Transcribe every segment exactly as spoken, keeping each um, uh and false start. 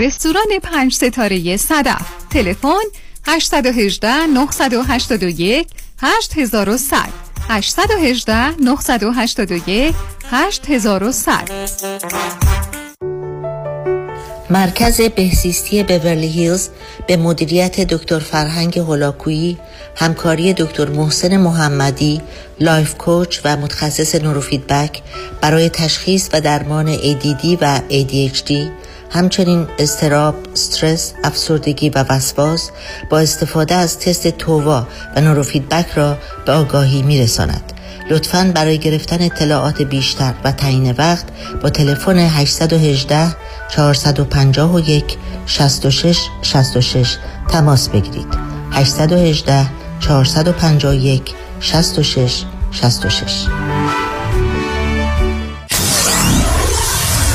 رستوران پنج ستاره صدف. تلفن هشت یک هشت، نه هشت یک، هشت یک صفر صفر هشت یک هشت، نه هشت یک، هشت یک صفر صفر. مرکز بهزیستی بیورلی هیلز به مدیریت دکتر فرهنگ هولاکوئی، همکاری دکتر محسن محمدی، لایف کوچ و متخصص نورو فیدبک برای تشخیص و درمان ای دی دی و ای دی اچ دی، همچنین اضطراب، استرس، افسردگی و وسواس با استفاده از تست تووا و نورو فیدبک را به آگاهی می‌رساند. لطفاً برای گرفتن اطلاعات بیشتر و تعیین وقت با تلفن هشت یک هشت، چهار پنج یک، شش شش شش شش تماس بگیرید. هشت یک هشت، چهار پنج یک، شش شش شش شش.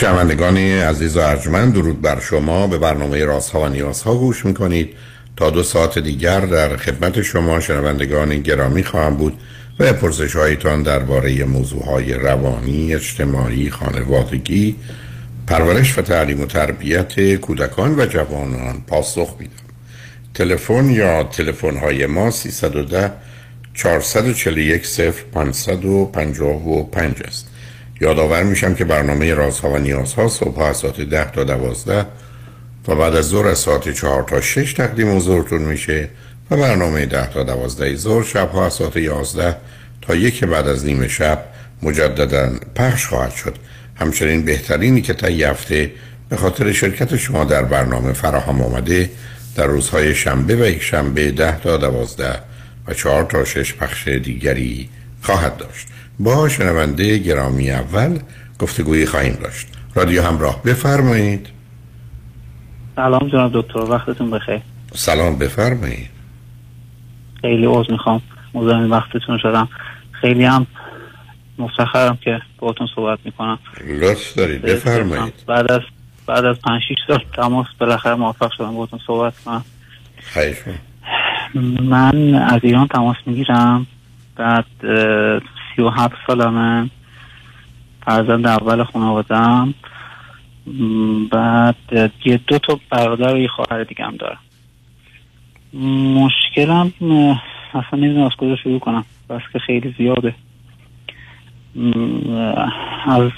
شنوندگان عزیز و ارجمند، درود بر شما. به برنامه رازها و نیازها گوش میکنید. تا دو ساعت دیگر در خدمت شما شنوندگان گرامی خواهم بود و پرسش هایتان درباره موضوع های روانی، اجتماعی، خانوادگی، پرورش و تعلیم و تربیت کودکان و جوانان پاسخ میدم. تلفن یا تلفن های ما سه یک صفر، چهار چهار یک، صفر پنج پنج پنج است. یادآور میشم که برنامه رازها و نیازها صبح از ساعت ده تا دوازده و بعد از ظهر از ساعت چهار تا شش تقدیم حضورتون میشه و برنامه ده تا دوازده ظهر شبها از ساعت یازده تا یک بعد از نیم شب مجددا پخش خواهد شد. همچنین بهترینی که طی هفته به خاطر شرکت شما در برنامه فراهم آمده در روزهای شنبه و یک شنبه ده تا دوازده و چهار تا شش پخش دیگری خواهد داشت. با شنونده گرامی اول گفتگویی خواهیم داشت. رادیو همراه، بفرمایید. سلام جناب دکتر، وقتتون بخیر. سلام، بفرمایید. خیلی عذر میخوام مزاحم وقتتون شدم. خیلی هم مفتخرم که باهاتون صحبت میکنم. لطف دارید، بفرمایید. بعد از بعد از پنج شش سال تماس بالاخره موفق شدم باهاتون صحبت کنم. خیلی من از ایران تماس میگیرم. بعد سی و هفت سالمه، فرزند اول خانواده‌ام. بعد یه دو تا برادر و یه خواهر دیگه هم دارم. مشکلم اصلا نمیدونم از کجا شروع کنم، بس که خیلی زیاده. از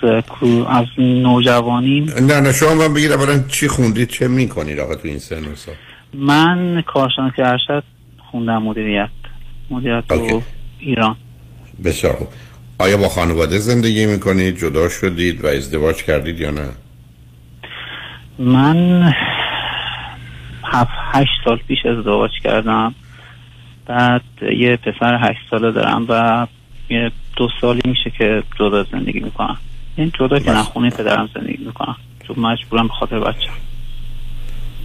از نوجوانیم. نه نه شما من بگید اولا چی خوندید، چه میکنید آقا تو این سن و سال؟ من کارشناسی ارشد خوندم، مدیریت مدیریت تو ایران. بسیار خوب. آیا با خانواده زندگی میکنید؟ جدا شدید و ازدواج کردید یا نه؟ من هفت هشت سال پیش ازدواج کردم. بعد یه پسر هشت ساله دارم و یه دو سالی میشه که جدا زندگی میکنم. یعنی جدا که نه، خونه پدرم زندگی میکنم، چون مجبورم به خاطر بچه‌م.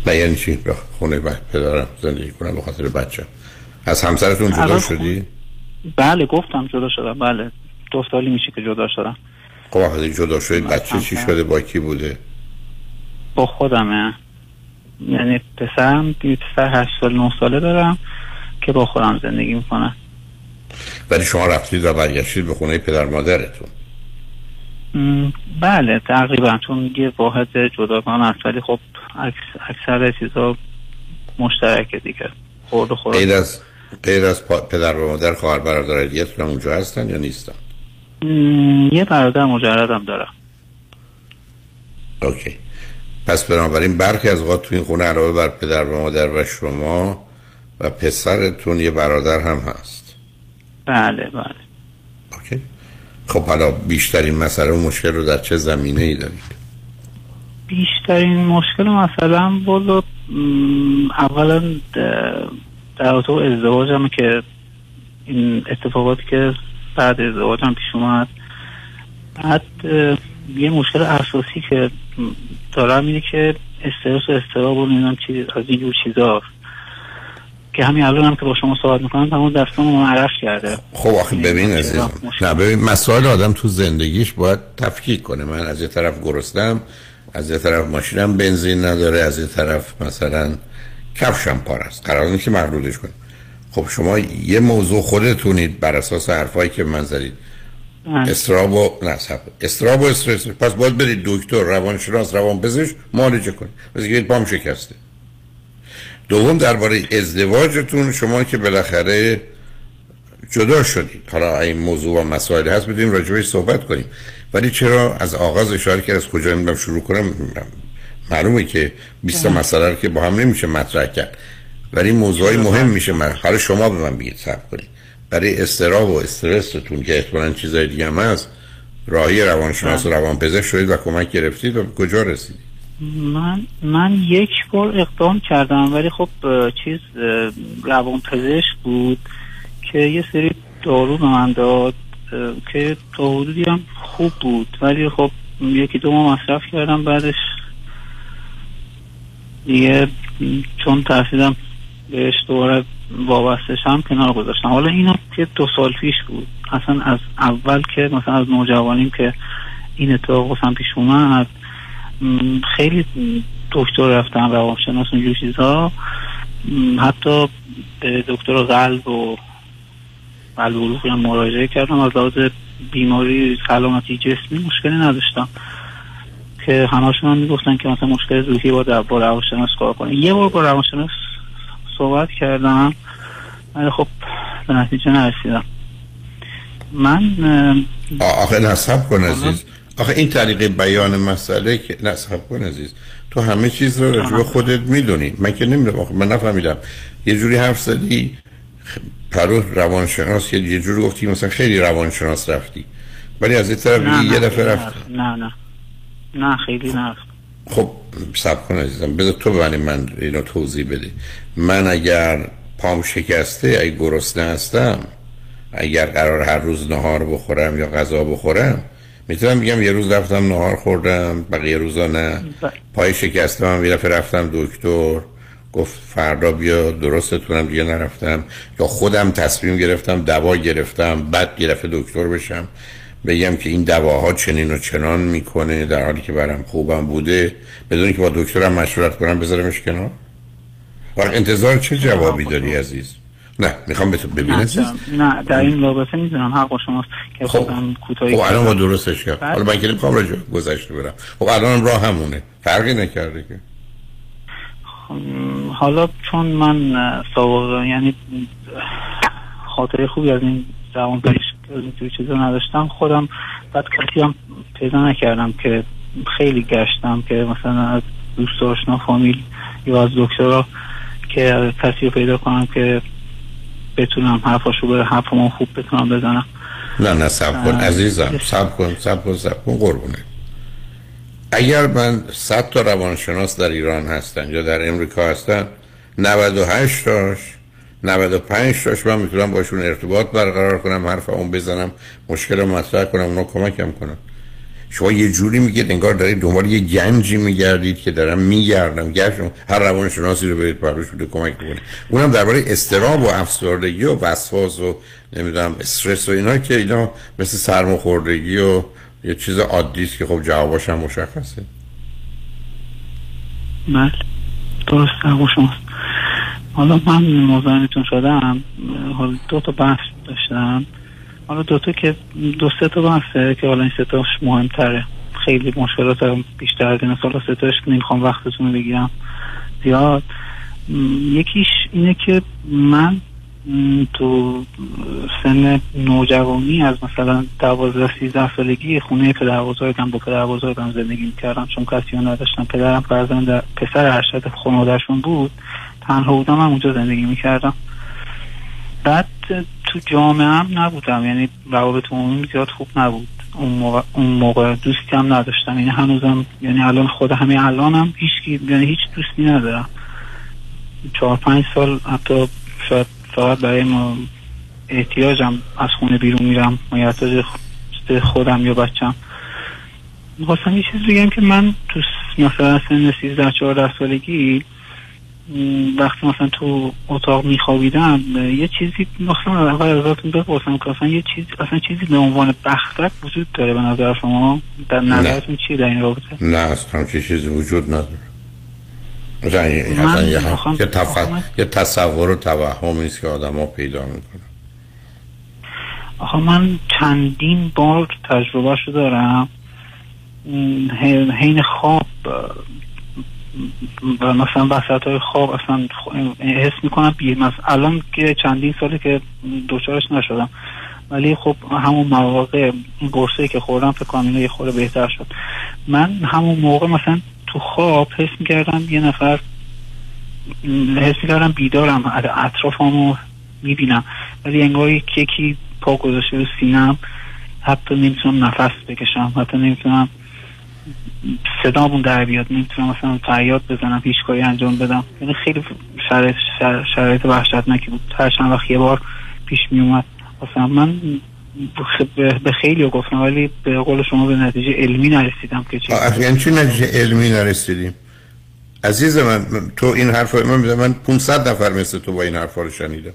نه یعنی چی؟ خونه پدرم زندگی کنم به خاطر بچه‌م. از همسرتون جدا شدی؟ بله، گفتم جدا شدم. بله، دو سالی میشه که جدا شدم. خب وقتی جدا شدید بچه چی شده؟ با کی بوده؟ با خودمه. یعنی پسرم پسر هشت سال نه ساله دارم که با خودم زندگی میکنه. ولی شما رفتید و برگشتید به خونه پدر مادرتون؟ بله تقریبا، چون یه واحد جداگان است، ولی خب اکثر چیزا مشترکه دیگه. خورد خورد غیر از پدر و مادر، خواهر برادر دیگه اونجا هستن یا نیستن؟ یه برادر مجردم دارم. اوکی. پس بنابراین برخی از اوقات تو این خونه علاوه بر پدر و مادر و شما و پسرتون یه برادر هم هست. بله بله. اوکی. خب حالا بیشترین مسئله و مشکل رو در چه زمینه ای دارید؟ بیشترین مشکل و مسئله هم بود اولا در حالت ازدواجم که این اتفاقاتی که بعد ازدواجم پیش اومد، بعد یه مشکل اساسی که دارم اینه که استرس و استراب و نمیدونم چیز از اینجور چیزا که همین الان هم که با شما صحبت میکنم تمام دستام رو عرق کرده. خب آخه ببین عزیزم، نه ببین، مسائل آدم تو زندگیش باید تفکیک کنه. من از یه طرف گرسنم، از یه طرف ماشینم بنزین نداره، از یه طرف مثلا کفشم پاره است، قرار نیست که محلولش کنم. خب شما یه موضوع خودتونید بر اساس حرفایی که من زدید. استراب و نصب، استراب و استرس، پس باید برید دکتر، روانشناس، روانپزشک معالجه کنید. واسه اینکه پام شکسته. دوم درباره ازدواجتون، شما که بالاخره جدا شدید، حالا این موضوع و مسائل هست می‌تونیم راجعش صحبت کنیم، ولی چرا از آغاز اشاره کردم؟ از کجا می‌دونم شروع کنم؟ معلومه که بیست تا مسئله رو که با هم نمیشه مطرح کرد، ولی موضوعی مهم میشه. من حالا شما به من بگید صبر کنید برای استراب و استرستون که احتمالاً چیزای دیگه هم هست، راهی روانشناس و روانپزشک شدید و کمک گرفتید و به کجا رسیدید؟ من من یک بار اقدام کردم، ولی خب چیز روانپزشک بود که یه سری دارو به من داد که تا حدودی هم خوب بود، ولی خب یکی دو ماه مصرف کردم، بعدش دیگه چون ترسیدم بهش دوباره وابستش هم کنار گذاشتم. حالا این هم که دو سال پیش بود، اصلا از اول که مثلا از نوجوانیم که این اتفاق واسم پیش اومد، خیلی دکتر رفتم، روانشناس اونجور چیزها، حتی به دکتر قلب و قلب و عروقی هم مراجعه کردم. از لحاظ بیماری سلامتی جسمی مشکلی نداشتم که همه‌شون هم میگفتن که مثلا مشکل روحی با با روانشناس کار کنه. یه بار با روانشناس صحبت کردم، ولی خب به نتیجه نرسیدم. من آخه نصب کن عزیز، آخه این طریق بیان مسئله که نصب کن عزیز، تو همه چیز رو راجع به خودت میدونی. من که نمیدونم، آخه من نفهمیدم یه جوری حرف زدی پرو روانشناس، یه جوری گفتی مثلا خیلی روانشناس رفتی، ولی از این طرف یه دفعه رفتی. نه نه نه خیلی نه. خب صبر کن عزیزم، بذار تو ببینی من اینو توضیح بده. من اگر پام شکسته، اگر گرسنه هستم، اگر قرار هر روز نهار بخورم یا غذا بخورم، میتونم بگم یه روز رفتم نهار خوردم بقیه روزا نه. پای شکسته هم یه رفتم دکتر گفت فردا بیا درستتونم، دیگه نرفتم، یا خودم تصمیم گرفتم دوا گرفتم، بعد یه دفعه دکتر بشم بگم که این دواها چنین و چنان میکنه، در حالی که برام خوبم بوده بدون که با دکترم مشورت کنم بذارمش کنار. واقعا انتظار چه جوابی داری عزیز؟ نه میخوام ببینم عزیز. نه در این رابطه میدونم حق با شماست که خب. خودم کوتاهی خب الان ما درستش کرد. حالا من که نمیخوام راجع گذشته برم. خب الانم راه همونه، فرقی نکرده که. حالا چون من سابقه یعنی خاطره خوبی از این زمان پیش اینجوری چیزا نداشتم، خودم بعد کسی هم پیدا نکردم که خیلی گشتم که مثلا از دوست آشنا فامیل یا از دکترا که کسی رو پیدا کنم که بتونم حرفاشو بره حرفمو خوب بتونم بزنم. نه نه صبر کن عزیزم، صبر کن صبر کن صبر کن قربونه. اگر من صد تا روانشناس در ایران هستن یا در امریکا هستن، نود و هشت تاش نود و پنج تاش من میتونم باشون ارتباط برقرار کنم، حرف اون بزنم، مشکل رو مطرح کنم، اونا کمکم کنن. شما یه جوری میگید انگار دارید دنبال یه گنجی میگردید که دارم میگردم. گنجم هر روانشناسی رو برید پروش بده کمک کنه. اونم درباره استراب و افسردگی و وسواس و نمیدونم استرس و اینا که اینا مثل سرماخوردگی و یه چیز عادی است که خب جوابش هم مشخصه. بله درست حق شماست. حالا من مزاحمتون شدم، حالا دو تا بحث داشتم، حالا دو تا که دو سه تا بحثه که حالا این سه تاش مهمتره. خیلی مشکلات هم بیشتر از این سالا سه تاش نمیخوام وقتتون رو بگیرم زیاد. یکیش اینه که من تو سن نوجوانی از مثلا دوازده سیزده سالگی خونه پدر بزرگم با پدر بزرگم زندگی میکردم، چون کسی رو نداشتم. پدرم فرزند پسر ارشد خانوادهشون بود، تنها بودم، من اونجا زندگی میکردم. بعد تو جامعه هم نبودم، یعنی روابط عمومی زیاد خوب نبود اون موقع, اون موقع دوستی هم نداشتم، یعنی هنوزم، یعنی الان خود همین الانم هم هیچ یعنی هیچ دوستی ندارم. چهار پنج سال حتی شاید فقط برای ما احتیاجم از خونه بیرون میرم، ما احتیاج خودم یا بچم. میخواستم یه چیز بگم که من تو مثلا سن سیزده چهارده سالگی وقتی مثلا تو اتاق میخوابیدم یه چیزی مثلا اول ازتون بپرسم که اصلا یه چیز اصلا چیزی به عنوان بختک وجود داره به نظر شما؟ در نظرتون چیه در این رابطه؟ نه اصلا چیزی وجود نداره. مثلا یه یه تفکر یه تصور و توهمی است که آدم‌ها پیدا میکنن. آخه من چندین بار تجربه شده دارم حین خواب و مثلا وسطای خواب اصلا حس میکنم بیه. الان که چندین سالی که دوچارش نشدم، ولی خب همون مواقع قرصه‌ای که خوردم فکر کنم اینا یه خورده بهتر شد. من همون موقع مثلا تو خواب حس میکردم یه نفر، حس میکردم بیدارم، اطرافمو میبینم ولی انگار یکی پا گذاشته رو سینم، حتی نمیتونم نفس بکشم، حتی نمیتونم صدامون در بیاد، نمیتونم مثلا فریاد بزنم، هیچ کاری انجام بدم. یعنی خیلی شرایط شرایط وحشتناکی بود. هر چند وقت یه بار پیش میومد. مثلا من به خیلی رو گفتم ولی به قول شما به نتیجه علمی نرسیدم که چی. یعنی چی نتیجه علمی نرسیدیم؟ عزیز من تو این حرفا من من پانصد نفر مثل تو با این حرفا رو شنیدم.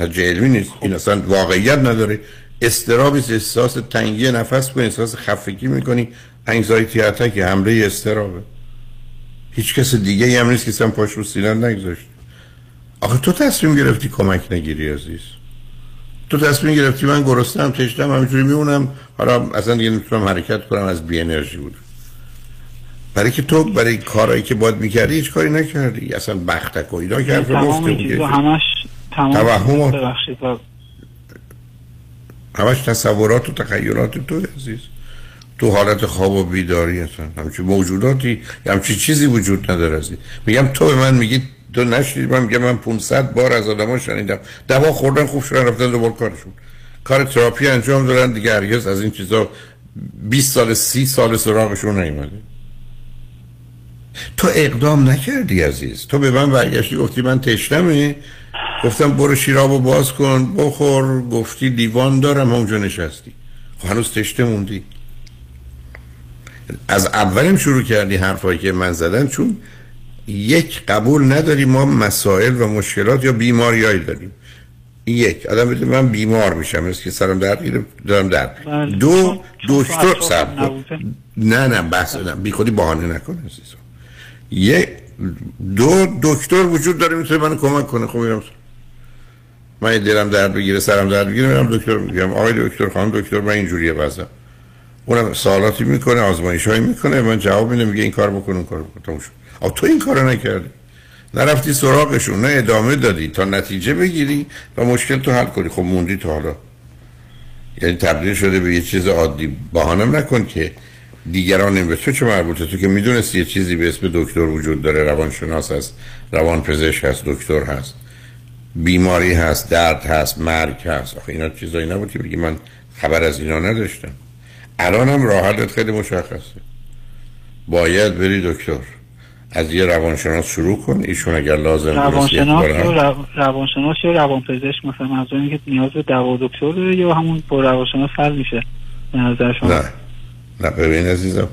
نتیجه علمی نیست. این اصلا واقعیت نداره. اضطراب است، احساس تنگی نفس و احساس خفگی میکنی، انگزایتی اتک، حمله اضطرابه. هیچ کس دیگه هم نیست که سم پاش رو سینه نگذاشت. آخه تو تصمیم گرفتی کمک نگیری عزیز. تو تصمیم گرفتی من گرسنه‌ام، تشنه‌ام، همینجوری میمونم، حالا اصلا دیگه نمیتونم حرکت کنم، از بی انرژی بود. برای که تو برای کارهایی که باید میکردی هیچ کاری نکردی، اصلا بختک و اینا که حرف گفته بودی. همش تمام ببخشید همش تصورات و تخیلات تو عزیز. تو حالت خواب و بیداری هستن، همچین موجوداتی، همچین چیزی وجود نداره عزیز. میگم تو به من میگی تو نشنیدی، من میگم من پانصد بار از آدما شنیدم دوا خوردن خوب شدن رفتن دوباره کارشون، کار تراپی انجام دادن دیگه هرگز از این چیزا بیست سال سی سال سراغشون نیومده. تو اقدام نکردی عزیز. تو به من برگشتی گفتی من تشنمه، گفتم برو شیرابو باز کن بخور، گفتی دیوان دارم، همونجا نشستی. خب هنوز تشنه موندی. از اولم شروع کردی حرفایی که من زدم، چون یک قبول نداری ما مسائل و مشکلات یا بیماریایی داریم. یک آدم بده من بیمار میشم است که سرم درد میگیره دارم درد. دو دکتر صاحب نه نه بس نه بی خودی بهانه نکن عزیزم. یک دو دکتر وجود داره میتونه من کمک کنه. خب میرم من دلم درد بگیره سرم درد بگیره میرم دکتر، میگم آقای دکتر خانم دکتر من اینجوریه وضعم، اونم سوالاتی میکنه آزمایشایی میکنه من جواب میدم میگه این کار بکن اون کار بکن تموم شد. آ تو این کارو نکردی، نرفتی سراغشون، نه ادامه دادی تا نتیجه بگیری و مشکل تو حل کنی. خب موندی تا حالا، یعنی تبدیل شده به یه چیز عادی. بهانم نکن که دیگران به تو چه مربوطه. تو که میدونستی یه چیزی به اسم دکتر وجود داره، روانشناس هست، روانپزشک هست، دکتر هست، بیماری هست، درد هست، مرگ هست. آخه اینا چیزایی نبود که بگی من خبر از اینا نداشتم. الانم راحتت خیلی مشخصه، باید بری دکتر، از یه روانشناس شروع کن. ایشون اگر لازم روانشناس یا رو... روانشناس یا روانپزشک مثلا منظور اینه که نیاز به دوا دکتر داره یا همون با روانشناس حل میشه به نظر شما؟ نه نه ببین عزیزم،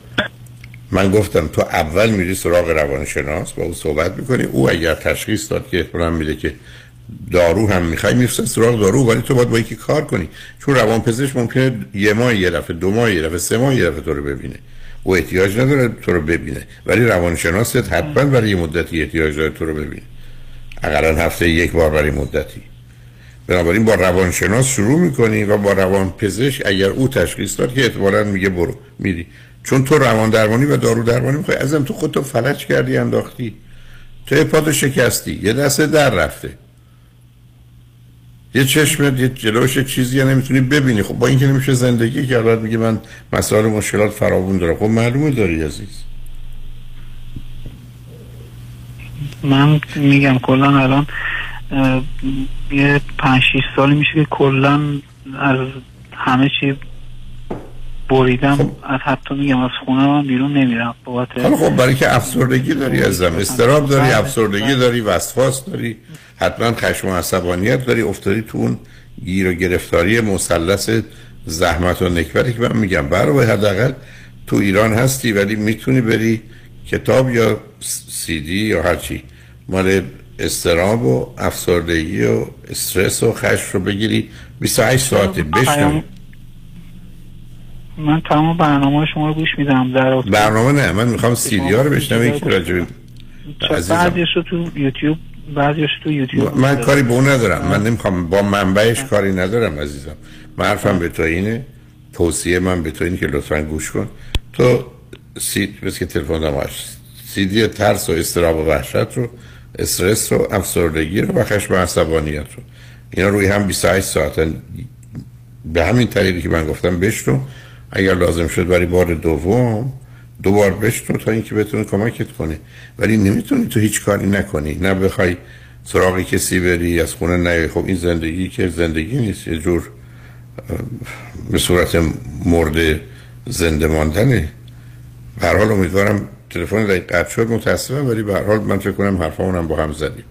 من گفتم تو اول میری سراغ روانشناس، با او صحبت میکنی، او اگر تشخیص داد که احتمال میده که دارو هم میخوای میفرسته سراغ دارو، ولی تو باید با یکی کار کنی، چون روانپزشک ممکنه یه ماه یه دفعه، دو ماه یه دفعه، سه ماه یه دفعه تو رو ببینه. او احتیاج نداره تو رو ببینه ولی روانشناست حتما برای یه مدتی احتیاج داره تو رو ببینه، اقلا هفته یک بار برای مدتی. بنابراین با روانشناس شروع میکنی و با روانپزشک اگر او تشخیص داد که احتمالاً میگه برو میری، چون تو روان درمانی و دارو درمانی میخوای. ازم تو خودت فلج کردی، انداختی تو، پاتو شکستی، یه دست در رفته، یه چشمت یه جلوش چیزی نمیتونی ببینی. خب با این که نمیشه زندگی که الان میگه من مسائل مشکلات فراوون داره. خب معلومه داری عزیز. من میگم کلا الان یه پنج شیش سالی میشه که کلا از همه چی بریدم. خب. از حتی میگم از خونه من بیرون نمیرم بابت. خب برای که افسردگی داری ازم، استراب داری، افسردگی داری، وسواس داری، حتما خشم و عصبانیت داری، افتادی تو اون گیر و گرفتاری مثلث زحمت و نکبتی که من میگم. برای حداقل تو ایران هستی ولی میتونی بری کتاب یا سی دی یا هرچی مال استراب و افسردگی و استرس و خشم رو بگیری بیست و هشت ساعته بشنم. من تمام برنامه شما رو گوش میدم در برنامه. نه من میخوام سی دی ها رو بشنم. یک راجب بعضیش رو تو یوتیوب بعضیش تو یوتیوب من کاری به اون ندارم. من نمیخوام با منبعش کاری ندارم عزیزم. من حرفم به تو اینه، توصیه من به تو اینه که لطفا گوش کن. تو سی بس که تلفن نماش سی دی ترس و استراب و وحشت رو، استرس رو، افسردگی رو و خشم و عصبانیت رو، اینا روی هم بیست و هشت ساعتن به همین طریقی که من گفتم بشنو. اگر لازم شد برای بار دوم دوبار بشنو تا اینکه بتونه کمکت کنه. ولی نمیتونی تو هیچ کاری نکنی، نه بخوای سراغی کسی بری، از خونه نیای. خب این زندگی که زندگی نیست، یه جور به صورت مرده زنده ماندنه. به هر حال امیدوارم تلفن دقیق قطع شد، متاسفم، ولی به هر حال من فکر کنم حرفامون هم با هم زدیم.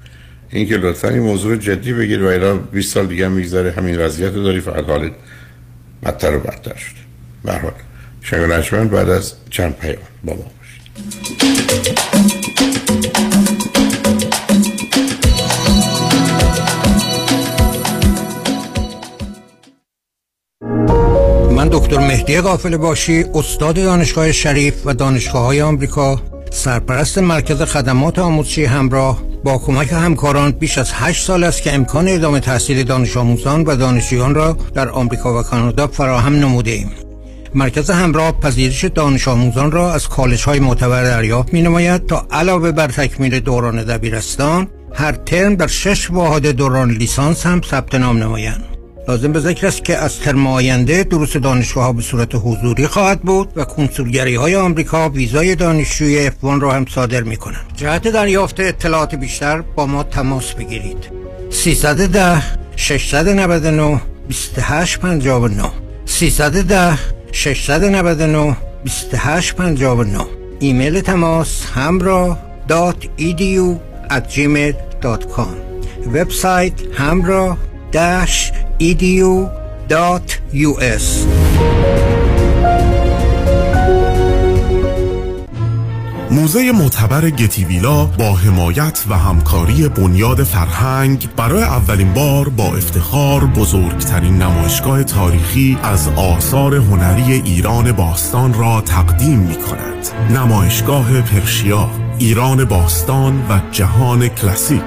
این که لطفاً این موضوع جدی بگیر و الا بیست سال دیگه هم میگذره همین وضعیت رو داری، فقط حالت بدتر و بدتر شده. به هر حال شنگانشمن بعد از چند پیام با ما باشید. من دکتر مهدی غافلباشی، استاد دانشگاه شریف و دانشگاه‌های آمریکا، سرپرست مرکز خدمات آموزشی همراه، با کمک همکاران بیش از هشت سال است که امکان ادامه تحصیل دانش آموزان و دانشجویان را در آمریکا و کانادا فراهم نموده‌ایم. مرکز همراه پذیرش دانش آموزان را از کالج‌های معتبر دریافت می‌نماید تا علاوه بر تکمیل دوران دبیرستان، هر ترم در شش واحد دوران لیسانس هم ثبت نام نمایند. لازم به ذکر است که از ترم آینده دروس دانشگاه‌ها به صورت حضوری خواهد بود و کنسولگری‌های آمریکا ویزای دانشجوی اف وان را هم صادر می‌کنند. جهت دریافت اطلاعات بیشتر با ما تماس بگیرید. سیصد و ده ششصد و نود و نه بیست و هشت پنجاه و نه سیصد و ده ششصد و نود و نه بیست و هشت پنجاه و نه. ایمیل تماس همراه دات ای دی یو ات جیمیل دات کام. وبسایت همراه داش ای دی یو دات یو اس. موزه معتبر گتی ویلا با حمایت و همکاری بنیاد فرهنگ برای اولین بار با افتخار بزرگترین نمایشگاه تاریخی از آثار هنری ایران باستان را تقدیم می کند. نمایشگاه پرشیا، ایران باستان و جهان کلاسیک.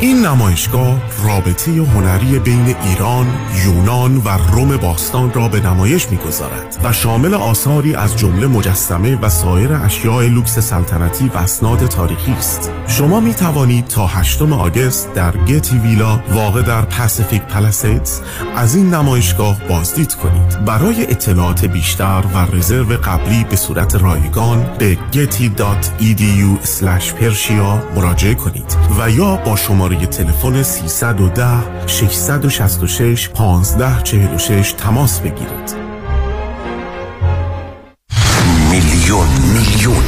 این نمایشگاه رابطه هنری بین ایران، یونان و روم باستان را به نمایش می‌گذارد و شامل آثاری از جمله مجسمه و سایر اشیاء لوکس سلطنتی و اسناد تاریخی است. شما می توانید تا هشتم آگوست در گتی ویلا واقع در پاسیفیک پلاسیدز از این نمایشگاه بازدید کنید. برای اطلاعات بیشتر و رزرو قبلی به صورت رایگان به گتی دات ای دی یو اسلش پرشیا مراجعه کنید و یا با شما برای تلفن سیصد و ده ششصد و شصت و شش پانزده چهل و شش تماس بگیرید. میلیون میلیون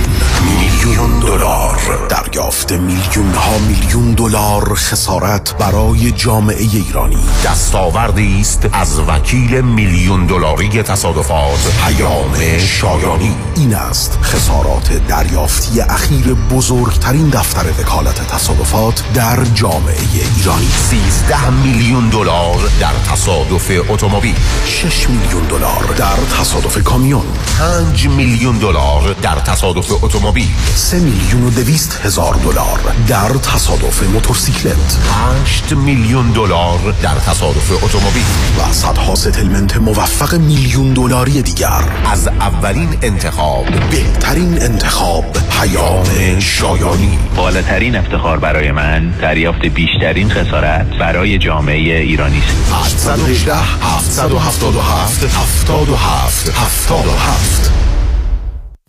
میلیون دلار دریافت، میلیون ها میلیون دلار خسارت برای جامعه ایرانی دستاوردی است از وکیل میلیون دلاری تصادفات پیام شایانی. این است خسارات دریافتی اخیر بزرگترین دفتر وکالت تصادفات در جامعه ایرانی. سیزده میلیون دلار در تصادف اتومبیل، شش میلیون دلار در تصادف کامیون، پنج میلیون دلار در تصادف اتومبیل، سه میلیون و بیست هزار دلار در تصادف موتورسیکلت، هشت میلیون دلار در تصادف اتومبیل و صدها ستلمنت موفق میلیون دلاری دیگر. از اولین انتخاب، بهترین انتخاب، پیام شایانی. بالاترین افتخار برای من دریافت بیشترین خسارت برای جامعه ایرانی است. هشت یک هشت هفت هفت هفت هفت هفت هفت هفت.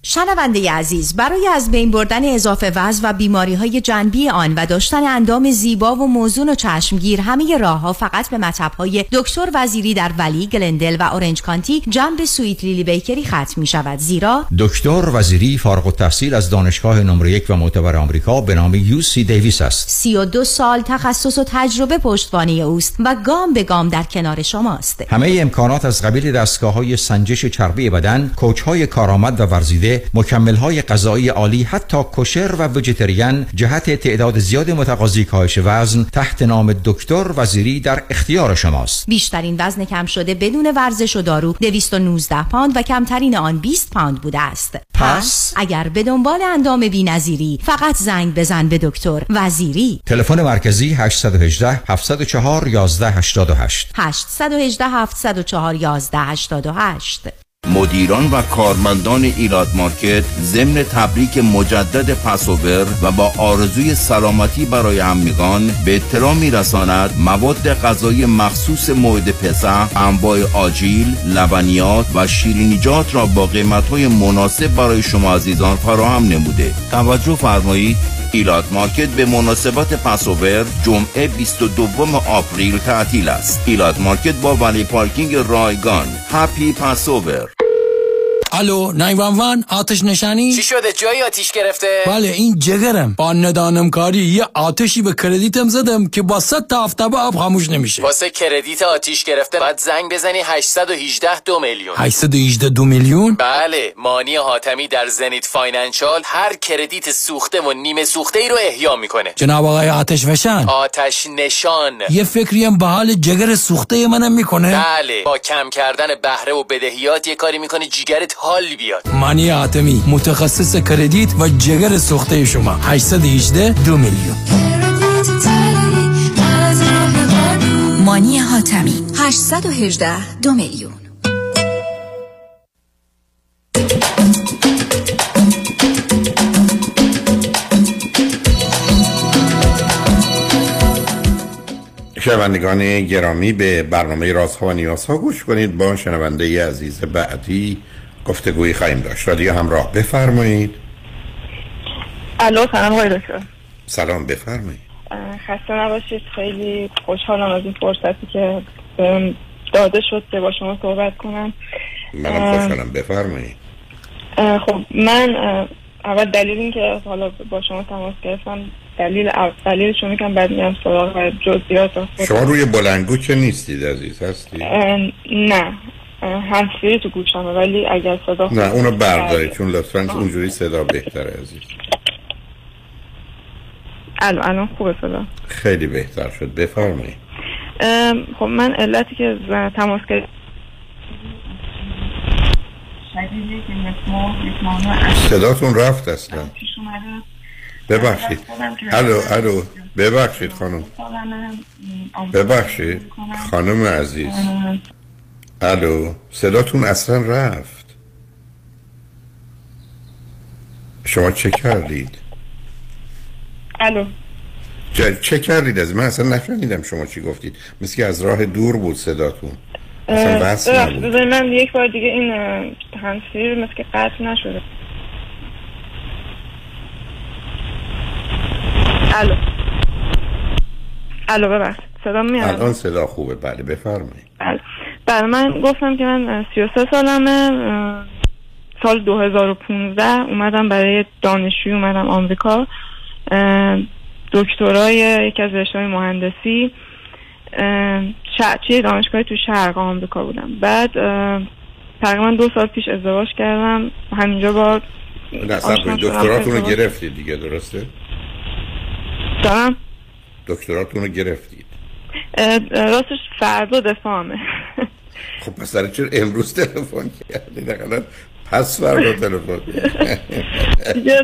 شنونده عزیز، برای از بین بردن اضافه وزن و بیماری‌های جانبی آن و داشتن اندام زیبا و موزون و چشمگیر، همه راه‌ها فقط به مطب‌های دکتر وزیری در ولی، گلندل و اورنج کانتی جنب سویت لیلی بیکری ختم می‌شود، زیرا دکتر وزیری فارغ التحصیل از دانشگاه نمره یک و معتبر آمریکا به نام یو سی دیویس است. سی و دو سال تخصص و تجربه پشتوانه اوست و گام به گام در کنار شماست. همه امکانات از قبیل دستگاه‌های سنجش چربی بدن، کوچ‌های کارآمد و ورزیده، مکمل‌های غذایی عالی، حتی کوشر و ویجیتریان جهت تعداد زیاد متقاضی کاهش وزن تحت نام دکتر وزیری در اختیار شماست. بیشترین وزن کم شده بدون ورزش و دارو دویست و نوزده پوند و کمترین آن بیست پوند بوده است. پس اگر به دنبال اندام بی‌نظیری، فقط زنگ بزن به دکتر وزیری. تلفن مرکزی هشت یک هشت هفت صفر چهار یک یک هشت هشت هشت یک هشت هفت صفر چهار یک یک هشت هشت. مدیران و کارمندان ایلات مارکت ضمن تبریک مجدد پسوبر و با آرزوی سلامتی برای همگان به اطلاع می‌رساند مواد غذایی مخصوص موعد پسح، انواع آجیل، لبنیات و شیرینیجات را با قیمت‌های مناسب برای شما عزیزان فراهم نموده. توجه فرمایید ایلات مارکت به مناسبت پسوبر جمعه بیست و دوم آپریل تعطیل است. ایلات مارکت با ولی پارکینگ رایگان. هپی پسوبر. الو نه یک یک، آتش نشانی؟ چی شده؟ جایی آتیش گرفته؟ بله، این جگرم. با ندانم کاری یه آتشی به کردیتم زدم که با صد تا آفتابه آب خاموش نمیشه. واسه کردیت آتیش گرفته بعد زنگ بزنی هشت یک هشت دو میلیون. هشت یک هشت دو میلیون؟ بله، مانی حاتمی در زنیت فایننشیال هر کردیت سوخته و نیمه سوخته ای رو احیا میکنه. جناب آقای آتش وشان، آتش نشان، یه فکری هم به حال جگر سوخته منم میکنه؟ بله، با کم کردن بهره و بدهیات یه کاری میکنه جگرت حال بیاد. مانی حاتمی، متخصص کردیت و جگر سوخته شما. هشت یک هشت دو میلیون. مانی حاتمی هشت یک هشت دو میلیون. شنوندگان گرامی، به برنامه رازها و نیازها گوش کنید. با شنونده عزیز بعدی گفتگویی خواهیم داشت. رادیو همراه، بفرمایید. الو، سلام آقای دکتر. سلام، بفرمایید. خسته نباشید، خیلی خوشحالم از این فرصتی که داده شد که با شما صحبت کنم. منم خوشحالم، بفرمایید. خب من اول دلیل این که حالا با شما تماس گرفتم، دلیل دلیلش رو میگم، بعد میام سراغ و جزئیات. شما روی بلندگو که نیستید عزیز، هستید؟ نه، همسیری تو گوشمه، ولی اگر صدا نه اونو برداری، چون لطفاً اونجوری صدا بهتره عزیز. الو الان خوبه صدا؟ خیلی بهتر شد، بفرمایید. خب من علتی که تماس گرفتم صداتون رفت اصلا. ببخشید. الو الو، ببخشید خانم، ببخشید خانم عزیز. الو، صداتون اصلا رفت. شما چه کردید؟ الو، چه کردید از من؟ اصلا نشنیدم شما چی گفتید، مثل که از راه دور بود صداتون. اصلا من یک بار دیگه این هنسفیر مثل که قطع نشده. الو الو، ببخشید صدام میاد الان؟ صدا خوبه، بله بفرمایید. بله بله، من گفتم که من سی و سه سالمه، سال دو هزار و پانزده اومدم برای دانشجویی، اومدم آمریکا، دکترای یکی از رشته‌های مهندسی چه دانشگاهی تو شرق آمریکا بودم. بعد تقریبا دو سال پیش ازدواج کردم همینجا با دکتراتون رو گرفتید دیگه، درسته؟ دارم دکتراتون رو گرفتید؟ راستش فردا دفاعمه. خب پس در چرا امروز تلفن کردید؟ حسفر با تلفن دیگه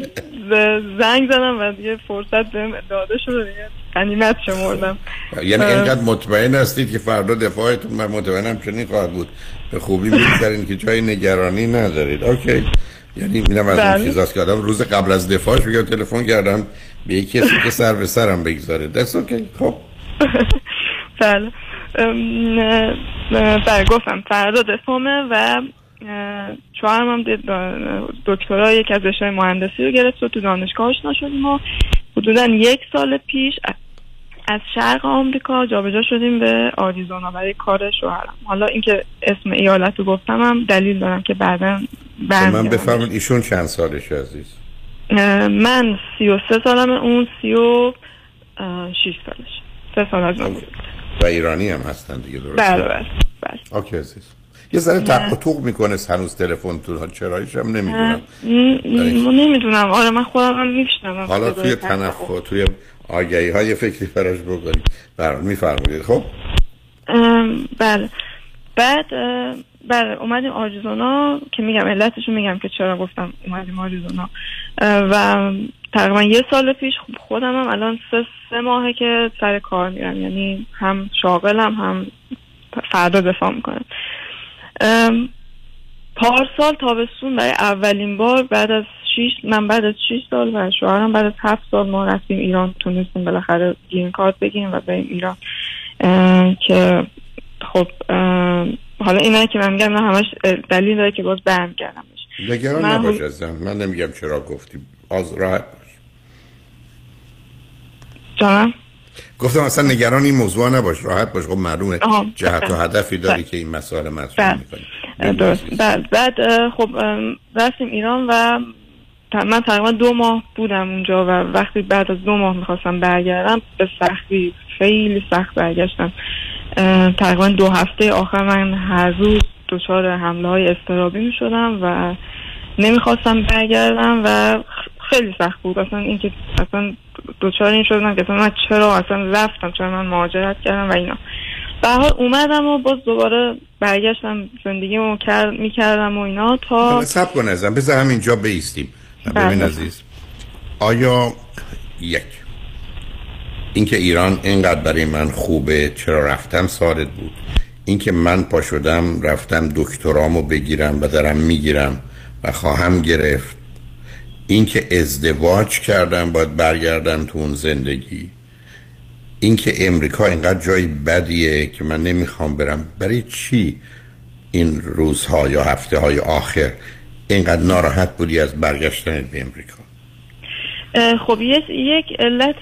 زنگ زدم و دیگه فرصت بهم داده شد دیگه غنیمت شمردم. یعنی اینقدر مطمئن هستید که فردا دفاعتون، من مطمئنم چنین خواهد بود، به خوبی می‌گذرین که جای نگرانی ندارید. اوکی، یعنی میرم از اون چیزاست که آدم روز قبل از دفاعش بگم تلفن کردم به یک کسی که سر به سرم بگذاره. دست اوکی. خب بله بله گفتم فردا دفاعمه و شوهرم هم دکترا یک از رشته مهندسی رو گرفت و تو دانشگاه آشنا شدیم و حدوداً یک سال پیش از شرق آمریکا جابجا شدیم به آریزونا برای کار شوهرم. حالا اینکه اسم ایالت رو گفتم هم دلیل دارم که بعدا من بفهمم ایشون چند سالشه عزیز؟ من سی و سه سالم، اون سی و شیش سالش، سه سال از من بود و ایرانی هم هستن دیگه. درست؟ بله بله بله. اوکی عزیز، یه ذره تقطوق میکنه هنوز تلفنتون، چرایش هم نمیدونم. نمیدونم آره، من خودم هم میشنم. حالا توی تنفر توی آگهی های فکری فراش بکنید برام میفرمایید. خب بله، بعد بله اومدیم آریزونا که میگم علتشو میگم که چرا گفتم اومدیم آریزونا و تقریبا یه سال پیش خودم هم الان سه سه ماهه که سر کار میرم، یعنی هم شاغلم هم فردا دفاع میکنم. پارسال تابستون برای اولین بار بعد از شیش من بعد از شش سال و شوهرم بعد از هفت سال ما رفتیم ایران، تونستیم بالاخره گرین کارت بگیریم و بریم ایران. که خب حالا اینا که من میگم همش دلیل داره که باز برمیگردمش. نگران نباش ازم، من نمیگم چرا گفتیم، از راحت باش. جانم گفتم اصلا نگران این موضوع نباش، راحت باش. خب معلومه جهت و هدفی داری بس. که این مسائل مسئول میکنی درست. بعد بعد خب رفتیم ایران و من تقریبا دو ماه بودم اونجا و وقتی بعد از دو ماه میخواستم برگردم به سختی، خیلی سخت برگشتم. تقریبا دو هفته آخر من هر روز دچار حمله های اضطرابی میشدم و نمیخواستم برگردم و خیلی سخت بود. اصلا اینکه اصلا دوچار این شدم که من چرا اصلا رفتم، چرا من مهاجرت کردم و اینا. به هر حال اومدم و باز دوباره برگشتم زندگیمو میکردم و اینا. تا صبر کن ازم، بذار همینجا بیستیم. ببین عزیز، آیا یک اینکه ایران اینقدر برای من خوبه چرا رفتم سالت بود، اینکه من پا شدم رفتم دکترامو بگیرم و دارم میگیرم و خواهم گرفت، اینکه ازدواج کردم باید برگردم تو اون زندگی، اینکه امریکا اینقدر جای بدیه که من نمیخوام برم، برای چی این روزها یا هفته های آخر اینقدر ناراحت بودی از برگشتن به امریکا؟ خب یک علت،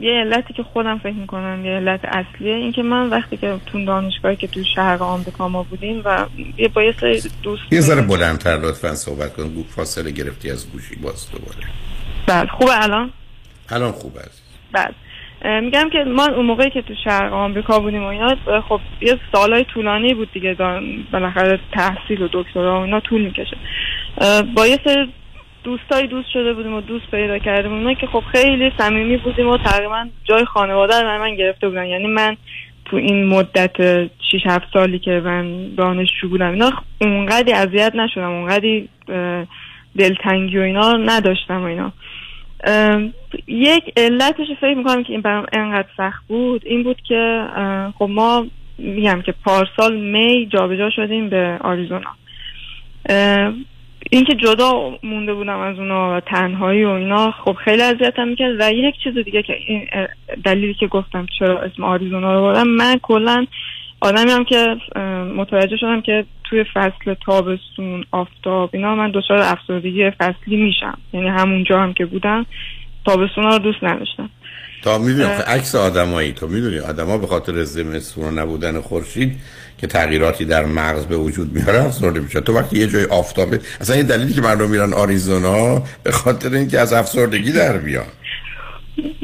یه علتی که خودم فکر میکنم یه علت اصلیه این که من وقتی که تو دانشگاهی که تو شهر آمریکا ما بودیم و یه با یه سری دوست یه ذره بلندتر لطفاً صحبت کن، گوش فاصله گرفتی از گوشی باز دوباره. بله خوبه الان؟ الان خوبه است. بله میگم که من اون موقعی که تو شرق آمریکا بودیم و اینا، خب یه سالای طولانی بود دیگه، بالاخره تحصیل و دکترا و اینا طول میکشه. با یه سری دوستای دوست شده بودیم و دوست پیدا کردیم اونا که خب خیلی صمیمی بودیم و تقریبا جای خانواده رو من, من گرفته بودن. یعنی من تو این مدت شش هفت سالی که من دانشجو بودم اینا اونقدی اذیت نشدم، اونقدی دلتنگی و اینا نداشتم و اینا. یک علتش فکر میکنم که این برام انقدر سخت بود این بود که خب ما میگم که پارسال می جابجا شدیم به آریزونا. این که جدا مونده بودم از اونا و تنهایی و اینا خب خیلی اذیتم میکرد. و یک چیز دیگه که این دلیلی که گفتم چرا اسم آریزونا رو بردم، من کلا آدمیم که متوجه شدم که توی فصل تابستون آفتاب اینا من دچار افسردگی فصلی میشم، یعنی همونجا هم که بودم تابستون ها رو دوست نداشتم. تا میدونی عکس آدمایی، تو میدونی آدما به خاطر زمستون نبودن خورشید که تغییراتی در مغز به وجود میاره افسرده میشه. تو وقتی یه جای آفتابه، اصلا این دلیلی که مردم میرن آریزونا به خاطر اینکه از افسردگی در بیان.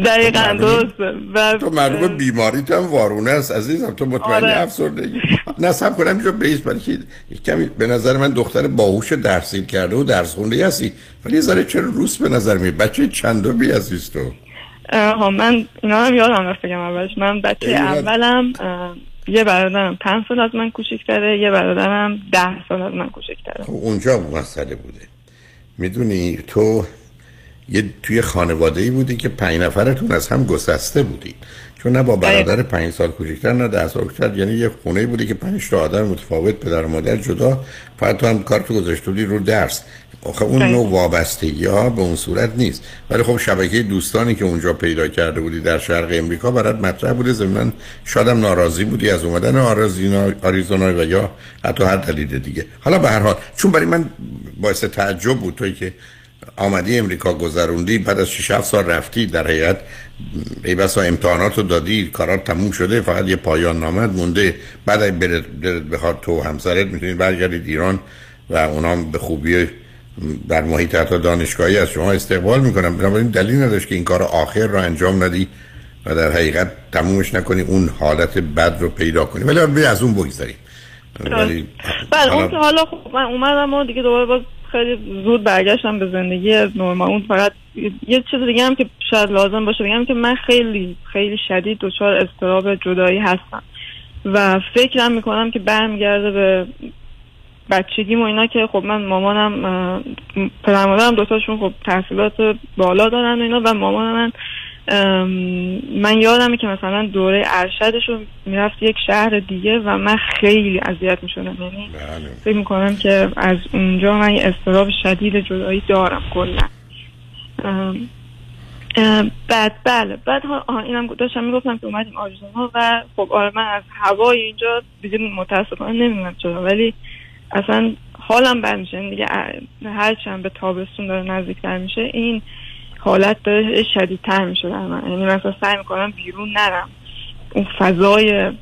دقیقاً درسته. و تو معلومه بیماریت هم وارونه است عزیزم، تو مطمئنی آره. افسردگی نصب کنم اینجا بیس، ولی کمی به نظر من دختر باهوش درسیل کرده و درس خونده هستی، ولی یه ذره چرا روس به نظر میاد. بچه چندمی هستی تو؟ ها من اینا هم یادم رفت بگم اولش، من بچه اولم یه برادرم پنج سال از من کوچکتره، یه برادرم ده سال از من کوچکتره. اونجا مسئله بوده. میدونی تو یه توی خانواده‌ای بودی که پنج نفرتون از هم گسسته بودی، چون نه با برادر پنج سال کوچکتر نه ده سال کوچکتر، یعنی یه خونه بودی که پنج تا آدم متفاوت، پدر و مادر جدا، فقط تو هم کارتو گذاشته بودی رو درس. آخه اون نوع وابستگی‌ها به اون صورت نیست، ولی خب شبکه دوستانی که اونجا پیدا کرده بودی در شرق امریکا برات مطرح بوده. ضمن شاید هم ناراضی بودی از اومدن آریزونا و یا حتی هر دلیل دیگه. حالا به هر حال چون برای من باعث تعجب بود تویی که آمدی امریکا گذروندی، بعد از شش هفت سال رفتی، در حیات ای بسا امتحاناتو دادی، کارات تموم شده، فقط یه پایان نامه مونده، بعد بخواد تو همسرت میتونید برگردید ایران و اونام به خوبی در محیط حتی دانشگاهی از شما استقبال میکنم. بنابراین دلیل نداشت که این کار آخر رو انجام ندی و در حقیقت تمومش نکنی، اون حالت بد رو پیدا کنی. ولی بلی از اون بگذاریم. ولی بعد اون که حالا خب من اومدم و دیگه دوباره باز خیلی زود برگشتم به زندگی نورمال. اون فقط یه چیز دیگه هم که شاید لازم باشه بگم که من خیلی خیلی شدید دچار اضطراب جدایی هستم و فکرم میکنم که برمیگرده به بچگیم و اینا، که خب من مامانم پدرمادرم دوتاشون خب تحصیلات بالا دارن و اینا و مامان من من یادمه که مثلا دوره ارشدشون میرفت یک شهر دیگه و من خیلی اذیت میشدم، یعنی فکر میکنم که از اونجا من یه اضطراب شدید جدایی دارم کلا. بعد بله بعد ها اینم داشتم میگفتم که اومدیم آریزونا و خب آره من از هوای اینجا دیگه متاسفانه نمیدونم چرا ولی اصلا حالم بد میشه دیگه، هرچند به تابستون داره نزدیکتر میشه این حالت داره شدیدتر میشه در من، یعنی مثلا سعی میکنم بیرون نرم، اون فضای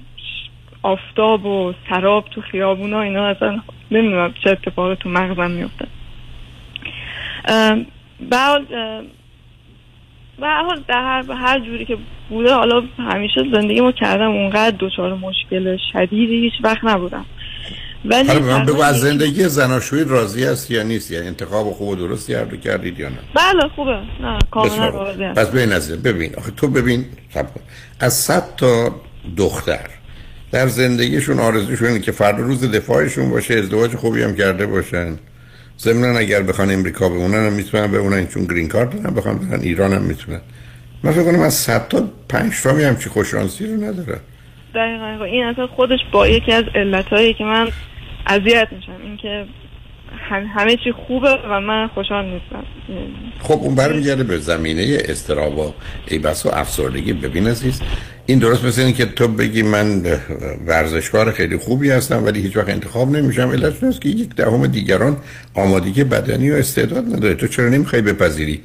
آفتاب و سراب تو خیابون ها اینا اصلا نمیدونم چه اتفاق تو مغزم میفته. بعد و هر هر جوری که بوده حالا همیشه زندگیمو کردم، اونقدر دچار مشکل شدیدی هیچ وقت نبودم. حالا من بگو از زندگی زناشویی راضی هستی یا نیست؟ یعنی انتخاب خوب و درستی هر دو کردید یا نه؟ بله خوبه، نه کاملا راضی هستم. پس ببین از ببین آخه تو ببین از صد تا دختر در زندگیشون آرزوشون اینه که فردا روز دفاعشون باشه، ازدواج خوبی هم کرده باشن، ضمن اگر بخوان امریکا بمونن هم میتونن بمونن چون گرین کارت هم بخوان بمونن، ایران هم میتونن. من فکر کنم از صد تا پنج تا هم چی خوش شانسی رو نداره. دقیقاً این اصلا خودش با یکی از علتایی که من اذیت میشم، اینکه هم همه چی خوبه و من خوشحال نیستم. خب اون برمیگرده به زمینه اضطراب و ایبس و افسردگی. ببین عزیز این درست مثل این که تو بگی من ورزشکار خیلی خوبی هستم ولی هیچ وقت انتخاب نمیشم، علتش اینه که یک دهم دیگران آمادگی بدنی و استعداد نداره. تو چرا نمیخوای بپذیری؟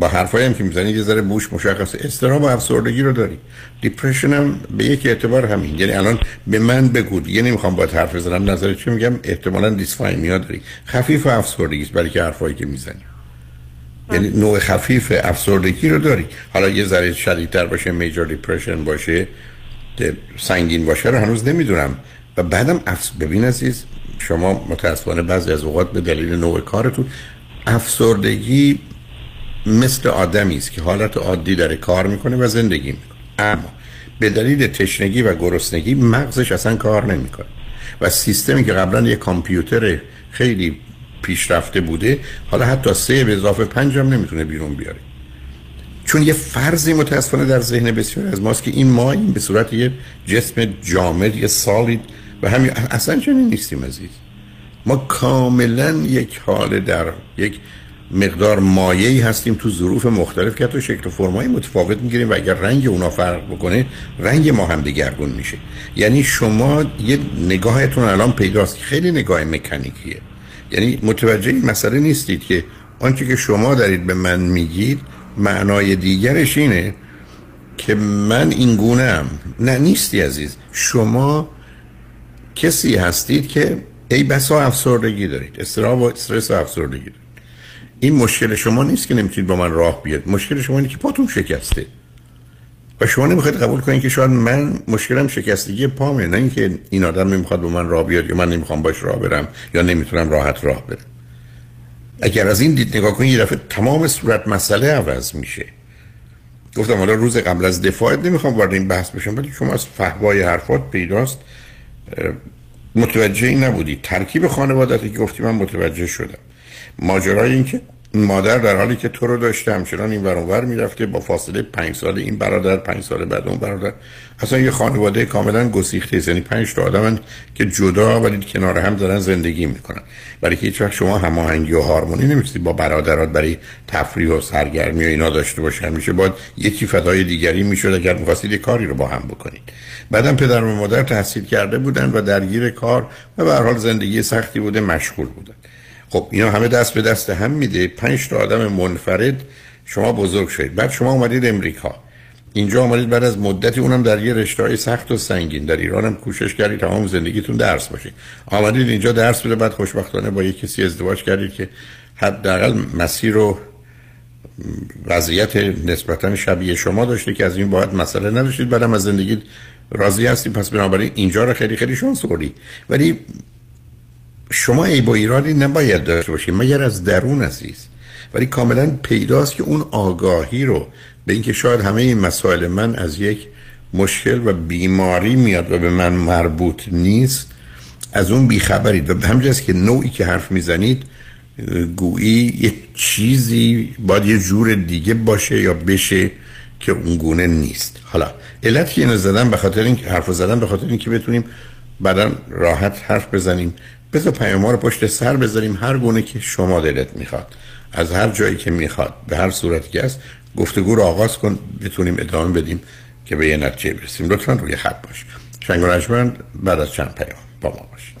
با حرفایی هم که میزنی یه ذره بوش مشخص اضطراب و افسردگی رو داری. دیپرشن هم به یک اعتبار همین، یعنی الان به من بگو دیگه نمیخوام باهات حرف بزنم، نظرت چی؟ میگم احتمالاً دیسفایمیا داری، خفیف افسردگی است برای که حرفایی که میزنی یعنی نوع خفیف افسردگی رو داری. حالا یه ذره شدیدتر باشه، میجر دیپرشن باشه، سنگین باشه رو هنوز نمیدونم. و بعدم افس ببین عزیز شما متاسفانه بعضی از اوقات به دلیل نوع کارتون افسردگی مثل آدمی است که حالت عادی داره کار میکنه و زندگی میکنه، اما به دلیل تشنگی و گرسنگی مغزش اصلا کار نمیکنه و سیستمی که قبلا یه کامپیوتر خیلی پیشرفته بوده حالا حتی سه به اضافه پنج هم نمیتونه بیرون بیاره، چون یه فرضی متاسفانه در ذهن بسیار از ماست که این ما این به صورت یه جسم جامد یه سالید و همین اصلا چنین نیستیم عزیز. ما کاملا یک حال در یک مقدار مایعی هستیم تو ظروف مختلف که حتی شکل و فرمای متفاوت میگیریم و اگر رنگ اونا فرق بکنه رنگ ما هم دگرگون میشه. یعنی شما یه نگاهتون الان پیداست که خیلی نگاه مکانیکیه، یعنی متوجه این مسئله نیستید که آنچه که شما دارید به من میگید معنای دیگرش اینه که من این گونه‌ام. نه نیستی عزیز، شما کسی هستید که ای بسا افسردگی دارید، استراب و استرس و افسردگی دارید. این مشکل شما نیست که نمیتونید با من راه بیاد، مشکل شما اینه که پاتون شکسته و شما نمیخواید قبول کنید که شاید من مشکلم شکستگی پامه، نه اینکه این آدم نمیخواد با من راه بیاد یا من نمیخوام باش راه برم یا نمیتونم راحت راه برم. اگر از این دید نگاه کنید یه دفعه تمام صورت مسئله عوض میشه گفتم حالا روز قبل از دفاعت نمیخوام وارد این بحث بشم، ولی شما از فحوای حرفات پیداست متوجه این نبودی. ترکیب خانوادتی که گفتی من متوجه شدم. ماجرای این که مادر در حالی که تو رو داشته همچنان این ور اون ور میرفته، با فاصله پنج سال این برادر، پنج سال بعد اون برادر، اصلا یه خانواده کاملا گسیخته است. یعنی پنج تا آدمن که جدا ولی کنار هم دارن زندگی میکنن. برای که هیچ وقت شما هماهنگی و هارمونی نمیستی با برادرات برای تفریح و سرگرمی و اینا داشته باشن، میشه باید یکی فدای دیگری میشد اگر می‌خواستید یه کاری رو با هم بکنید. بعدم پدر و مادر تحصیل کرده بودن و درگیر کار و به هر حال زندگی سختی بوده، مشغول بودن. خب اینا همه دست به دست هم میده، پنج تا آدم منفرد شما بزرگ شدید. بعد شما اومدید امریکا، اینجا اومدید بعد از مدتی، اونم در یه رشته‌ای سخت و سنگین. در ایران هم کوشش کردید تمام زندگیتون درس باشه، اومدید اینجا درس بده، بعد خوشبختانه با یه کسی ازدواج کردید که حداقل مسیر و وضعیت نسبتاً شبیه شما داشته که از این باید مسئله نداشتید، بعدم از زندگیت راضی هستید. پس بنابراین اینجا رو خیلی خیلی شانس آوردید. ولی شما ای با ایرانی نباید داشته باشید مگر از درون عزیز. ولی کاملا پیداست که اون آگاهی رو به اینکه شاید همه این مسائل من از یک مشکل و بیماری میاد و به من مربوط نیست، از اون بیخبرید. و همجاست که نوعی که حرف میزنید گویی یه چیزی باید یه جور دیگه باشه یا بشه که اون گونه نیست. حالا علت که اینو زدم به خاطر این که حرف زدم به خاطر اینکه بتونیم بعدن راحت حرف بزنیم. بذار پیام‌ها رو پشت سر بذاریم، هر گونه که شما دلت میخواد، از هر جایی که میخواد، به هر صورتی که هست، گفتگو رو آغاز کن، بتونیم ادامه بدیم که به یه نتیجه برسیم. لطفاً روی خط باش. شنگ و رجمند بعد از چند پیام با ما باش.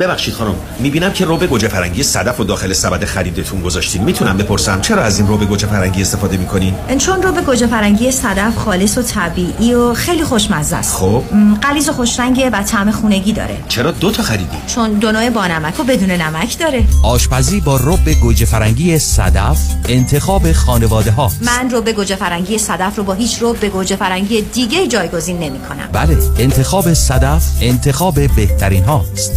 ببخشید خانم، میبینم که رب گوجه فرنگی صدف و داخل سبد خریدتون گذاشتین. میتونم بپرسم چرا از این رب گوجه فرنگی استفاده میکنین؟ چون رب گوجه فرنگی صدف خالص و طبیعی و خیلی خوشمزه است. خب غلیظ و خوش رنگه و طعم خونگی داره. چرا دو تا خریدین؟ چون دو نوع با نمک و بدون نمک داره. آشپزی با رب گوجه فرنگی صدف انتخاب خانواده ها. من رب گوجه فرنگی صدف رو با هیچ رب گوجه فرنگی دیگه جایگزین نمیکنم. بله، انتخاب صدف انتخاب بهترین هاست.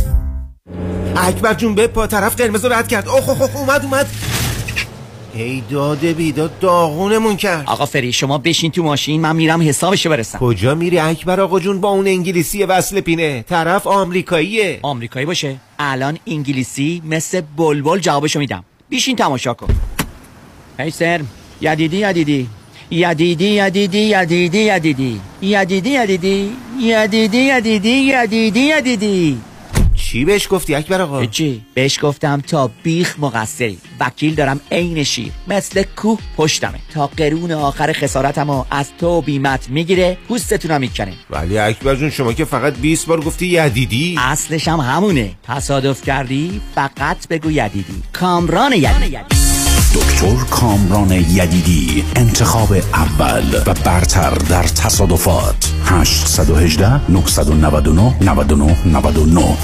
اکبر جون به پا طرف قرمز رو رد کرد. اوه اوه اوه اومد اومد هی داده بیداد داغونمون کرد. آقا فری شما بشین تو ماشین، من میرم حسابشو برسم. کجا میری اکبر آقا جون؟ با اون انگلیسی وصل پینه، طرف آمریکاییه. آمریکایی باشه الان انگلیسی مثل بلبل جوابشو میدم. بیشین تماشا کن. هی سر یدیدی یدیدی یدیدی یدیدی یدیدی یدیدی یدیدی یدیدی یدیدی یدیدی یدیدی یدیدی. چی بهش گفتی اکبر آقا؟ چی؟ بهش گفتم تا بیخ مقصری، وکیل دارم عین شیر، مثل کوه پشتمه، تا قرون آخر خسارتمو از تو بیمت میگیره، پوستتونو میکنه. ولی اکبر جون شما که فقط بیست بار گفتی یدیدی. اصلش هم همونه، تصادف کردی فقط بگو یدیدی. کامران یدیدی، دکتر کامران یدیدی، انتخاب اول و برتر در تصادفات. هشت یک هشت نه نه نه نه نه نه نه نه.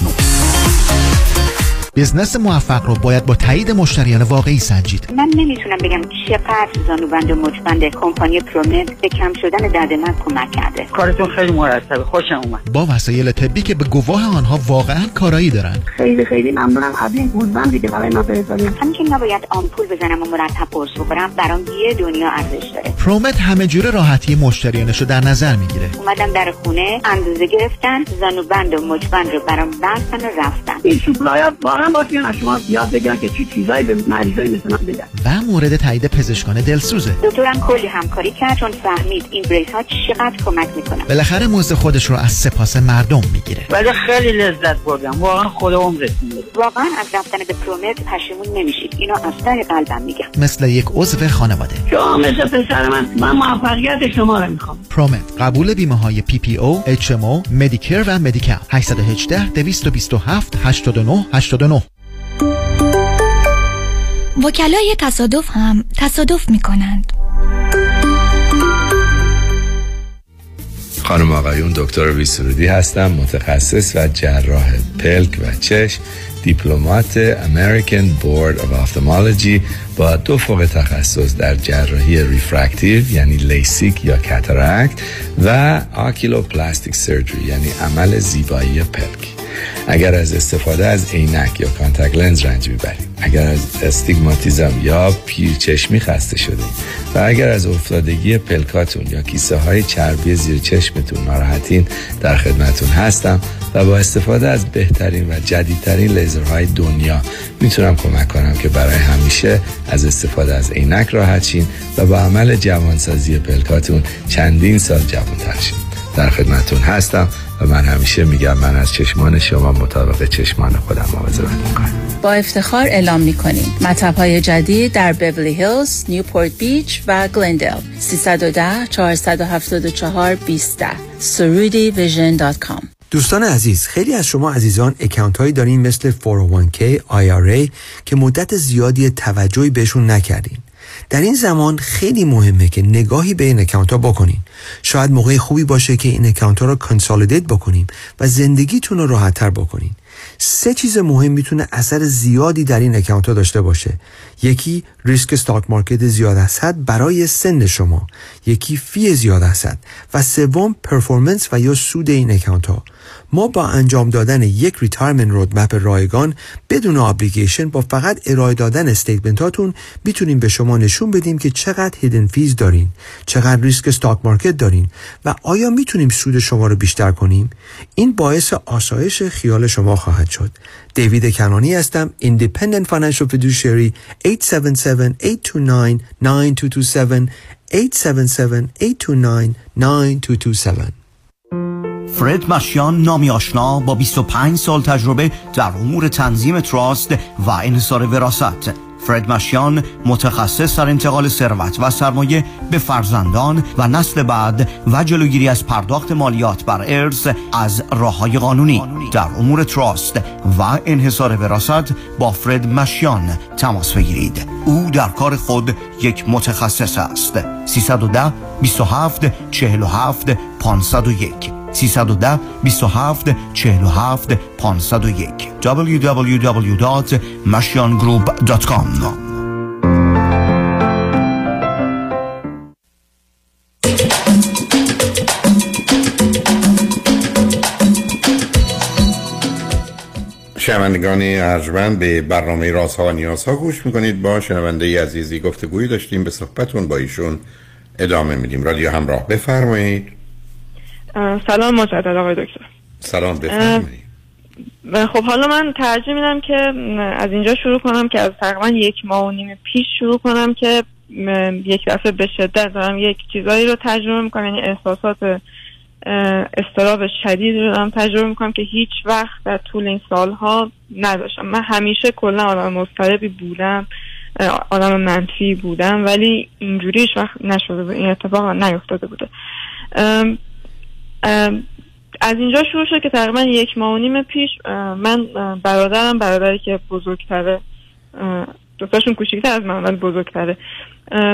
بیزنس موفق رو باید با تایید مشتریان واقعی سنجید. من نمیتونم بگم چقدر زانوبند و مچبند کمپانی پرومت به کم شدن درد من کمک کرده. کارتون خیلی مرتبه، خوشم اومد. با وسایل طبی که به گواه آنها واقعا کارایی دارن. خیلی خیلی ممنونم. حبیب مطمئن دیگه برای ما بفرستید. همین که نباید آمپول بزنم و مرتب قرص بخورم، برام یه دنیا ارزش داره. پرومت همه جوره راحتی مشتریانش رو در نظر میگیره. اومدم در خونه، اندازه گرفتن، زانوبند و مچبند رو برام بستن و رفتن. این سوپلایات ماشین شما یاد بگیرن که چی چیزایی به مریضای مثل من بدن. و مورد تایید پزشکان دلسوزه. دکترم کلی همکاری کرد چون فهمید این بریس ها چقدر کمک میکنن. بالاخره موزه خودش رو از سپاس مردم میگیره. ولی خیلی لذت بردم، واقعا خود عمر رسیدم. واقعا از رفتن به پرومت پشیمون نمیشید. اینو از ته قلبم میگم. مثل یک عضو خانواده. شما مثل پسر من، من موفقیت شما رو میخوام. پرومت قبول بیمه های پی پی او، اچ ام او، مدیکر و مدیکاپ. هشت یک هشت دویست و بیست و هفت هشتاد و نه هشتاد و نه. وکلای تصادف هم تصادف می کنند. خانم آقایون، دکتر ویسرودی هستم، متخصص و جراح پلک و چشم، دیپلمات American Board of Ophthalmology با دو فوق تخصص در جراحی ریفرکتیو یعنی لیسیک یا کاتاراکت و آکیلوپلاستیک سرجری یعنی عمل زیبایی پلک. اگر از استفاده از عینک یا کانتاکت لنز رنج میبرید، اگر از استیگماتیزم یا پیرچشمی خسته شدید و اگر از افتادگی پلکاتون یا کیسه های چربی زیر چشمتون ناراحتین، در خدمتون هستم و با استفاده از بهترین و جدیدترین لیزرهای دنیا میتونم کمک کنم که برای همیشه از استفاده از عینک راحت شین و با عمل جوانسازی پلکاتون چندین سال جوانتر شین. در خدمتون هستم و من همیشه میگم من از چشمان شما مطابق چشمان خودم مواظبت میکنم. با افتخار اعلام میکنیم مطب‌های جدید در بیولی هیلز، نیوپورت بیچ و گلندل. سه یک صفر چهار هفت چهار دو صفر یک صفر سرودی ویژن دات کام. دوستان عزیز، خیلی از شما عزیزان اکانت هایی دارین مثل فور او وان کی، آی آر ای که مدت زیادی توجهی بهشون نکردین. در این زمان خیلی مهمه که نگاهی به این اکانت ها بکنین. شاید موقع خوبی باشه که این اکانت ها رو کنسالیدیت بکنیم و زندگیتون رو راحت تر بکنین. سه چیز مهم میتونه اثر زیادی در این اکانت ها داشته باشه. یکی ریسک استاک مارکت زیاد است برای سن شما، یکی فی زیاد است و سوم پرفورمنس و یا سود این اکانت ها. ما با انجام دادن یک ریتایرمنت رودمپ رایگان بدون ابلیگیشن، با فقط ارائه دادن استیتمنت هاتون میتونیم به شما نشون بدیم که چقدر هیدن فیز دارین، چقدر ریسک استاک مارکت دارین و آیا میتونیم سود شما رو بیشتر کنیم. این باعث آسایش خیال شما خواهد شد. دیوید کنعانی هستم، ایندیپندنت فاینانشل فیدوشری. Eight seven seven eight two nine nine two two seven eight seven seven eight two nine nine two two seven. فرد مشیان، نامی آشنا با بیست و پنج سال تجربه در امور تنظیم تراست و انحصار وراثت. فرد مشیان متخصص در انتقال ثروت و سرمایه به فرزندان و نسل بعد و جلوگیری از پرداخت مالیات بر ارث از راه‌های قانونی. در امور تراست و انحصار وراثت با فرد مشیان تماس بگیرید. او در کار خود یک متخصص است. سه یک صفر دو هفت چهار هفت پانصد و یک سه یک صفر دو هفت چهار هفت پانصد و یک دبلیو دبلیو دبلیو دات مشیان گروپ دات کام. شنوندگان ارجمند، به برنامه رازها و نیازها گوش میکنید. با شنونده عزیزی گفتگویی داشتیم، به صحبتون با ایشون ادامه میدیم. رادیو همراه، بفرمایید. سلام مجدد آقای دکتر. سلام، بفرمایید. خب حالا من ترجیح میدم که از اینجا شروع کنم که از تقریبا یک ماه و نیم پیش شروع کنم که یک دفعه به شدت دارم یک چیزایی رو تجربه میکنم، یعنی احساسات اضطراب شدید رو دارم تجربه میکنم که هیچ وقت در طول این سالها نداشتم. من همیشه کلا آدم مضطربی بودم، آدم منفی بودم، ولی اینجوری هیچ وقت نشده بود، این اتفاق نیفتاده بوده. از اینجا شروع شد که تقریبا یک ماه و نیم پیش من برادرم، برادری که بزرگتره، دوستاشون کوچیکتر از من ولی بزرگتره،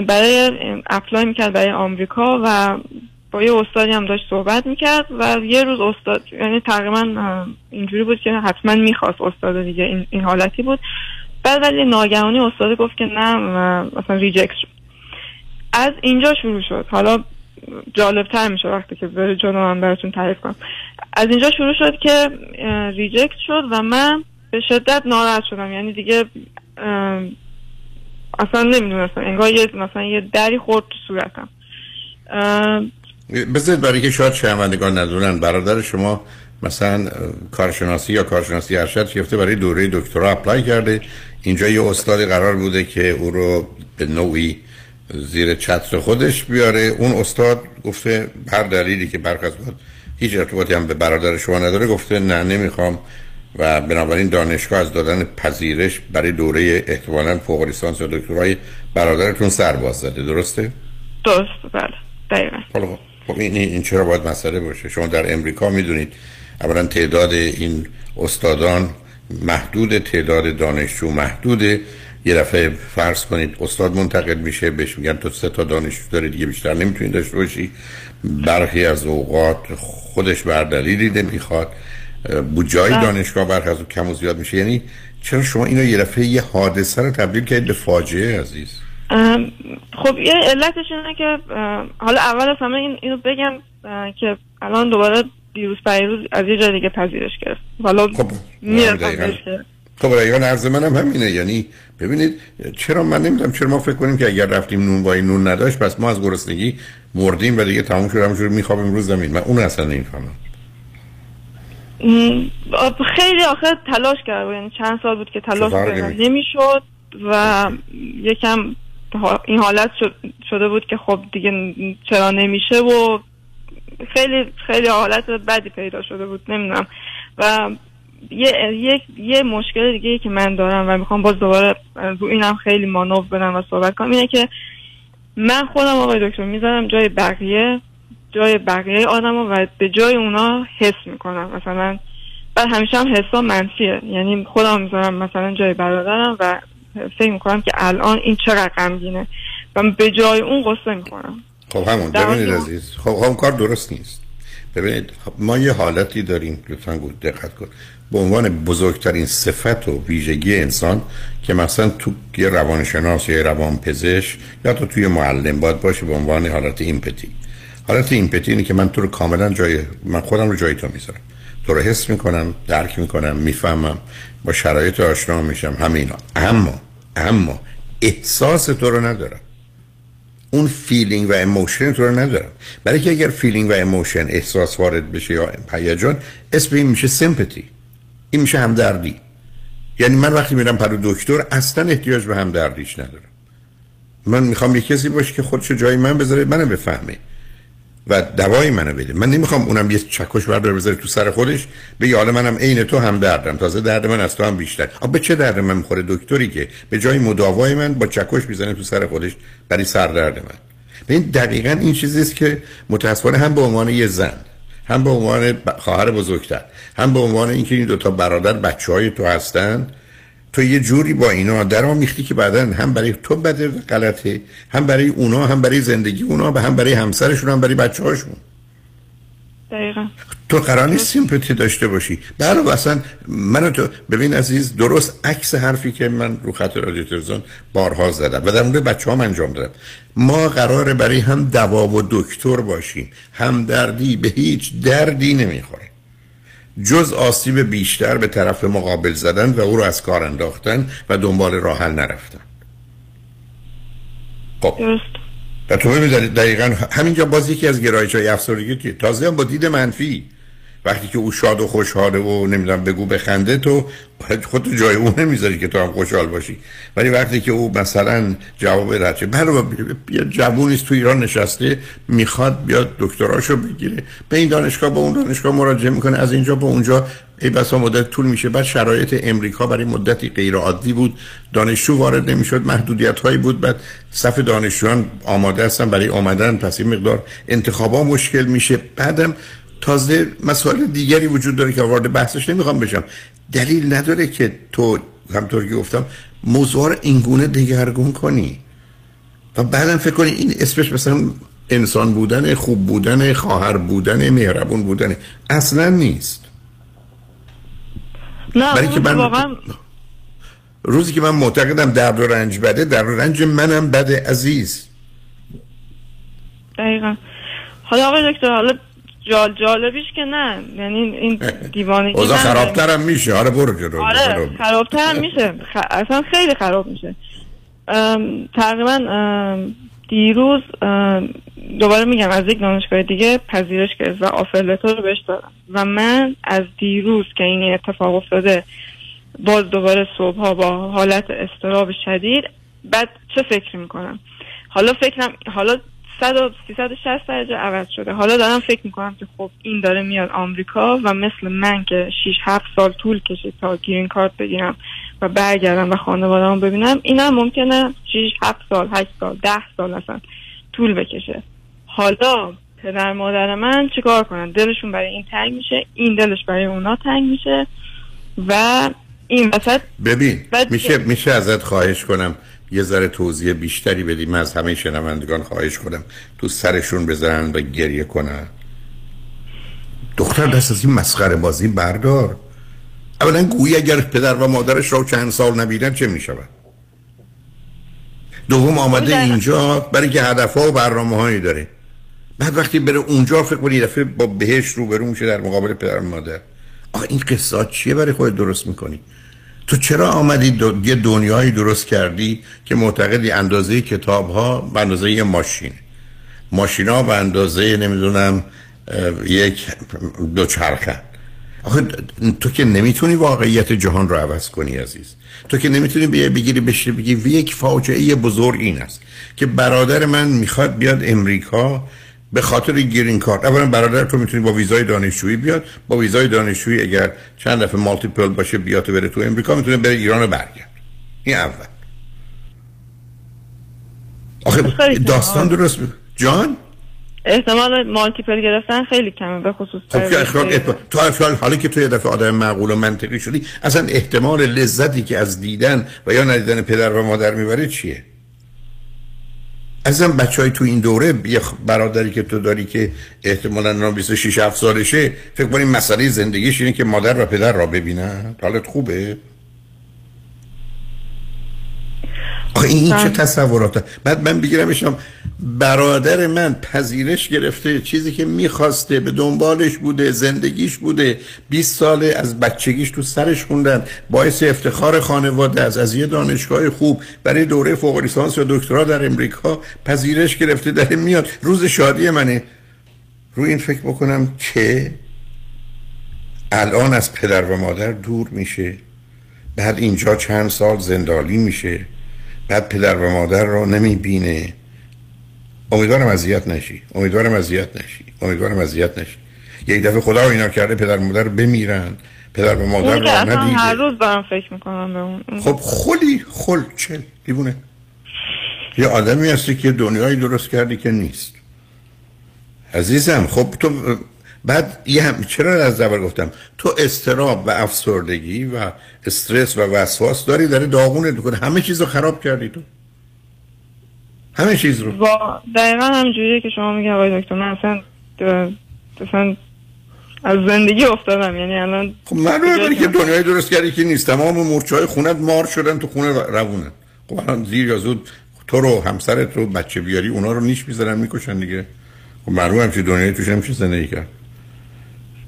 برای اپلای میکرد برای آمریکا و با یه استادی هم داشت صحبت میکرد و یه روز استاد، یعنی تقریبا اینجوری بود که حتما میخواست استاد دیگه، این, این حالتی بود. بعد ولی ناگهانی استاد گفت که نه، مثلا ریجکت شد. از اینجا شروع شد. حالا جالبتر میشه وقتی که بره جلو، من براتون تعریف کنم. از اینجا شروع شد که ریجکت شد و من به شدت ناراحت شدم، یعنی دیگه اصلا نمیدونستم، انگار یه مثلا یه دری خورد تو صورتم. بذارید برای که شاید شنوندگان ندونن، برادر شما مثلا کارشناسی یا کارشناسی ارشد گرفته، برای دوره دکترا اپلای کرده، اینجا یه استادی قرار بوده که او رو به نوعی زیر چتر خودش بیاره. اون استاد گفته هر دلیلی که برخلاف هیچ ارتباطی هم به برادر شما نداره، گفته نه نمیخوام و بنابراین دانشگاه از دادن پذیرش برای دوره احتمالاً فوق لیسانس و دکترای برادرتون سر باز زده. درسته؟ درست، بله، دقیقاً. خب این این چرا باید مسئله باشه؟ شما در امریکا میدونید اولا تعداد این استادان محدود، تعداد دانشجو محدوده. یه دفعه فرض کنید استاد منتقل میشه، بهش میگن تو سه تا دانشجو داره دیگه، بیشتر نمیتونی داشته باشی. برخی از اوقات خودش بر دلیلی نمیخواد، بودجه دانشگاه برخی از کم و زیاد میشه. یعنی چرا شما اینو یه دفعه یه حادثه رو تبدیل کردید به فاجعه عزیز؟ خب یه علتش اینه که حالا اول از همه این اینو بگم که الان دوباره دیروز پریروز از یه جای دیگه پذیرش گرفت. حالا خب میرم پذیرش گرفت. خب رایگان عرض منم همینه، یعنی ببینید چرا من نمیدونم چرا ما فکر کنیم که اگر رفتیم نون وای نون نداشت پس ما از گرسنگی مردیم و دیگه تموم شد همونجوری میخوابیم امروز زمین. من اون اصلا نمیفهمم. خیلی آخر تلاش کردم، یعنی چند سال بود که تلاش کردم نمیشد و یکم این حالت شده بود که خب دیگه چرا نمیشه و خیلی خیلی حالت بدی پیدا شده بود، نمیدونم. و یه یه, یه مشکل دیگه که من دارم و میخوام باز دوباره رو اینم خیلی مانور بدم و صحبت کنم اینه که من خودم آقای دکتر میذارم جای بقیه جای بقیه آدمو و به جای اونا حس میکنم، مثلا بعد همیشه هم حسا منفیه، یعنی خودم میذارم مثلا جای برادرم و فکر میکنم که الان این چقدر غمگینه و به جای اون قصه میخورم. خب همون ببینید عزیز، خب هم کار درست نیست. ببینید ما یه حالتی داریم، لطفاً دقت کن، به عنوان بزرگترین صفت و ویژگی انسان که مثلا تو یه روانشناس یا روانپزشک یا تو توی معلم باید باشه، به عنوان حالت ایمپتی. حالت ایمپتی اینه که من تو رو کاملاً جای من خودم رو جای تو میذارم، تو رو حس میکنم، درک میکنم، میفهمم، با شرایط آشنا میشم، همینا. اما اما احساس تو رو ندارم، اون فیلینگ و ایموشن تو رو ندارم. برای که اگر فیلینگ و ایموشن احساس وارد بشه یا هیجان، اسم این میشه سمپاتی، این میشه همدردی. یعنی من وقتی میرم پر دکتر اصلا احتیاج به همدردیش ندارم، من میخوام یه کسی باشه که خودشو جای من بذاره، منو بفهمه و دوای منو بده. من نمیخوام اونم یه چکش برداره بذاره تو سر خودش بگه حالا منم عین تو هم دردم، تازه درد من از تو هم بیشتر. آ به چه درد من میخوره دکتری که به جای مداوای من با چکش میزنه تو سر خودش برای سر درد من؟ ببین دقیقاً این چیزیه که متأسفانه هم به عنوان یه زن، هم به عنوان خواهر بزرگتر، هم به عنوان اینکه این دو تا برادر بچهای تو هستن، تو یه جوری با اینا درآمیختی که بعداً هم برای تو بده و غلطه، هم برای اونا، هم برای زندگی اونا، و هم برای همسرشون، هم برای بچه‌هاشون. دقیقاً تو قرار نیست سیمپاتی داشته باشی. برای اصلا منو تو ببین عزیز، درست عکس حرفی که من رو خط رادیو تلویزیون بارها زدم و در مورد بچه‌هام انجام دادم. ما قراره برای هم دوا و دکتر باشیم. همدردی به هیچ دردی نمیخوره، جز آسیب بیشتر به طرف مقابل زدن و او رو از کار انداختن و دنبال راه حل نرفتن. خب و تو می‌دونید دقیقاً همینجا باز یکی از گرایش‌های افسردگی، تازه هم با دید منفی. وقتی که او شاد و خوشحاله و نمیدونم بگو بخنده، تو خودت جای اون نمیذاری که تو هم خوشحال باشی. ولی وقتی که او مثلا جواب رد، برو بیا جوونی است تو ایران نشسته میخواد بیاد دکتراشو بگیره، به این دانشگاه به اون دانشگاه مراجعه میکنه، از اینجا به اونجا، ای بسا مدت طول میشه. بعد شرایط امریکا برای مدتی غیر عادی بود، دانشجو وارد نمیشد، محدودیت هایی بود، بعد صف دانشجویان آماده هستن برای آمدن، پس این مقدار انتخابا مشکل میشه. بعدم تازه مسائل دیگری وجود داره که وارد بحثش نمیخوام بشم. دلیل نداره که تو همطور که گفتم موضوع رو اینگونه دگرگون کنی و بعدم فکر کنی این اسمش مثلا انسان بودن، خوب بودن، خواهر بودن، مهربون بودن. اصلا نیست. نه برای که من واقعا روزی که من معتقدم درد و رنج بده، درد و رنج منم بده عزیز. دقیقا. حالا آقای دکتر، حالا جال جالبیش که نه، یعنی این دیوانگی اوضاع خرابتر هم میشه. آره برو جلو. آره خرابتر هم میشه، خ... اصلا خیلی خراب میشه. ام... تقریبا ام... دیروز ام... دوباره میگم از یک دانشگاه دیگه پذیرش کرد و آفر لتر رو بهش دادم و من از دیروز که این اتفاق افتاده باز دوباره صبحها با حالت اضطراب شدید، بعد چه فکر میکنم؟ حالا فکرم حالا صد و سیصد و شصت درجه عوض شده. حالا دارم فکر میکنم که خب این داره میاد آمریکا و مثل من که شش هفت سال طول کشید تا گرین کارت بگیرم و برگردم و خانواده‌مو ببینم، اینم ممکنه شش هفت سال، هشت سال، ده سال اصلا طول بکشه. حالا پدر مادر من چیکار کنن؟ دلشون برای این تنگ میشه، این دلش برای اونا تنگ میشه و این وسط ببین میشه میشه ازت خواهش کنم یه ذره توضیح بیشتری بدیم؟ من از همه شنوندگان خواهش کنم تو سرشون بذارن و گریه کنن. دختر دست از این مسخره بازی بردار. اولا گویی اگر پدر و مادرش رو چند سال نبینن چه میشود؟ دوم آمده اینجا برای که هدفها و برنامه هایی داره. بعد وقتی بره اونجا فکر کنی دفعه با بهش روبرو میشه در مقابل پدر مادر. آخه این قصه چیه برای خودت درست میکنی؟ تو چرا آمدی دو... یه دنیایی درست کردی که معتقدی اندازه کتاب ها به اندازه یه ماشین، ماشین ها به اندازه نمیدونم یک دوچرخه. آخه تو که نمیتونی واقعیت جهان رو عوض کنی عزیز، تو که نمیتونی بیای بگیری بشه بگی یک فاجعه بزرگ این است که برادر من میخواد بیاد امریکا به خاطر گرین کارت. اولا برادر تو میتونی با ویزای دانشجویی بیاد، با ویزای دانشجویی اگر چند دفعه مالتیپل باشه بیاد و بره تو امریکا، میتونه بره ایران و برگرد. این اول. آخه داستان درست جان؟ احتمال مالتیپل گرفتن خیلی کمه، به خصوص تو افراد حالی که تو یه دفعه آدم معقول و منطقی شدی. اصلا احتمال لذتی که از دیدن و یا ندیدن پدر و مادر میبره چیه؟ ازم بچهای تو این دوره، یه برادری که تو داری که احتمالاً بیست و شش هفت سالشه، فکر کنم مسئله زندگیش اینه که مادر و پدر را ببینه. حالت خوبه؟ آخه این چه تصوراته؟ بعد من بگیرمشم برادر من پذیرش گرفته، چیزی که میخواسته، به دنبالش بوده، زندگیش بوده، بیست ساله از بچگیش تو سرش خوندن، باعث افتخار خانواده از از یه دانشگاه خوب برای دوره فوق لیسانس یا دکترا در امریکا پذیرش گرفته، در میاد روز شادی منه. رو این فکر بکنم که الان از پدر و مادر دور میشه، بعد اینجا چند سال زندانی میشه، بعد پدر و مادر رو نمیبینه. امیدوارم اذیت نشی، امیدوارم اذیت نشی، امیدوارم اذیت نشی. یک دفعه خدا رو اینا کرده پدر و مادر بمیرن، پدر و مادر رو ندیده. هر روز برام فکر میکنم به اون. خب خلی خلچل دیوونه. یه آدمی هستی که دنیایی درست کردی که نیست. عزیزم خب تو بعد یه هم چرا از اول گفتم تو استراب و افسردگی و استرس و وسواس داری، داری داغونت میکنه، همه چیز رو خراب کردی تو. همه چیز رو. وا دقیقاً همونجوریه که شما میگی آقای دکتر. من اصلا اصلا از زندگی افتادم، یعنی الان خب معلومه که دنیای درست کردی که نیست. تمام مورچه‌های خونت مار شدن تو خونه روونه. خب الان زیر یا زود تو رو، همسرت رو، بچه بیاری اونا رو نیش می‌ذارن میکشن دیگه. خب معلومه که دنیای توش هم چیز زندگی کرد.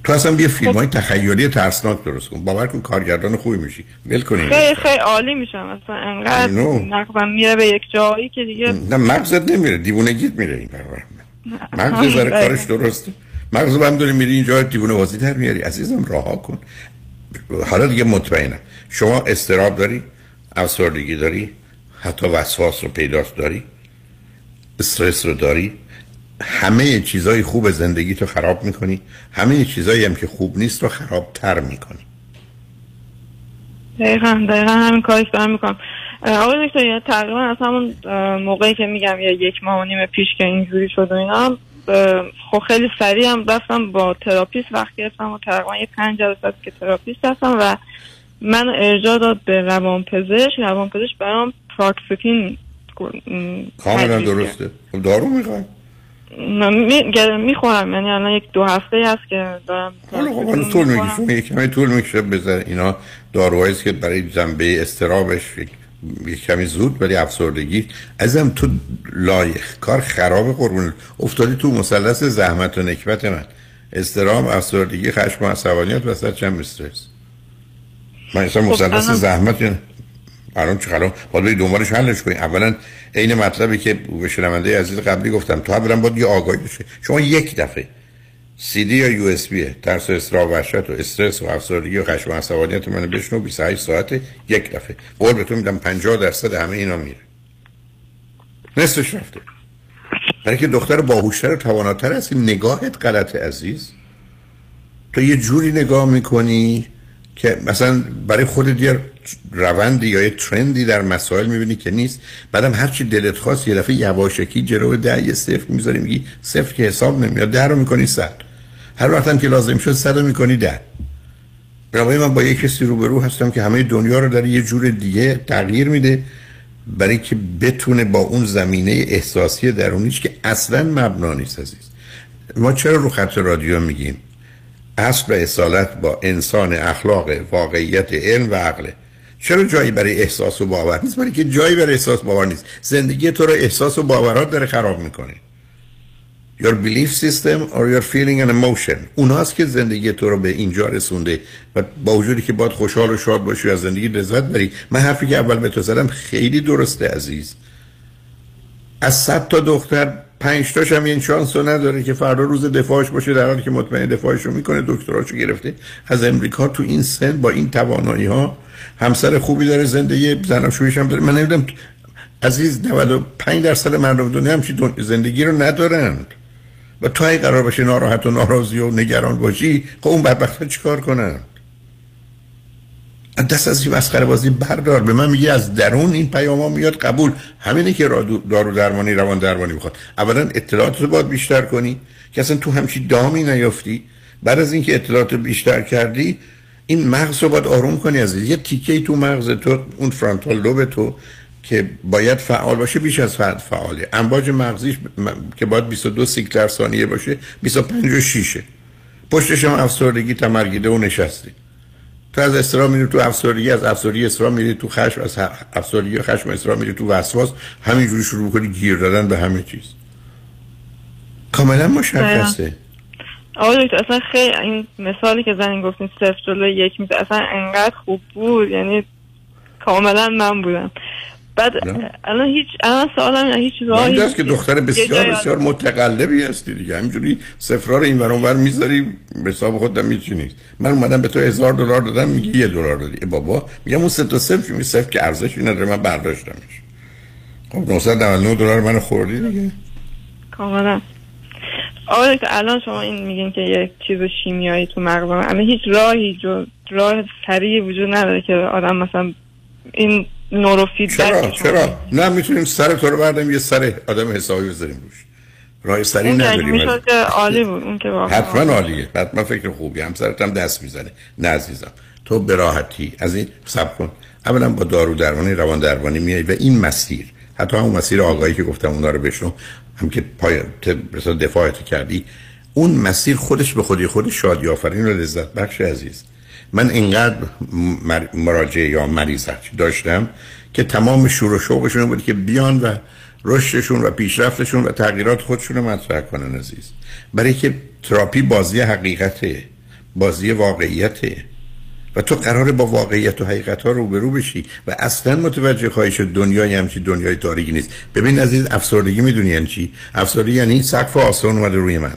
تو اصلا بیا فیلم‌های تخیلی ترسناک درست کن، باور کن کارگردان خوبی میشی. ول کنین. خیلی خیلی عالی میشم اصلا، انقدر مغزم میره به یک جایی که دیگه نه، مغزت نمیره، دیوونگیت میره. این برابر مغز زره کارش درسته، مغز هم داره میری اینجا دیوونه بازی در میاری. عزیزم رها کن. حالا دیگه مطمئنم شما استراب داری، افسردگی داری، حتی وسواس رو پیداست داری، استرس رو داری، همه چیزای خوب زندگی تو خراب میکنی، همه چیزایی هم که خوب نیست رو خرابتر میکنی. دقیقا دقیقا همین کاریش دارم میکنم آقای دکتر. تقریبا از همون موقعی که میگم یا یک ماه و نیم پیش که اینجوری شد و اینا، خب خیلی سریع هم رفتم با تراپیست وقت گرفتم و تقریبا یه پنج جلسه که تراپیست هستم و من ارجاع داد به روانپزشک. روانپزشک برام پراکسیتین کاملا درسته. دارو میخوای؟ من میخورم، یعنی الان یک دو هفته هست که دارم. حالا طول میکشه، یکمی طول میکشه بذار اینا داروهایی است که برای جنبه استرابش یک کمی زود، ولی افسردگی ازم تو لایق کار خراب قربون افتادی تو مثلث زحمت و نکبت من. استرام، افسردگی، خشم و عصبانیت وسط چم استرس. من اصلا مثلث زحمت نه. الان چقدر باید بری دنبالش حلش کنی. اولا این مطلبی که به شنونده عزیز قبلی گفتم تا برام باید یه آگاهی بشه. شما یک دفعه سی دی یا یو اس بی ترس و استرس و وحشت و استرس و افسردگی و خشم و عصبانیت منو بشنو بیست و هشت ساعت یک دفعه. قول بهتون میدم پنجاه درصد همه اینا میره. نصفش رفته. برای که دختر باهوشتر و تواناتر هستی، نگاهت غلطه عزیز. تو یه جوری نگاه میکنی که مثلا برای خودت یه روندی یا یه ترندی در مسائل میبینی که نیست، بعدم هرچی دلت خواست یه دفعه یواشکی جلو ده یه صفر میذاری، میگی صفر که حساب نمیاد، ده رو میکنی صد، هر وقتم که لازم شد صد رو میکنی ده. برای من با یه کسی روبرو هستم که همه دنیا رو در یه جور دیگه تغییر میده برای که بتونه با اون زمینه احساسی درونیش که اصلا مبنا نیست. عزیز ما چرا رو خط رادیو میگیم اصل اصالت با انسان، اخلاق، واقعیت، علم و عقله؟ چرا جایی برای احساس و باور نیست؟ برای که جایی برای احساس باور نیست. زندگی تو رو احساس و باورات داره خراب میکنه. your belief system or your feeling and emotion. اوناست که زندگی تو رو به اینجا رسونده و با وجودی که باید خوشحال و شاد باشی از زندگی لذت بری. من حرفی که اول به تو زدم خیلی درسته عزیز. از صد تا دختر پنج تاش هم این شانس رو نداره که فردا روز دفاعش باشه، در حالی که مطمئن دفاعش رو میکنه، دکتراشو گرفته از امریکا، تو این سن با این توانایی ها، همسر خوبی داره، زندگی زناشویش هم داره. من نمیدونم عزیز، نود و پنج درصد مردم دنیا همچین زندگی رو ندارند و تو اگه قرار باشه ناراحت و ناراضی و نگران باشی، خب اون بدبختا چیکار کنن؟ دست از این مسخره بازی بردار. به من میگه از درون این پیاما میاد، قبول. همینه که دارو درمانی روان درمانی میخواد. اولا اطلاعات رو باید بیشتر کنی که اصلا تو همچی دامی نیافتی. بعد از اینکه اطلاعات رو بیشتر کردی، این مغز رو باید آروم کنی عزیز. یه تیکه تو مغز تو، اون فرانتال لوب تو که باید فعال باشه بیش از حد فعاله. امواج مغزیش که باید بیست و دو سیکل در ثانیه باشه، بیست و پنج و شش. پشتش هم افسردگی، تمرکز و نشستی. تو از استرام میری تو افسردگی، از افسردگی استرام میری تو خشم، از افسردگی خشم استرام میری تو وسواس، همینجوری شروع کنی گیر دادن به همه چیز. کاملا مشخصه. آره دکتر، اصلا خیلی این مثالی که زنین گفتین صفر تا یک میده اصلا انقدر خوب بود، یعنی کاملا من بودم. بعد الان هیچ الان سوالم اینه، هیچ چیزایی نیست. اینجاست که دختر بسیار بسیار متقلبی هستی دیگه، همینجوری صفرا رو اینور اونور میذاری، به حساب خودت میچینی. من اومدم به تو هزار دلار دادم، میگی یه دلار دادی. بابا میگم اون سه تا صفر می صفر که ارزشی نداره، من برداشتمش. خب نهصد و نود و نه دلار من خوردی دیگه. کاملا. آره که الان شما این میگین که یک چیز شیمیایی تو مغزم، اما هیچ راهی جو راه سریع وجود نداره که آدم مثلا این نورو فیدبک. چرا چرا نه میتونیم سر تو رو بردم یه سر آدم حسابی بذاریم روش، راه سری نداریم. میشه که عالی بود اون که واقعا حتما عالیه، حتما فکر خوبی همسرت هم دست میزنه. نه عزیزم، تو به راحتی از این صبر کن. اولا با دارو درمانی روان درمانی میای و این مسیر، حتی اون مسیر آگاهی که گفتم اونا رو بشنو، هم که پای رسالت دفاعت کردی، اون مسیر خودش به خودی خود شادی آفرین و لذت بخش عزیز. من اینقدر مراجعه یا مریض داشتم که تمام شور و شوقشون بود که بیان و رشدشون و پیشرفتشون و تغییرات خودشون رو مطرح کنن عزیز. برای که تراپی بازی حقیقته، بازی واقعیته و تو قراره با واقعیت و حقیقت ها روبرو بشی و اصلا متوجه خواهی شد دنیای همچی دنیای تاریکی نیست. ببین عزیز، افسردگی میدونی یعنی چی؟ افسردگی یعنی سقف آسمان اومده روی من.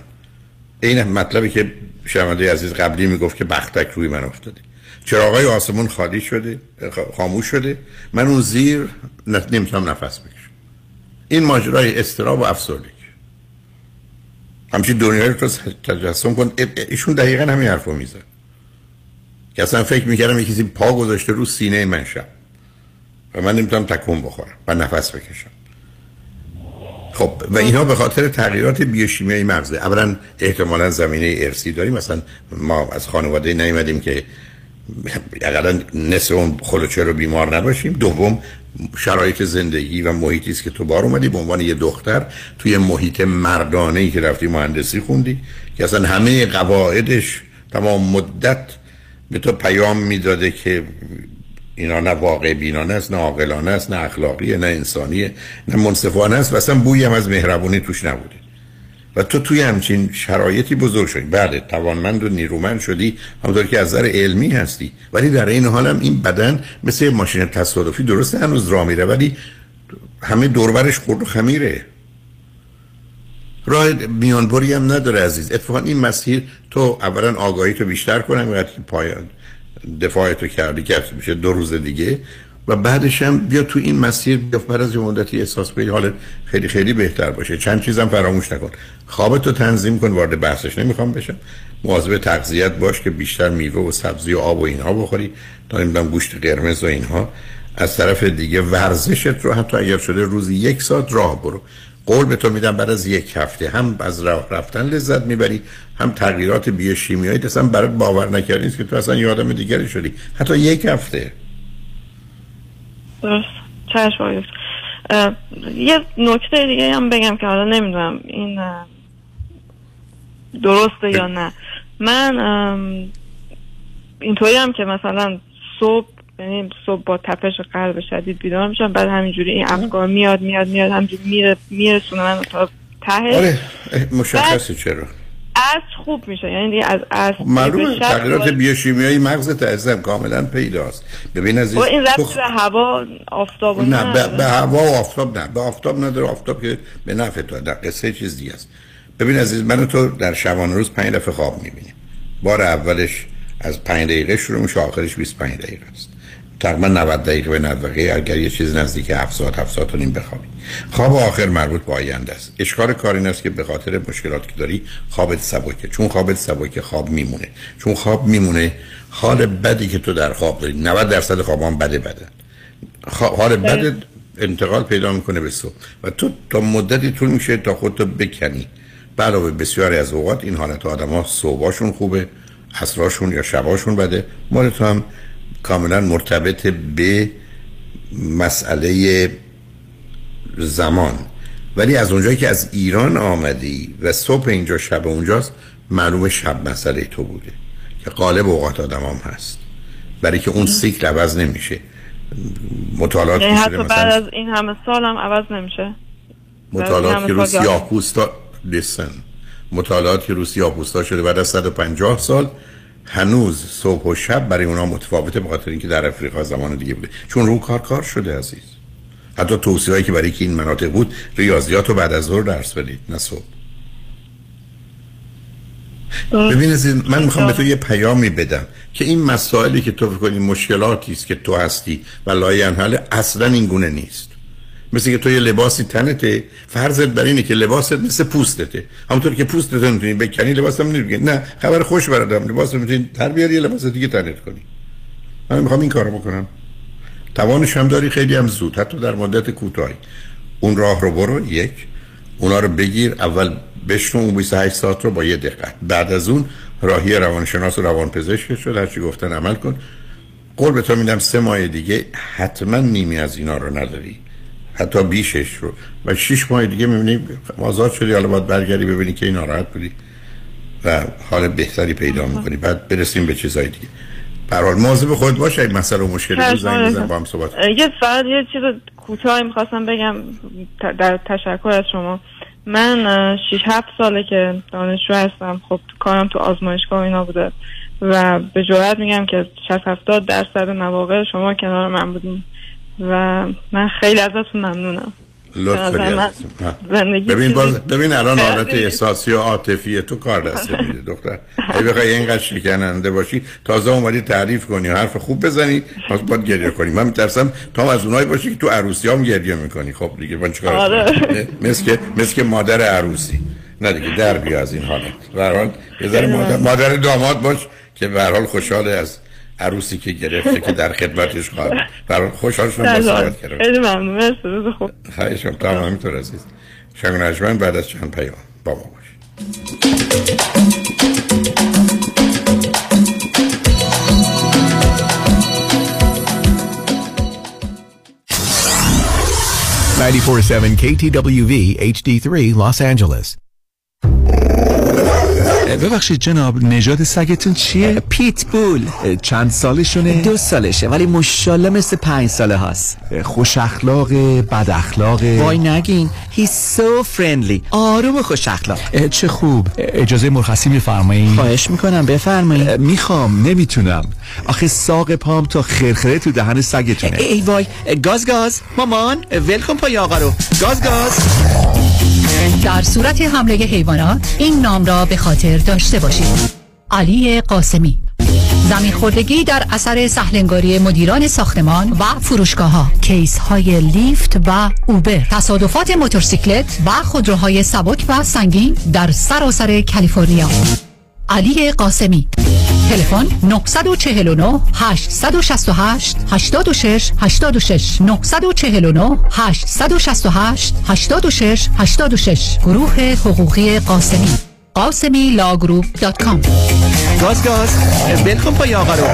این مطلبی که شمده عزیز قبلی میگفت که بختک روی من افتاده، چراغای آسمون خالی شده، خاموش شده، من اون زیر نمیتونم نفس بکشم. این ماجرای اضطراب و افسردگی. همچین دنیایی رو تجسم کن. ایشون دقیقا همین حرفو میزن که اصلا فکر میکردم یکی پا گذاشته رو سینه من شب و من نمیتونم تکون بخورم و نفس بکشم. خب و اینا به خاطر تغییرات بیوشیمیایی مغزه. اولا احتمالا زمینه ارثی داریم، مثلا ما از خانواده نیومدیم که حداقل نصف اون خلوچه رو بیمار نباشیم. دوم شرایط زندگی و محیطی است که تو بار اومدی به عنوان یه دختر توی محیط مردانه‌ای که رفتی مهندسی خوندی که اصلا همه قواعدش تمام مدت به تو پیام میداده که اینا نه واقع بینانه است، نه عاقلانه است، نه اخلاقیه، نه انسانیه، نه منصفانه است و اصلا بویی هم از مهربونی توش نبوده و تو توی همچین شرایطی بزرگ شدی. بله توانمند و نیرومند شدی، همونطور که از نظر علمی هستی، ولی در این حال هم این بدن مثل ماشین تصادفی درسته هنوز راه میره ولی همه دور و برش خورد و خمیره، راه میانبری هم نداره عزیز. اتفاقا این مسیر تو اولا آگاهی تو بیشتر کن، اینقدر که پایان دفاعتو کردی که میشه دو روز دیگه و بعدش هم بیا تو این مسیر، بیا بعد از یه مدتی احساس کنی حالت خیلی خیلی بهتر باشه. چند چیزم فراموش نکن، خوابتو تنظیم کن، وارد بحثش نمیخوام بشم. مواظب تغذیه‌ات باش که بیشتر میوه و سبزی و آب و اینها بخوری، تا نمیدونم گوشت قرمز و اینها. از طرف دیگه ورزشت رو حتی اگر شده روزی یک ساعت راه برو. قول به تو میدم بعد از یک هفته هم از راه رفتن لذت میبری، هم تغییرات بیوشیمیایی اصلا برات باور نکردنی است که تو اصلا یه آدم دیگری شدی، حتی یک هفته. درست، چشم. یه نکته دیگه هم بگم که حالا نمیدونم این درسته یا نه. من اینطوری هم که مثلا صبح یعنی صبح با تپش قلب شدید بیدار میشم، بعد همینجوری این افکار میاد میاد میاد همینجوری میره میرسونه من تا تهش. آره مشخصه چرا عصب خوب میشه، یعنی دیگه از عصب معلومه تغییرات بیوشیمیایی مغزت عزم کاملا پیداست. ببین عزیز این رفت خ... به هوا آفتاب نه, نه. به, به هوا و آفتاب نه به آفتاب نداره، آفتاب که به نفع تو در قصه چیز دیگه است. ببین عزیز من تو در شبانه روز پنج دفعه خواب میبینیم، بار اولش از پنج دقیقه شروع میشه آخرش بیست و پنج دقیقه است، تقریبا نود دقیقه به نود دقیقه اگر یه چیز نزدیک هفت ساعت هفت ساعت و نیم بخوابی. خواب آخر مربوط به آینده است. اشکار کار این است که به خاطر مشکلات که داری خوابت سبکه، چون خوابت سبکه خواب میمونه، چون خواب میمونه حال بدی که تو در خواب داری نود درصد خوابان بده بده حال بدت انتقال پیدا میکنه به صبح و تو تا مدتی طول میشه تا خودتو بکنی. علاوه بسیاری از اوقات این حالت آدم‌ها صبحاشون خوبه، عصراشون یا شباشون بده. مال تو هم کاملا مرتبط به مسئله زمان، ولی از اونجایی که از ایران آمدی و صبح اینجا شب اونجاست معلومه شب مسئله تو بوده که غالب اوقات آدمام هست، برای که اون سیکل عوض نمیشه. مطالعات میشه حتی بعد از این همه سال هم عوض نمیشه. مطالعات که رو سیاه پوستا لسن مطالعات که روسیه آپوستا شده بعد از صد و پنجاه سال هنوز صبح و شب برای اونا متفاوته، به خاطر اینکه در افریقا زمان دیگه بوده، چون رو کار کار شده عزیز. حتی توصیه‌ای که برای که این مناطق بود ریاضیات رو بعد از ظهر درس بدید نه صبح. ببین عزیز من میخوام به تو یه پیامی بدم که این مسائلی که تو فکر کنی مشکلاتی است که تو هستی و لاینحل اصلا این گونه نیست. مثل که تو یه لباسی تنته، فرضت بر اینه که لباست مثل پوستته، همونطور که پوستت نمیتونی بکنی لباس هم نمیتونی، نه خبر خوش برادم لباس میتونی در بیاری یه لباس دیگه تنت کنی. من میخوام این کارو بکنم، توانش هم داری، خیلی هم زود، حتی در مدت کوتاهی اون راه رو برو. یک، اونا رو بگیر اول بشنو اون بیست و هشت ساعت رو با یه دقت، بعد از اون راهی روانشناس و روانپزشک شد، هر چی گفتن عمل کن. قول به تو میدم سه ماه دیگه حتما نیمی از اینا رو نداری، حتی بیشش رو، و شش ماه دیگه میبینی آزاد شدی. حالا باید برگردی ببینی که این ناراحت بودی و حال بهتری پیدا میکنی، بعد برسیم به چیزای دیگه. به هر حال مواظب خود باش، این مسئله و مشکلی رو زنگ بزن با هم صحبت کنیم. یه فقط یه چیز کوتاهی میخواستم بگم در تشکر از شما. من شش هفت ساله که دانشجو هستم، خب کارم تو آزمایشگاه اینا بوده و به جرئت میگم که شصت هفتاد درصد مواقع شما کنار من بودین و من خیلی ازتون ممنونم. لطف کردید. ببین باز ببین الان حالت احساسی و عاطفی تو کار دست میده دختر. اگه بخوای اینقدر شکننده باشی، تازه اومدی تعریف کنی، حرف خوب بزنی، باز باید گریه کنی. من میترسم تا از اونایی باشی که تو عروسیام گریه میکنی. خب دیگه من چیکار کنم؟ مثل مثل مادر عروسی. نه دیگه در بیا از این حالت. به هر حال بذار مادر مادر داماد باش که به هر حال خوشحال از عروسی که گرفته که در خدمتش خواهد برای خوشحال شما بساعت کرده. خیلی ممنون، مرسی، روز خوب. خیلی شما تا همینطور عزیز. شنگون عجمن بعد از چند پیام با ما باش. نه چهار هفت کی تی دبلیو وی اچ دی سه Los Angeles. ببخشید جناب، نژاد سگتون چیه؟ پیت بول. چند سالشونه؟ دو سالشه ولی ماشاءالله مثل پنج ساله هاست. خوش اخلاقه، بد اخلاقه؟ وای نگین، he's so friendly. آروم و خوش اخلاق. چه خوب. اجازه مرخصی میفرمایید؟ خواهش میکنم بفرمایید. میخوام، نمیتونم. آخه ساق پام تا خرخره تو دهن سگتونه. ای, ای وای، گاز گاز. مامان، ولکن پای آقا رو. گاز گاز. در صورت حمله حیوانات این نام را به خاطر داشته باشید. علی قاسمی. زمین خوردگی در اثر سهلنگاری مدیران ساختمان و فروشگاه‌ها، کیس‌های لیفت و اوبر، تصادفات موتورسیکلت و خودروهای سبک و سنگین در سراسر کالیفرنیا. علی قاسمی. تلفن نه چهار نه هشت شش هشت هشت شش هشت شش نه چهار نه هشت شش هشت هشت شش هشت شش. گروه حقوقی قاسمی، قاسمی لاگروپ دات کام. گاز گاز. بلکن پای آقا رو.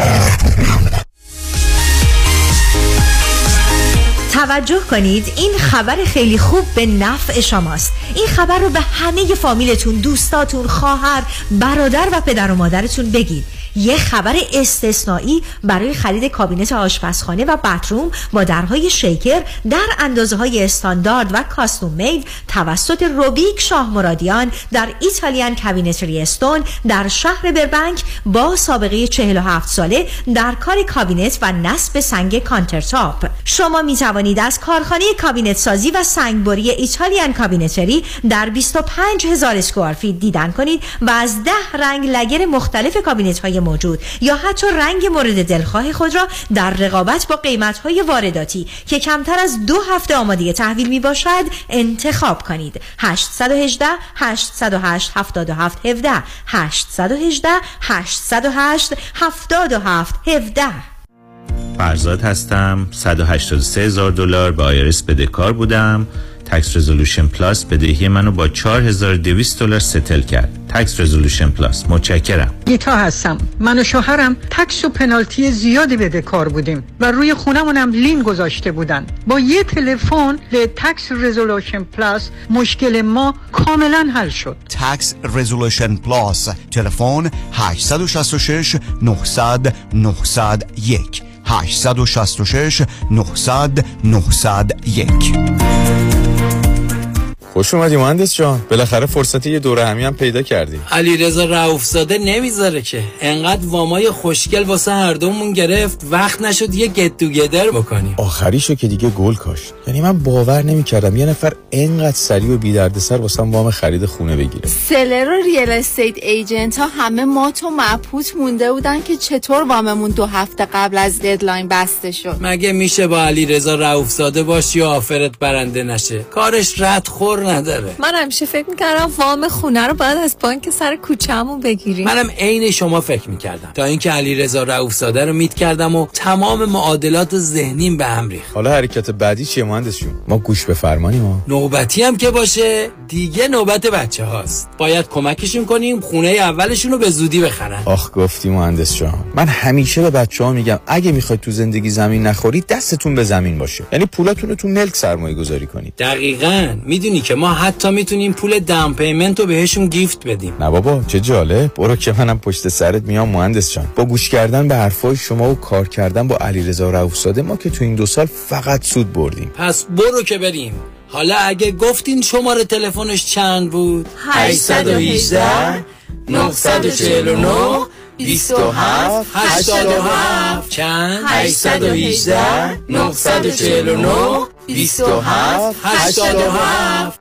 توجه کنید، این خبر خیلی خوب به نفع شماست. این خبر رو به همه فامیلتون، دوستاتون، خواهر، برادر و پدر و مادرتون بگید. یه خبر استثنایی برای خرید کابینت آشپزخانه و باتروم با درهای شیکر در اندازه‌های استاندارد و کاستوم مید توسط روبیک شاه مرادیان در ایتالیان کابینتری استون در شهر بربنک با سابقه چهل و هفت ساله در کار کابینت و نصب سنگ کانترتاپ. شما می توانید از کارخانه کابینت سازی و سنگبری ایتالیان کابینتری در بیست و پنج هزار اسکوار فیت دیدن کنید و از ده رنگ لگر مختلف کابینت های موجود یا حتی رنگ مورد دلخواه خود را در رقابت با قیمت های وارداتی که کمتر از دو هفته آماده تحویل می باشد انتخاب کنید. هشت یک هشت هشت صفر هشت هفت هفت یک هفت هشت یک هشت هشت صفر هشت هفت هفت یک هفت. فرزاد هستم. صد و هشتاد و سه هزار دلار به آیرس بدهکار بودم. تکس رزولوشن پلاس بدهی منو با چهار هزار و دویست دلار ستل کرد. تکس رزولوشن پلاس، متشکرم. گیتا هستم. من و شوهرم تکس و پنالتی زیادی بدهکار بودیم و روی خونمونم لین گذاشته بودن. با یه تلفن به تکس رزولوشن پلاس مشکل ما کاملا حل شد. تکس رزولوشن پلاس، تلفن هشت شش شش نه صفر صفر نه صفر یک هشت شش شش نه صفر صفر نه صفر یک. خوش اومدی مهندس جان. بالاخره فرصتی یه دوره همی هم پیدا کردی. علیرضا رئوفزاده نمیذاره که انقدر وامای خوشگل واسه هر دومون گرفت وقت نشد یه گت توگدر بکنیم. آخریشو که دیگه گل کاشت. یعنی من باور نمیکردم یه نفر انقدر سریع و بی دردسر واسه وام خرید خونه بگیره. سلر و ریل استیت ایجنت ها همه مات و مبهوت مونده بودن که چطور واممون دو هفته قبل از ددلاین بسته شد. مگه میشه با علیرضا رئوفزاده باشی و آفرت برنده نشه؟ کارش رد خور نداره. من همیشه فکر میکردم وام خونه رو باید از بانک سر کوچه‌مون بگیریم. منم عین شما فکر میکردم تا اینکه علیرضا رئوفزاده رو میت کردم و تمام معادلات ذهنیم به هم ریخت. حالا حرکت بعدی چیه مهندس جون؟ ما گوش به فرمانی ما. نوبتی هم که باشه دیگه نوبت بچه هاست. باید کمکشون کنیم خونه اولشون رو به زودی بخرن. آخ گفتی مهندس جان. من همیشه به بچه‌ها میگم اگه میخواید تو زندگی زمین نخورید دستتون به زمین باشه. یعنی پولاتون رو تو ملک سرمایه‌گذاری کنید. دقیقاً. میدونی که ما حتی میتونیم پول دام پیمنت رو بهشون گیفت بدیم. نه بابا چه جاله. برو که منم پشت سرت میام مهندس جان. با گوش کردن به حرفای شما و کار کردن با علیرضا رئوفزاده ما که تو این دو سال فقط سود بردیم. پس برو که بریم. حالا اگه گفتین شماره تلفنش چند بود؟ هشت یک هشت نه چهار نه دو هفت هشت هفت چند؟ هشت یک هشت نه چهار نه دو هفت هشت هفت.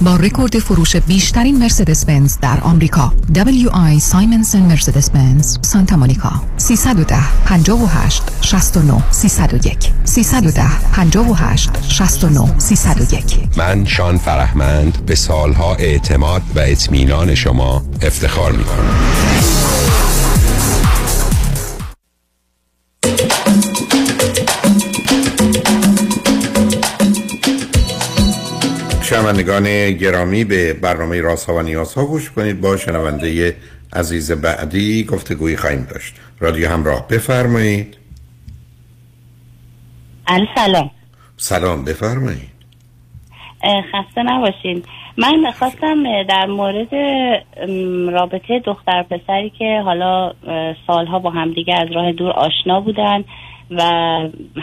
با رکورد فروش بیشترین مرسدس بنز در آمریکا. دبلیو آی سایمنسن مرسدس بنز سانتا مونیکا. سه یک صفر پنج هشت شش نه سه صفر یک سه یک صفر پنج هشت شش نه سه صفر یک. من شان فرحمند به سالها اعتماد و اطمینان شما افتخار می‌کنم. شنوندگان گرامی به برنامه رازها و نیازها گوش کنید. با شنونده عزیز بعدی گفتگویی خواهیم داشت. رادیو همراه بفرمایید. سلام. سلام بفرمایید. خسته نباشید. من خواستم در مورد رابطه دختر پسری که حالا سالها با همدیگه از راه دور آشنا بودن و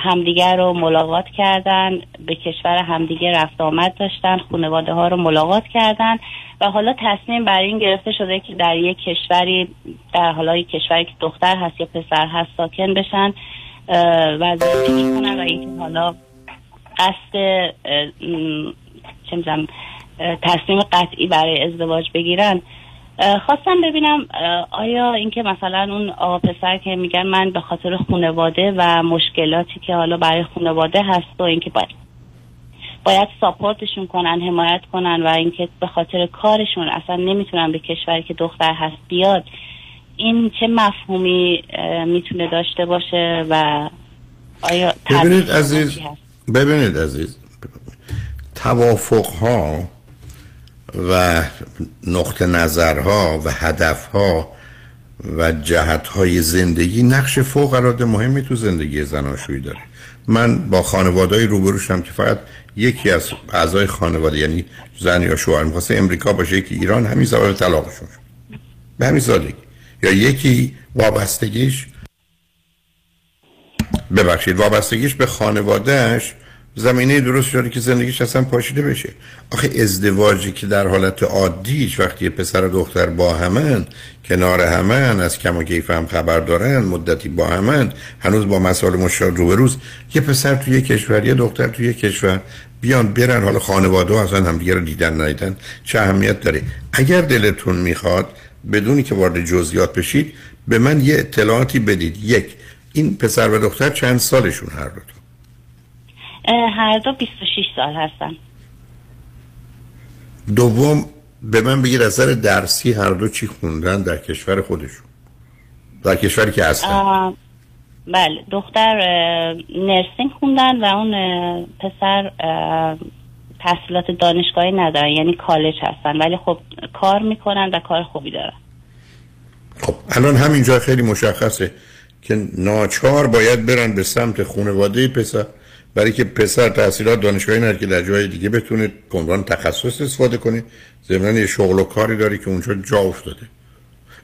همدیگر رو ملاقات کردن، به کشور همدیگه رفت آمد داشتن، خانواده ها رو ملاقات کردن و حالا تصمیم بر این گرفته شده که در یک کشوری، در حالا یک کشوری که دختر هست یا پسر هست ساکن بشن و زندگی کنن و این حالا قصد چه می‌دونم تصمیم قطعی برای ازدواج بگیرن. خواستم ببینم آیا اینکه مثلا اون آقا پسر که میگن من به خاطر خانواده و مشکلاتی که حالا برای خانواده هست و اینکه باید باید ساپورتشون کنن، حمایت کنن و اینکه به خاطر کارشون اصلا نمیتونن به کشوری که دختر هست بیاد، این چه مفهومی میتونه داشته باشه و آیا ببینید عزیز ببینید عزیز توافق‌ها و نقطه نظرها و هدفها و جهتهای زندگی نقش فوق‌العاده مهمی تو زندگی زناشویی داره. من با خانواده‌ای روبرو شدم که فقط یکی از اعضای خانواده یعنی زن یا شوهر می‌خواسته امریکا باشه، یکی ایران، همین سبب طلاقشون شد. به همین سادگی. یا یکی وابستگیش ببخشید وابستگیش به خانوادهش زمینه درست شده که زندگیش اصلا پاشیده بشه. آخه ازدواجی که در حالت عادیش وقتی پسر و دختر با همن، کنار همن، از کم و کیف هم خبر دارن، مدتی با همن، هنوز با مسائل مشترک روبروز، یه پسر توی یه کشور یه دختر توی یه کشور بیان برن، حالا خانواده اصلا همدیگه رو دیدن ندیدن چه اهمیت داره. اگر دلتون میخواد بدونی که وارد جزئیات بشید به من یه اطلاعاتی بدید. یک، این پسر و دختر چند سالشون هر دو؟ هر دو بیست و شش سال هستن. دوم، به من بگید از نظر درسی هر دو چی خوندن در کشور خودشون، در کشوری که هستن. بله، دختر نرسینگ خوندن و اون پسر تحصیلات دانشگاهی ندارن، یعنی کالج هستن، ولی خب کار میکنن و کار خوبی دارن. خب الان همینجا خیلی مشخصه که ناچار باید برن به سمت خانواده پسر، برای که پسر تحصیلات دانشگاهی نداره که در جای دیگه بتونه عنوان تخصص استفاده کنه، ضمن یه شغل و کاری داره که اونجا جا افتاده.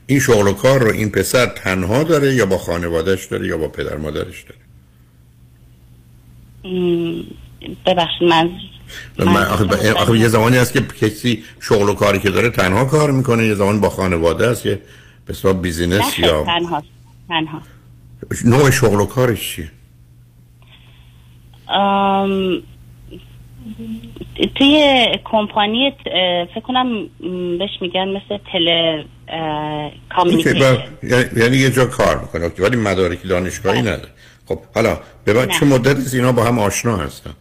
این شغل و کار رو این پسر تنها داره یا با خانوادهش داره یا با پدر مادرش داره؟ ببخشید من من آخه آخه یه زمانی هست که کسی شغل و کاری که داره تنها کار میکنه، یه زمان با خانواده است که به حساب بیزینس یا تنها تنها نوع شغل و کارش چیه؟ ام... توی کمپانی فکر کنم بهش میگن مثل تله کامیونیکیشن، یعنی یه جا کار میکنه ولی مدارک دانشگاهی نداره. خب حالا به بعد چه مدت از اینا با هم آشنا هستن؟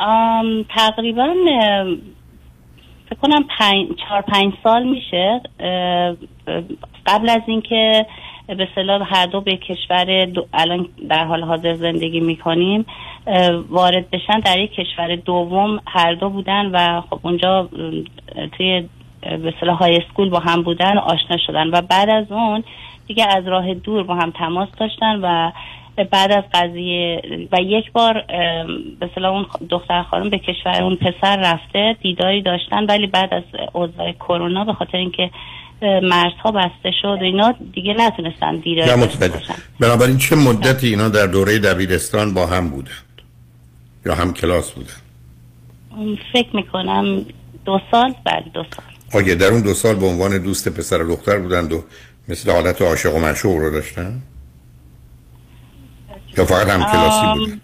ام... تقریبا فکر کنم پنج... چهار پنج سال میشه. قبل از اینکه به اصطلاح هر دو به کشور دو... الان در حال حاضر زندگی میکنیم وارد بشن، در یک کشور دوم هر دو بودن و خب اونجا توی به اصطلاح های اسکول با هم بودن، آشنا شدن و بعد از اون دیگه از راه دور با هم تماس داشتن و بعد از قضیه و یک بار به اصطلاح اون دختر خانم به کشور اون پسر رفته، دیداری داشتن، ولی بعد از اوضاع کرونا به خاطر اینکه مرزها بسته شد اینا دیگه نتونستن دیداری داشته باشن. بنابراین چه مدتی اینا در دوره دبیرستان با هم بودن یا هم کلاس بودن؟ فکر میکنم دو سال. بعد دو سال آگه در اون دو سال به عنوان دوست پسر و دختر بودند و مثل حالت عاشق و معشوق رو داشتن یا فقط هم کلاسی بودن؟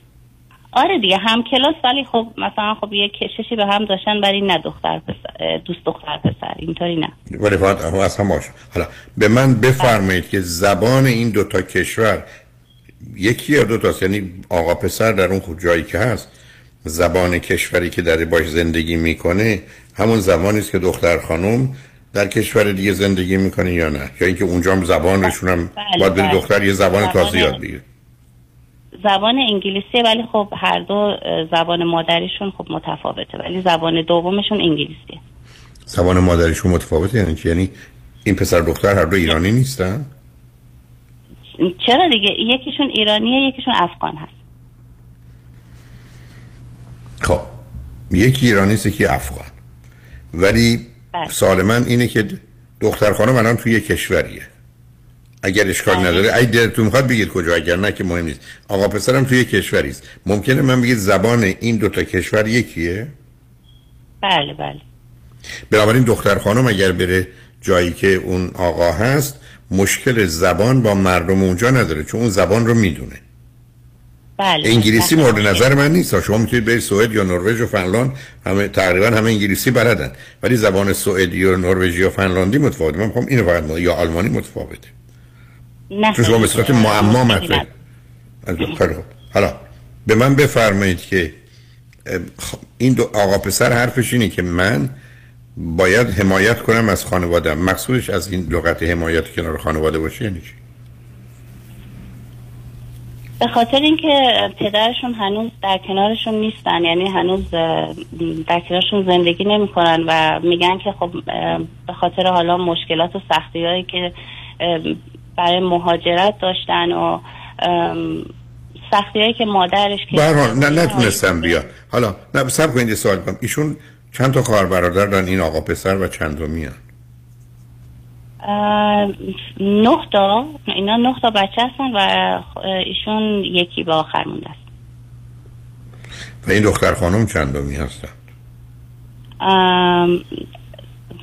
آره دیگه هم کلاس، ولی خب مثلا خب یه کششی به هم داشتن، ولی نه دختر پسر، دوست دختر پسر، اینطوری نه، ولی فقط از هم آشنا. حالا به من بفرمایید که زبان این دوتا کشور یکی یا دو تاست؟ یعنی آقا پسر در اون خود جایی که هست زبان کشوری که در باش زندگی میکنه همون زبانی است که دختر خانم در کشور دیگه زندگی میکنه یا نه؟ یا اینکه اونجا هم زبانشون هم باید به دختر یه زبان تازه یاد بگیره؟ زبان انگلیسی، ولی خب هر دو زبان مادریشون خب متفاوته، ولی زبان دومشون انگلیسیه. زبان مادریشون متفاوته یعنی چی؟ یعنی این پسر دختر هر دو ایرانی نیستن؟ چرا دیگه، یکیشون ایرانیه یکیشون افغان هست. خب یکی ایرانی است یکی افغان، ولی سوال من اینه که دختر خانم الان توی یه کشوریه، اگر اشکال نداره اگه دلتون میخواد بگید کجا، اگر نه که مهم نیست. آقا پسرم توی کشوری است، ممکنه من بگید زبان این دوتا کشور یکیه؟ بله بله. بنابراین دختر خانم اگر بره جایی که اون آقا هست مشکل زبان با مردم اونجا نداره چون اون زبان رو میدونه. بله. انگلیسی مورد نظر من نیست. شما میتونید برید سوئد یا نروژ و فنلاند، همه تقریبا همه انگلیسی بلدن، ولی زبان سوئدی و نروژی و فنلاندی متفاوته. من میگم اینو فقط یا آلمانی متفاوته. نه. چون شما به صورت معما مطرح. حالا به من بفرمایید که این دو آقا پسر حرفش اینه که من باید حمایت کنم از خانواده‌ام. مقصودش از این لغت حمایت کنار خانواده باشه یعنی چی؟ به خاطر اینکه پدرشون هنوز در کنارشون نیستن، یعنی هنوز در کنارشون زندگی نمی‌کنن و میگن که خب به خاطر حالا مشکلات و سختی‌هایی که برای مهاجرت داشتن و سختی‌هایی که مادرش که برحال نه نتونستم بیاد. حالا نه صبر کنید سوال کنم، ایشون چند تا خواهر برادر دارن این آقا پسر و چندمی هستن؟ نه تا، اینا نه تا بچه هستن و ایشون یکی با آخر مونده است. و این دختر خانم چندمی هستن؟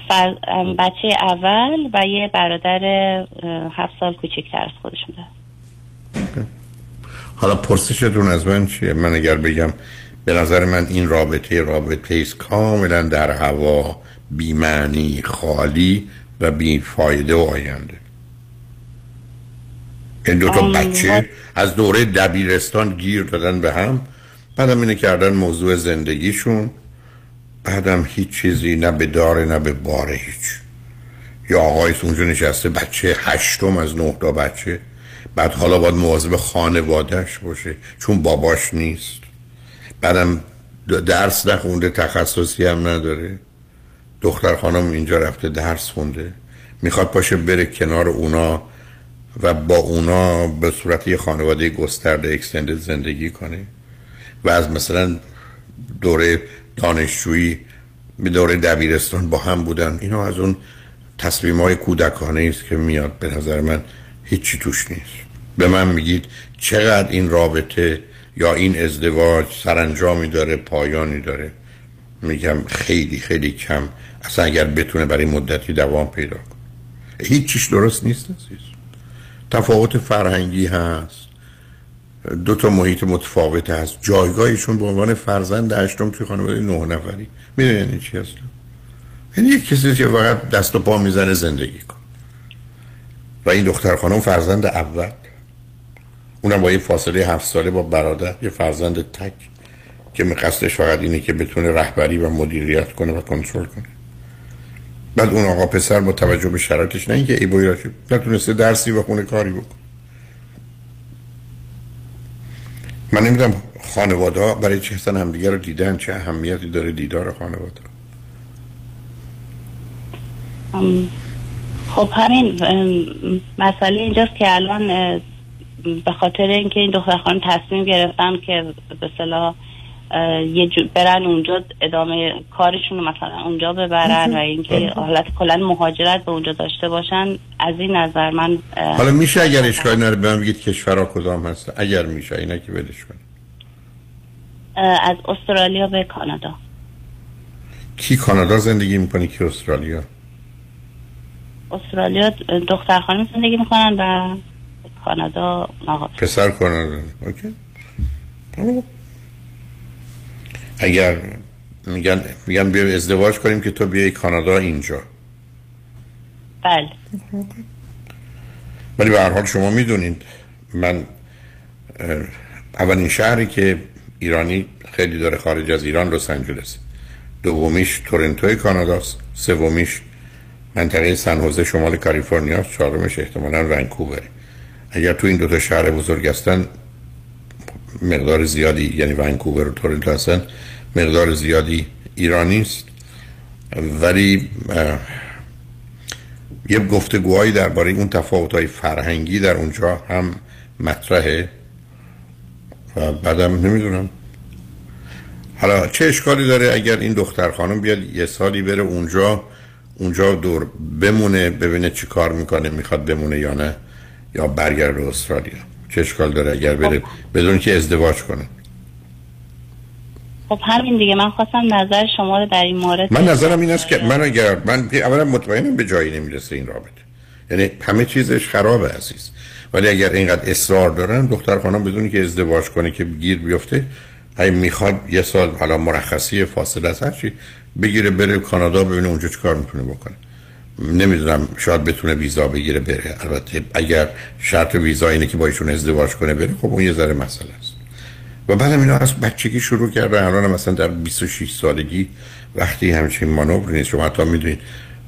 فر... بچه اول و یه برادر هفت سال کوچکتر از خودشون دارن. حالا پرسشتون از من چیه؟ من اگر بگم به نظر من این رابطه رابطه ایست کاملا در هوا، بی‌معنی، خالی و بی‌فایده و آینده. این دو تا بچه از دوره دبیرستان گیر دادن به هم، بعدم اینه کردن موضوع زندگیشون، بعدم هیچ چیزی نه به داره نه به باره هیچ. یا آقاییست اونجا نشسته بچه هشتم از نه تا بچه، بعد حالا باید مواظب خانوادهش باشه چون باباش نیست، بعدم درس نخونده، تخصصی هم نداره. دختر خانم اینجا رفته درس خونده، میخواد پاشه بره کنار اونا و با اونا به صورت یه خانواده گسترده اکستندد زندگی کنه و از مثلا دوره دانشجویی به دوره دبیرستان با هم بودن. اینا از اون تصمیم‌های کودکانه است که میاد به نظر من هیچی توش نیست. به من میگید چقدر این رابطه یا این ازدواج سرانجامی داره، پایانی داره؟ میگم خیلی خیلی کم، اصلا اگر بتونه برای مدتی دوام پیدا کنه. هیچیش درست نیست عزیز. تفاوت فرهنگی هست، دو تا محیط متفاوت هست، جایگاهشون به عنوان فرزند هشتم توی خانواده نه نفری. میدونی یعنی چی اصلا؟ یعنی یک کسی که فقط دست و پا میزنه زندگی کن. و این دختر خانم فرزند اول، اونم با یه فاصله هفت ساله با برادر، یه فرزند تک که قصدش فقط اینه که بتونه رهبری و مدیریت کنه و کنترل کنه. بعد اون آقا پسر با توجه به شرایطش، نه اینکه ایبوی راشه، نتونسته درسی و خونه کاری بکن. من نمیدونم خانواده ها برای چه حسن همدیگه رو دیدن، چه اهمیتی داره دیدار خانواده رو. خب همین مسئله اینجاست که الان به خاطر اینکه این دختر خانم تصمیم گرفتن که به اصطلاح یه برن اونجا ادامه کارشون رو مثلا اونجا ببرن و اینکه حالت کلا مهاجرت به اونجا داشته باشن، از این نظر من. حالا میشه اگر اشکالی نره به من بگید کشورها کدام هست؟ اگر میشه، اینا که ولش کنید. از استرالیا به کانادا. کی کانادا زندگی میکنه کی استرالیا؟ استرالیا دختر خانم زندگی میکنن و کانادا نهاد پسر کانادا. اوکی. اگر میگن میگن بیا ازدواج کنیم که تو بیای کانادا اینجا. بله. ولی به هر حال شما میدونید من اولین شهری که ایرانی خیلی داره خارج از ایران لس آنجلس، دومیش تورنتو کاناداست، سومیش منطقه سن هوزه شمال کالیفرنیا، چهارمش احتمالاً ونکوور. اگر تو این دو تا شهر بزرگ هستن مقدار زیادی، یعنی ونکوور و تورنتو هستن، مقدار زیادی ایرانی است. ولی یه گفتگوهایی درباره اون تفاوت‌های فرهنگی در اونجا هم مطرحه و بعدم نمیدونم حالا چه اشکالی داره اگر این دختر خانم بیاد یه سالی بره اونجا، اونجا دور بمونه، ببینه چی کار میکنه، میخواد بمونه یا نه، یا برگرد به استرالیا. چه اشکال داره اگر بره بدون که ازدواج کنه؟ خب همین دیگه. من خواستم نظر شما رو در این مورد. من نظرم این است که من اگر من اولا مطمئنم به جایی نمیرسه این رابطه، یعنی همه چیزش خرابه عزیز. ولی اگر اینقدر اصرار دارن دختر خانم بدونی که ازدواج کنه که گیر بیفته، اگه میخواد یه سال حالا مرخصی فاصله از هر چی بگیره بره کانادا ببینه اونجا چیکار میتونه بکنه. نمیدونم شاید بتونه ویزا بگیره بره. البته اگر شرط ویزا اینه که با ایشون ازدواج کنه بره، خب اون یه ذره مسئله است. و بعدم اینا از بچگی شروع کرده، الان مثلا در بیست و شش سالگی وقتی همچین مانور نیست. شما حتی میدونید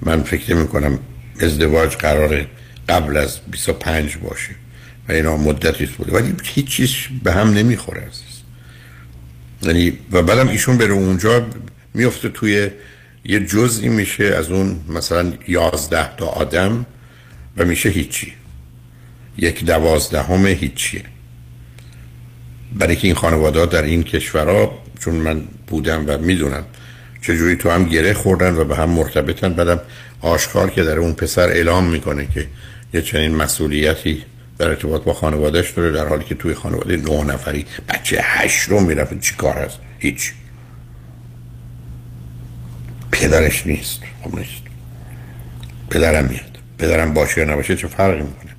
من فکر میکنم ازدواج قراره قبل از بیست و پنج باشه و اینا مدتی بوده، ولی هیچ چیز به هم نمیخوره عزیز. یعنی و بعدم ایشون بره اونجا میفته توی یه جزئی میشه از اون مثلا یازده تا آدم و میشه هیچی، یک دوازدهم هیچیه. برای که این خانواده‌ها در این کشورها، چون من بودم و میدونم چجوری تو هم گره خوردن و به هم مرتبطن، بعدم آشکار که در اون پسر اعلام میکنه که یه چنین مسئولیتی در ارتباط با خانوادهش داره، در حالی که توی خانواده نه نفری بچه هشت رو میرفت چی کار هست؟ هیچ، پدرش نیست. خب نیست، پدرم میاد، پدرم باشه یا نباشه چه فرقی میکنه؟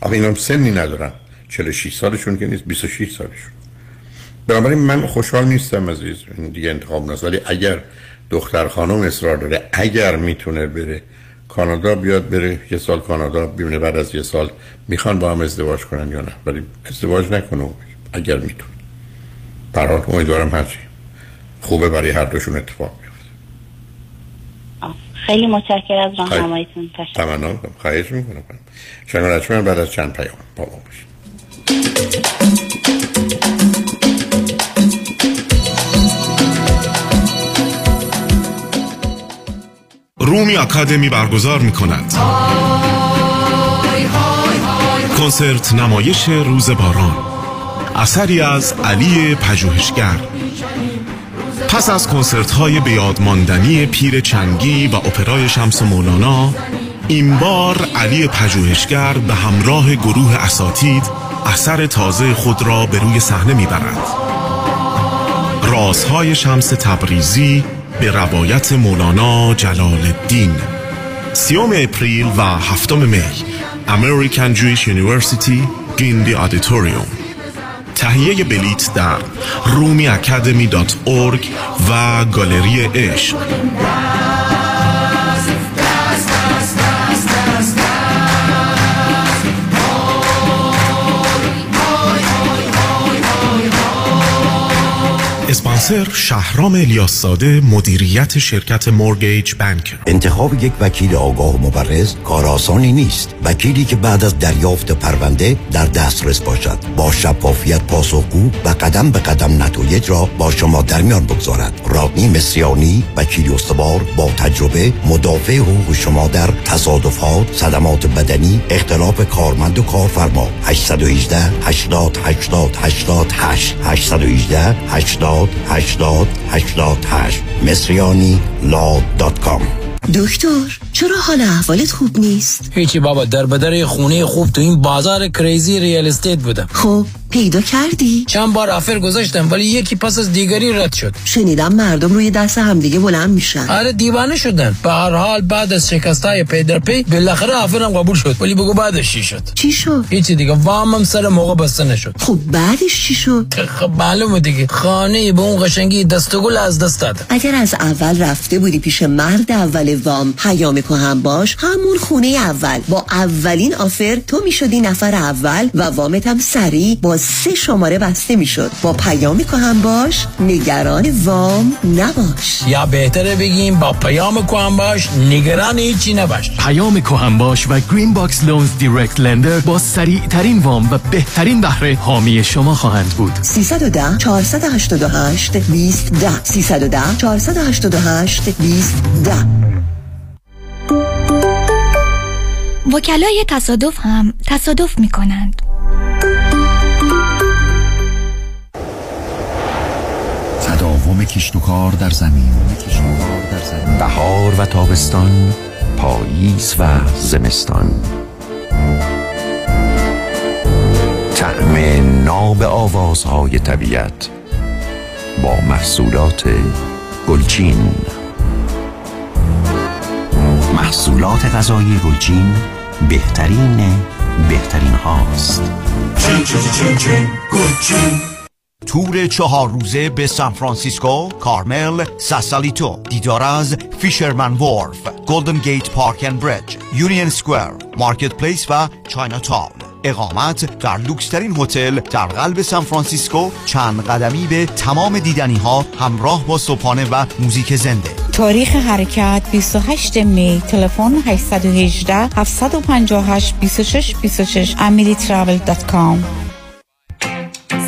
آقا اینا هم سنی ندارن، چهل و شش سالشون که نیست، بیست و شش سالشون. بنابراین من خوشحال نیستم عزیز، این دیگه انتخاب نیست. ولی اگر دختر خانم اصرار داره اگر میتونه بره کانادا بیاد بره یه سال کانادا ببینه، بعد از یه سال میخوان با هم ازدواج کنن یا نه، ولی ازدواج نکنه اگر میتونه. برات امیدوارم هرچی خوبه برای هر دوشون اتفاق بیفته. خیلی متشکرم از راهنماییتون. تشکر. تمام، خواهش میکنم. شنونده شما بعد از چند پیام با ما باشید. رومی اکادمی برگزار می‌کند کنسرت نمایش روز باران، اثری از علی پجوهشگر، پس از کنسرت‌های بیادماندنی پیر چنگی و اپرای شمس مولانا. این بار علی پجوهشگر به همراه گروه اساتید اثر تازه خود را به روی صحنه می‌برد. رازهای شمس تبریزی به روایت مولانا جلال الدین. سیوم اپریل و هفتم می American Jewish University گیندی آدیتوریوم. تهیه بلیت در رومی اکادمی دات اورگ و گالری عشق. اسپانسر شهرام الیاس‌زاده، مدیریت شرکت مورگیج بانک. انتخاب یک وکیل آگاه مبرز کار آسانی نیست. وکیلی که بعد از دریافت پرونده در دسترس باشد، با شفافیت پاسخگو و قدم به قدم نتایج را با شما در میان بگذارد. رادنی مصریانی، وکیل استوار با تجربه، مدافع حقوق شما در تصادفات، صدمات بدنی، اختلاف کارمند و کارفرما. هشت یک هشت، هشت صفر هشت، هشت هشت هشت، هشت صفر هشت هشتاد هشتاد هشتاد هشت مصریانی لا دات کام. دکتر چرا حال احوالت خوب نیست؟ هیچی بابا، در بدر خونه خوب تو این بازار کریزی ریال استیت بودم. خب پیدا کردی؟ چند بار آفر گذاشتم ولی یکی پس از دیگری رد شد. شنیدم مردم روی دست همدیگه بلند میشن. آره دیوانه شدن. به هر حال بعد از شکستای پی در پی بالاخره آفرم قبول شد. ولی بگو بعدش چی شد؟ چی شد؟ هیچی دیگه، وامم سر موقع بسته نشد. خب بعدش چی شد؟ خب معلومه دیگه، خانه به اون قشنگی دستگل از دست دادم. اگر از اول رفته بودی پیش مرد اول وام پیام کو هم باش، همون خونه اول با اولین آفر تو میشدی نفر اول و وامت هم سریع با سه شماره بسته میشد. با پیام که هم باش نگران وام نباش، یا بهتره بگیم با پیام که هم باش نگران هیچی نباش. پیام که هم باش و گرین باکس لونز دایرکت لندر با سریع ترین وام و بهترین بهره حامی شما خواهند بود. سه یک صفر چهار هشت هشت دو صفر یک صفر سه یک صفر چهار هشت هشت دو صفر یک صفر. وکلای تصادف هم تصادف می کنند. تداوم کشت و کار در زمین، بهار و تابستان، پاییز و زمستان، طعم ناب آوازهای طبیعت با محصولات گلچین. محصولات غذایی گلچین بهترین بهترین هاست. چین چین چین چین چین. تور چهار روزه به سان فرانسیسکو، کارمل، ساسالیتو، دیدار از فیشرمن وارف، گلدن گیت پارک اند بریج، یونین سکوئر، مارکت پلیس و چاینا تاون. اقامت در لوکسترین هتل در قلب سان فرانسیسکو، چند قدمی به تمام دیدنی ها همراه با صبحانه و موزیک زنده. تاریخ حرکت بیست و هشتم می، تلفن هشت یک هشت، هفت پنج هشت، دو شش دو شش، امری تراول دات کام.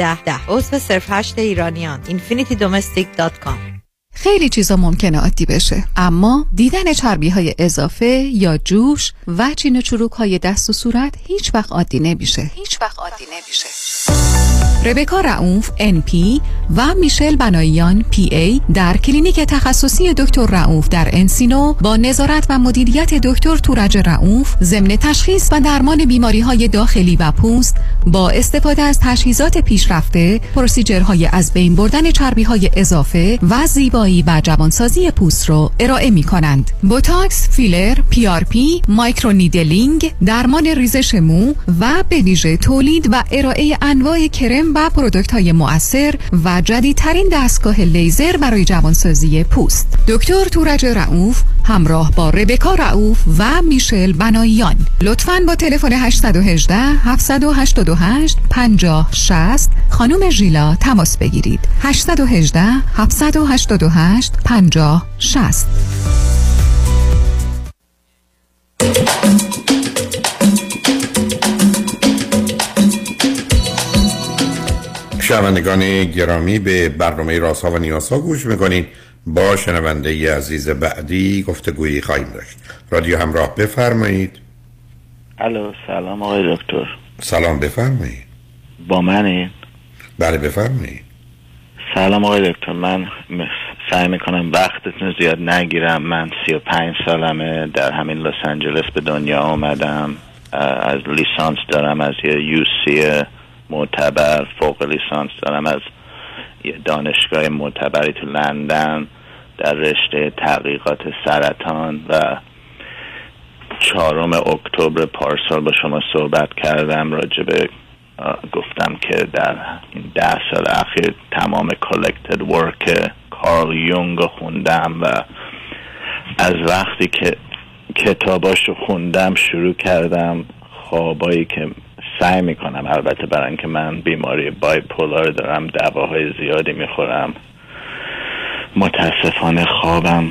ده ده. عضو صرف هشت ایرانیان. اینفینیتی دومستیک دات کام. خیلی چیزا ممکنه عادی بشه، اما دیدن چربی‌های اضافه یا جوش و چین و چروک‌های دست و صورت هیچ وقت عادی نمیشه. هیچ وقت عادی نمیشه. ربکا رئوف ان پی و میشل بنایان پی ای در کلینیک تخصصی دکتر رئوف در انسینو با نظارت و مدیریت دکتر تورج رئوف ضمن تشخیص و درمان بیماری‌های داخلی و پوست با استفاده از تجهیزات پیشرفته، پروسیجرهای از بین بردن چربی‌های اضافه و زیبایی و جوانسازی پوست رو ارائه می‌کنند. بوتاکس، فیلر، پی آر پی، مایکرونیدلینگ، درمان ریزش مو و بنیژه تولید و ارائه انواع کرم و پروداکت‌های مؤثر و جدیدترین دستگاه لیزر برای جوانسازی پوست. دکتر تورج رئوف همراه با ربکا رئوف و میشل بنایان. لطفاً با تلفن هشت یک هشت، هفت هشت هشت، پنج صفر شش صفر خانم ژیلا تماس بگیرید. هشت یک هشت، هفت هشت هشت، پنج صفر شش صفر. شنوندگان گرامی، به برنامه رازها و نیازها گوش میکنین. با شنونده ی عزیز بعدی گفتگویی خواهیم داشت. رادیو همراه، بفرمایید. الو، سلام آقای دکتر. سلام، بفرمایید. با منه؟ بله، بفرمایید. سلام آقای دکتر، من سعی میکنم وقتتون زیاد نگیرم. من سی و پنج سالمه، در همین لس آنجلس به دنیا آمدم. از لیسانس دارم از یه یو سی معتبر، فوق لیسانس دارم از یه دانشگاه معتبری تو لندن در رشته تحقیقات سرطان و چهارم اکتبر پارسال با شما صحبت کردم راجع به، گفتم که در این ده سال اخیر تمام کالکتد ورک کارل یونگ خوندم و از وقتی که کتاباشو خوندم شروع کردم خوابایی که سعی میکنم، البته برای اینکه من بیماری بایپولار دارم دواهای زیادی میخورم، متاسفانه خوابم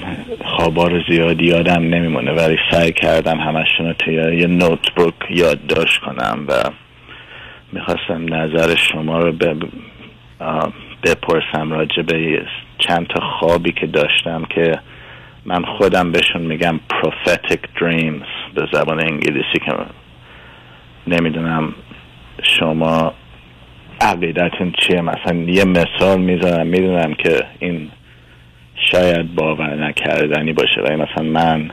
خوابا رو زیادی یادم نمیمونه، ولی سعی کردم همشون رو توی یه نوتبوک یادداشت کنم و میخواستم نظر شما رو بپرسم راجع به چند تا خوابی که داشتم که من خودم بهشون میگم prophetic dreams به زبان انگلیسی، که نمیدونم شما عقیدتون چیه. مثلا یه مثال میذارم، میدونم که این شاید باور نکردنی باشه، ولی مثلا من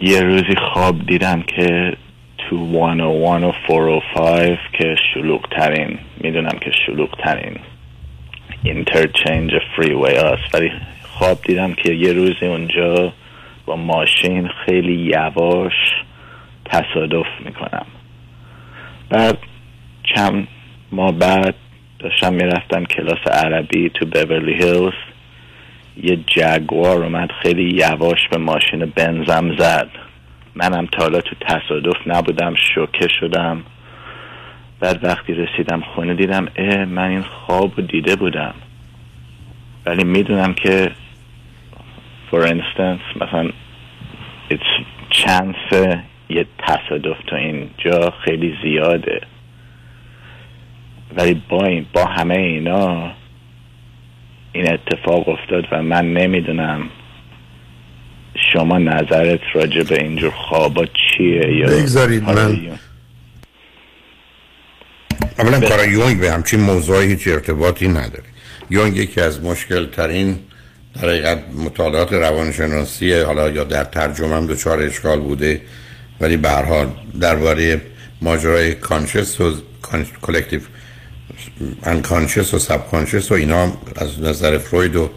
یه روزی خواب دیدم که تو صد و یک و چهارصد و پنج که شلوغ ترین، میدونم که شلوغ ترین اینترچنج فری وی است، ولی خواب دیدم که یه روزی اونجا با ماشین خیلی یواش تصادف میکنم. بعد چند ماه بعد داشتم میرفتم کلاس عربی تو بیورلی هیلز، یه جگوار اومد خیلی یواش به ماشین بنزم زد. منم تا حالا تو تصادف نبودم، شوکه شدم. بعد وقتی رسیدم خونه دیدم اه من این خواب رو دیده بودم، ولی میدونم که for instance مثلا it's chance یه تصادف تو اینجا خیلی زیاده، ولی با این با همه اینا این اتفاق افتاد و من نمیدونم شما نظرت راجع به اینجور خوابا چیه؟ یا بگذارید من اولا کارا یونگ به همچین موضوعی هیچ ارتباطی نداره. یونگ یکی از مشکل ترین در حقیقت مطالعات روانشناسی، حالا یا در ترجمه هم دوچار اشکال بوده، ولی به هر حال درباره ماجرای کانشس و کلکتیو انکانشس و سب کانشس و اینا از نظر فروید و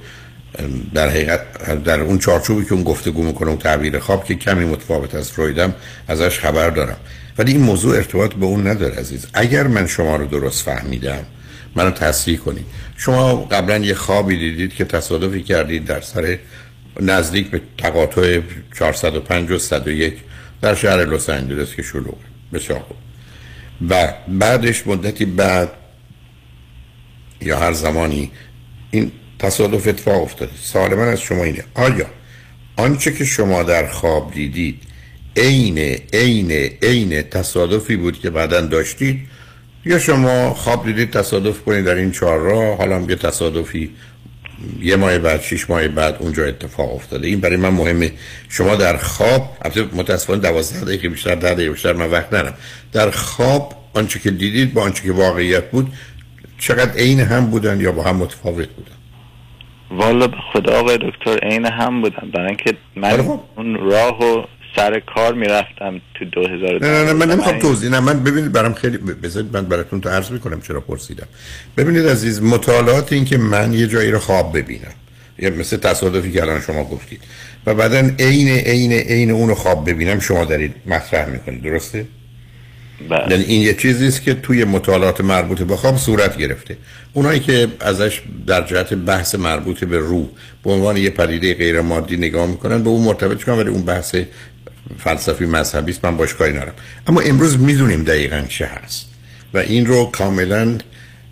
در حقیقت در اون چارچوبی که اون گفتگو میکنه، اون تعبیر خواب که کمی متفاوت از فرویدم ازش خبر دارم، ولی این موضوع ارتباط به اون نداره عزیز. اگر من شما رو درست فهمیدم، منو تصحیح کنید، شما قبلا یه خوابی دیدید که تصادفی کردید در سر نزدیک به تقاطع چهارصد و پنج و صد و یک در شهر لس آنجلس که شلوغه بسیار خوب، و بعدش مدتی بعد یا هر زمانی این تصادف اتفاق افتاده. سوال من از شما اینه، آیا آنچه که شما در خواب دیدید عین عین عین تصادفی بود که بعداً داشتید، یا شما خواب دیدید تصادف کنید در این چهارراه، حالا هم یه تصادفی یه ماه بعد شش ماه بعد اونجا اتفاق افتاده؟ این برای من مهمه. شما در خواب، البته متأسفانه دوازده دقیقه بیشتر ده دقیقه بیشتر من وقت ندارم، در خواب آنچه که دیدید با آنچه که واقعیت بود چقدر عین هم بودن یا با هم متفاوت بودن؟ والا به خدا آقای دکتر عین هم بودن، برای اینکه من اون راهو سر کار میرفتم تو دو هزار و دو. نه نه نه من نمیخوام توضیح، نه من ببینید برام خیلی بذارید من براتون تو عرض میکنم چرا پرسیدم. ببینید عزیز، مطالعات این که من یه جایی رو خواب ببینم، یه مثل تصادفی که الان شما گفتید، و بعداً عین عین عین اون رو خواب ببینم شما دارید مطرح میکنید، درسته؟ بله. این یه چیزی است که توی مطالعات مربوط به خواب صورت گرفته. اونایی که ازش در جهت بحث مربوط به روح به عنوان یه پدیده غیر مادی نگاه میکنن به اون مرتبط شدن، ولی اون بحث فلسفی مذهبی است، من باش کاری ندارم. اما امروز میدونیم دقیقاً چه هست و این رو کاملاً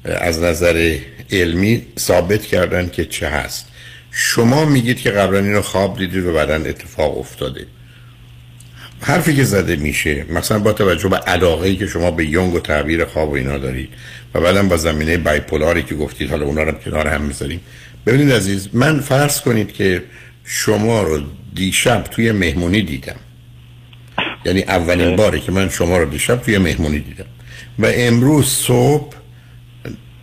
از نظر علمی ثابت کردن که چه هست. شما میگید که قبلا اینو خواب دیدید و بعداً اتفاق افتاده. حرفی که زده میشه مثلا با توجه به علاقه‌ای که شما به یونگ و تعبیر خواب و اینا دارید و بعدا با زمینه بایپولاری که گفتید، حالا اونا رو کنار هم می‌ذاریم. ببینید عزیز من، فرض کنید که شما رو دیشب توی مهمونی دیدم، یعنی اولین باری که من شما رو دیشب توی مهمونی دیدم و امروز صبح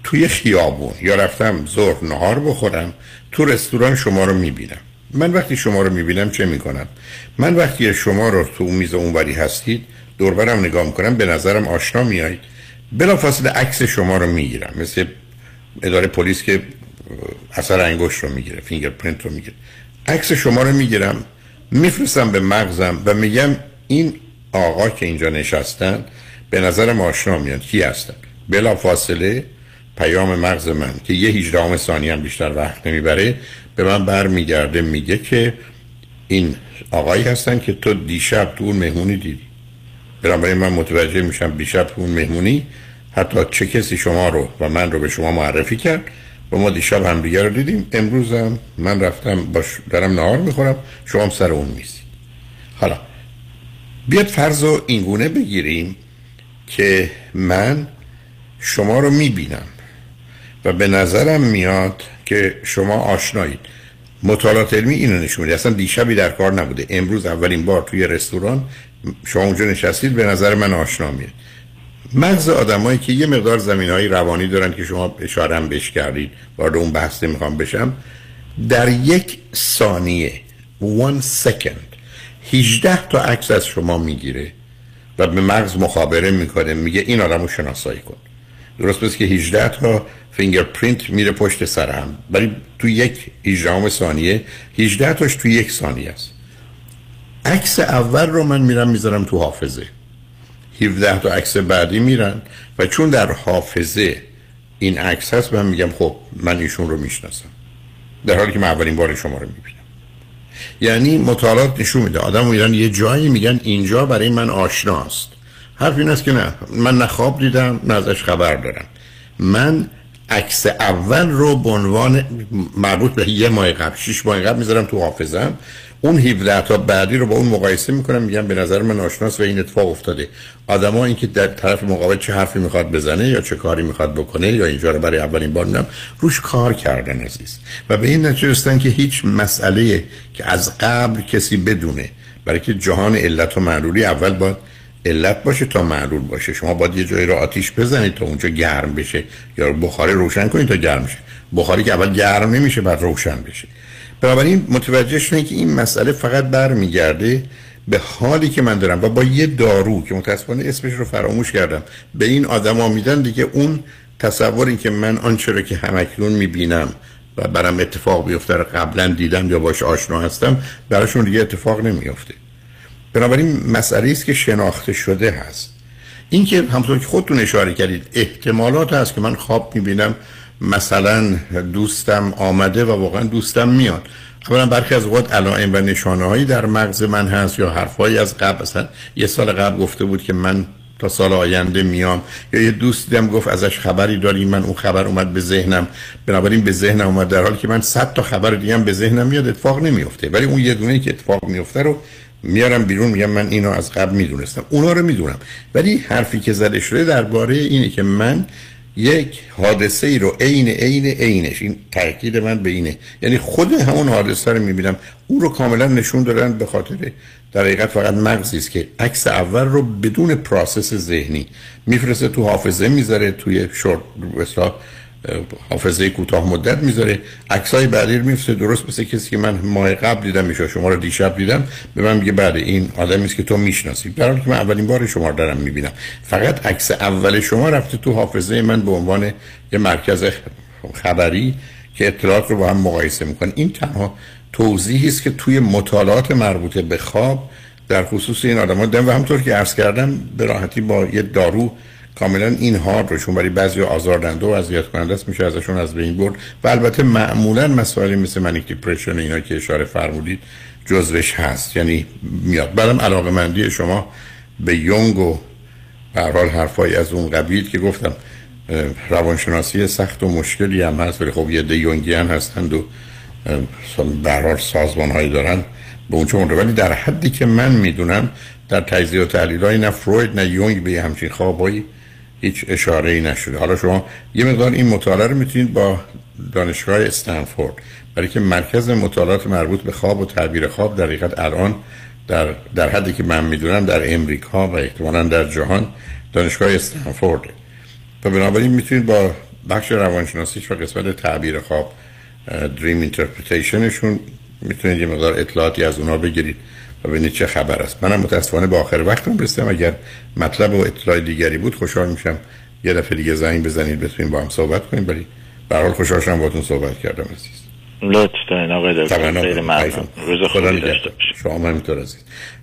توی خیابون یا رفتم ظهر نهار بخورم تو رستوران شما رو می‌بینم. من وقتی شما رو میبینم چه میکنم؟ من وقتی شما رو تو میز اونوری هستید دوربرم نگاه میکنم، به نظرم آشنا میایید، بلافاصله عکس شما رو میگیرم، مثل اداره پلیس که اثر انگشت رو میگیره، فینگرپرینت رو میگیره، عکس شما رو میگیرم میفرستم به مغزم و میگم این آقا که اینجا نشستن به نظرم آشنا میاد، کی هستن؟ بلافاصله پیام مغز من که یه هجده ثانیه هم بیشتر وقت نمیبره به من برمیگرده میگه که این آقایی هستن که تو دیشب تو اون مهمونی دیدی. بنابراین من متوجه میشم دیشب تو اون مهمونی حتی چه کسی شما رو و من رو به شما معرفی کرد و ما دیشب هم دیگر رو دیدیم، امروز هم من رفتم باش درم نهار میخورم، شما هم سر اون میزید. حالا بیاد فرض رو اینگونه بگیریم که من شما رو میبینم و به نظرم میاد که شما آشنایید. مطالعات علمی اینو نشون میده، اصلا دیشبی در کار نبوده، امروز اولین بار توی رستوران شما اونجا نشستید، به نظر من آشنا میاد. مغز آدمایی که یه مقدار زمینه‌های روانی دارن که شما اشاره هم بهش کردید، وارد اون بحث نمیخوام بشم، در یک ثانیه one second هجده تا عکس از شما میگیره و به مغز مخابره میکنه، میگه این آدمو شناسایی کن. درست مثل که هجده تا فینگرپرینت میره پشت سر هم، ولی تو یک هجده ثانیه، هجده تاش تو یک ثانیه است. عکس اول رو من میرم میذارم تو حافظه، هفده تا عکس بعدی میرن و چون در حافظه این عکس هست من میگم خب من ایشون رو میشناسم، در حالی که من اولین بار شما رو میبینم. یعنی مطالعات نشون میده آدم میرن یه جایی میگن اینجا برای من آشناست. حرف این است که نه من نه خواب دیدم نه ازش خبر دارم، من عکس اول رو به عنوان مربوط به یه ماه قبل شش ماه قبل میذارم تو حافظم، اون هفده تا بعدی رو با اون مقایسه میکنم، میگم به نظر من ناشناس و این اتفاق افتاده. آدما اینکه در طرف مقابل چه حرفی میخواد بزنه یا چه کاری میخواد بکنه یا اینجا رو برای اولین بار میبینم روش کار کردن عزیز، و به این نتیجه رسیدن که هیچ مسئله که از قبل کسی بدونه، برای که جهان علت و معلولی اول باید علت باشه تا معلول باشه. شما باید یه جایی رو آتیش بزنید تا اونجا گرم بشه، یا بخار روشن کنید تا گرم شه. بخاری که اول گرم نمیشه بعد روشن بشه. بنابراین متوجه شدن که این مسئله فقط برمیگرده به حالی که من دارم و با یه دارو که متاسفانه اسمش رو فراموش کردم به این آدما میدن دیگه. اون تصور این که من آنچه رو که همکنون میبینم و برام اتفاق بیفته رو قبلا دیدم یا باش آشنا هستم، براشون دیگه اتفاق نمیفته. بنابراین مسئله است که شناخته شده هست. این که همونطور که خودتون اشاره کردید احتمالات هست که من خواب میبینم مثلا دوستم آمده و واقعا دوستم میاد. اولا برخی از اوقات علائم و نشانه‌هایی در مغز من هست یا حرفایی از قبل، مثلا یه سال قبل گفته بود که من تا سال آینده میام، یا یه دوست دیدم گفت ازش خبری داری، من اون خبر اومد به ذهنم، بنابراین به ذهنم اومد، در حالی که من صد تا خبر دیگه هم به ذهنم میاد اتفاق نمیفته، ولی اون یه دونه که اتفاق میفته رو میارم بیرون، میگم من اینو از قبل میدونستم، اونا رو میدونم. ولی حرفی که زده شده درباره اینه که من یک حادثه ای رو عین عین عینش، این تاکید من به اینه، یعنی خود همون حادثه رو میبینم، اون رو کاملا نشون دادن. به خاطر در حقیقت فقط مغزی است که عکس اول رو بدون پروسس ذهنی میفرسته تو حافظه، میذاره توی شورت مثلا حافظه کوتاه مدت، میذاره عکسای بعدی رو میفرسته. درست مثل کسی که من ماه قبل دیدم میشه شما رو دیشب دیدم، به من میگه بله این آدمی است که تو میشناسی، در حالی که من اولین بار شما رو دارم میبینم. فقط عکس اول شما رفته تو حافظه من به عنوان یه مرکز خبری که اطلاعات رو با هم مقایسه میکنه. این تنها توضیحی است که توی مطالعات مربوطه به خواب در خصوص این آدما دادم، و همونطور که عرض کردم به راحتی با یه دارو کاملا این هارد رو، چون برای بعضی آزاردنده و اذیت کننده است، میشه ازشون از بین برد. و البته معمولا مسائلی مثل منیک دیپرشن اینا که اشاره فرمودید جزوش هست، یعنی میاد. برام علاقه‌مندی شما به یونگ و به هر حال حرفای از اون قبیل که گفتم روانشناسی سخت و مشکلی هم هست، ولی خب یه ده یونگیان هستند و به هر حال سازمان‌هایی دارن به اون چون، ولی در حدی که من میدونم در تجزیه و تحلیل‌های نه فروید نه یونگ به همچین خوابایی هیچ اشاره‌ای نشده. حالا شما یه مقدار این مطالعه رو میتونید با دانشگاه استنفورد، برای که مرکز مطالعات مربوط به خواب و تعبیر خواب در حقیقت الان در در حدی که من میدونم در امریکا و احتمالاً در جهان دانشگاه استنفورد، و بنابراین میتونید با بخش روانشناسیش و قسمت تعبیر خواب دریم اینترپریتیشنشون میتونید یه مقدار اطلاعاتی از اونها بگیرید و ببینید چه خبر است. منم متاسفانه به آخر وقتم رسیدم، اگر مطلب و اطلاع دیگری بود خوشحال میشم یه دفعه دیگه زنگ بزنید بتونیم با هم صحبت کنیم، ولی به هر حال خوشحال شدم باهاتون صحبت کردم عزیز. لطف دارین آقای دکتر، خیلی ممنون، روز خوبی داشته باشید. شما هم اینطور عزیز.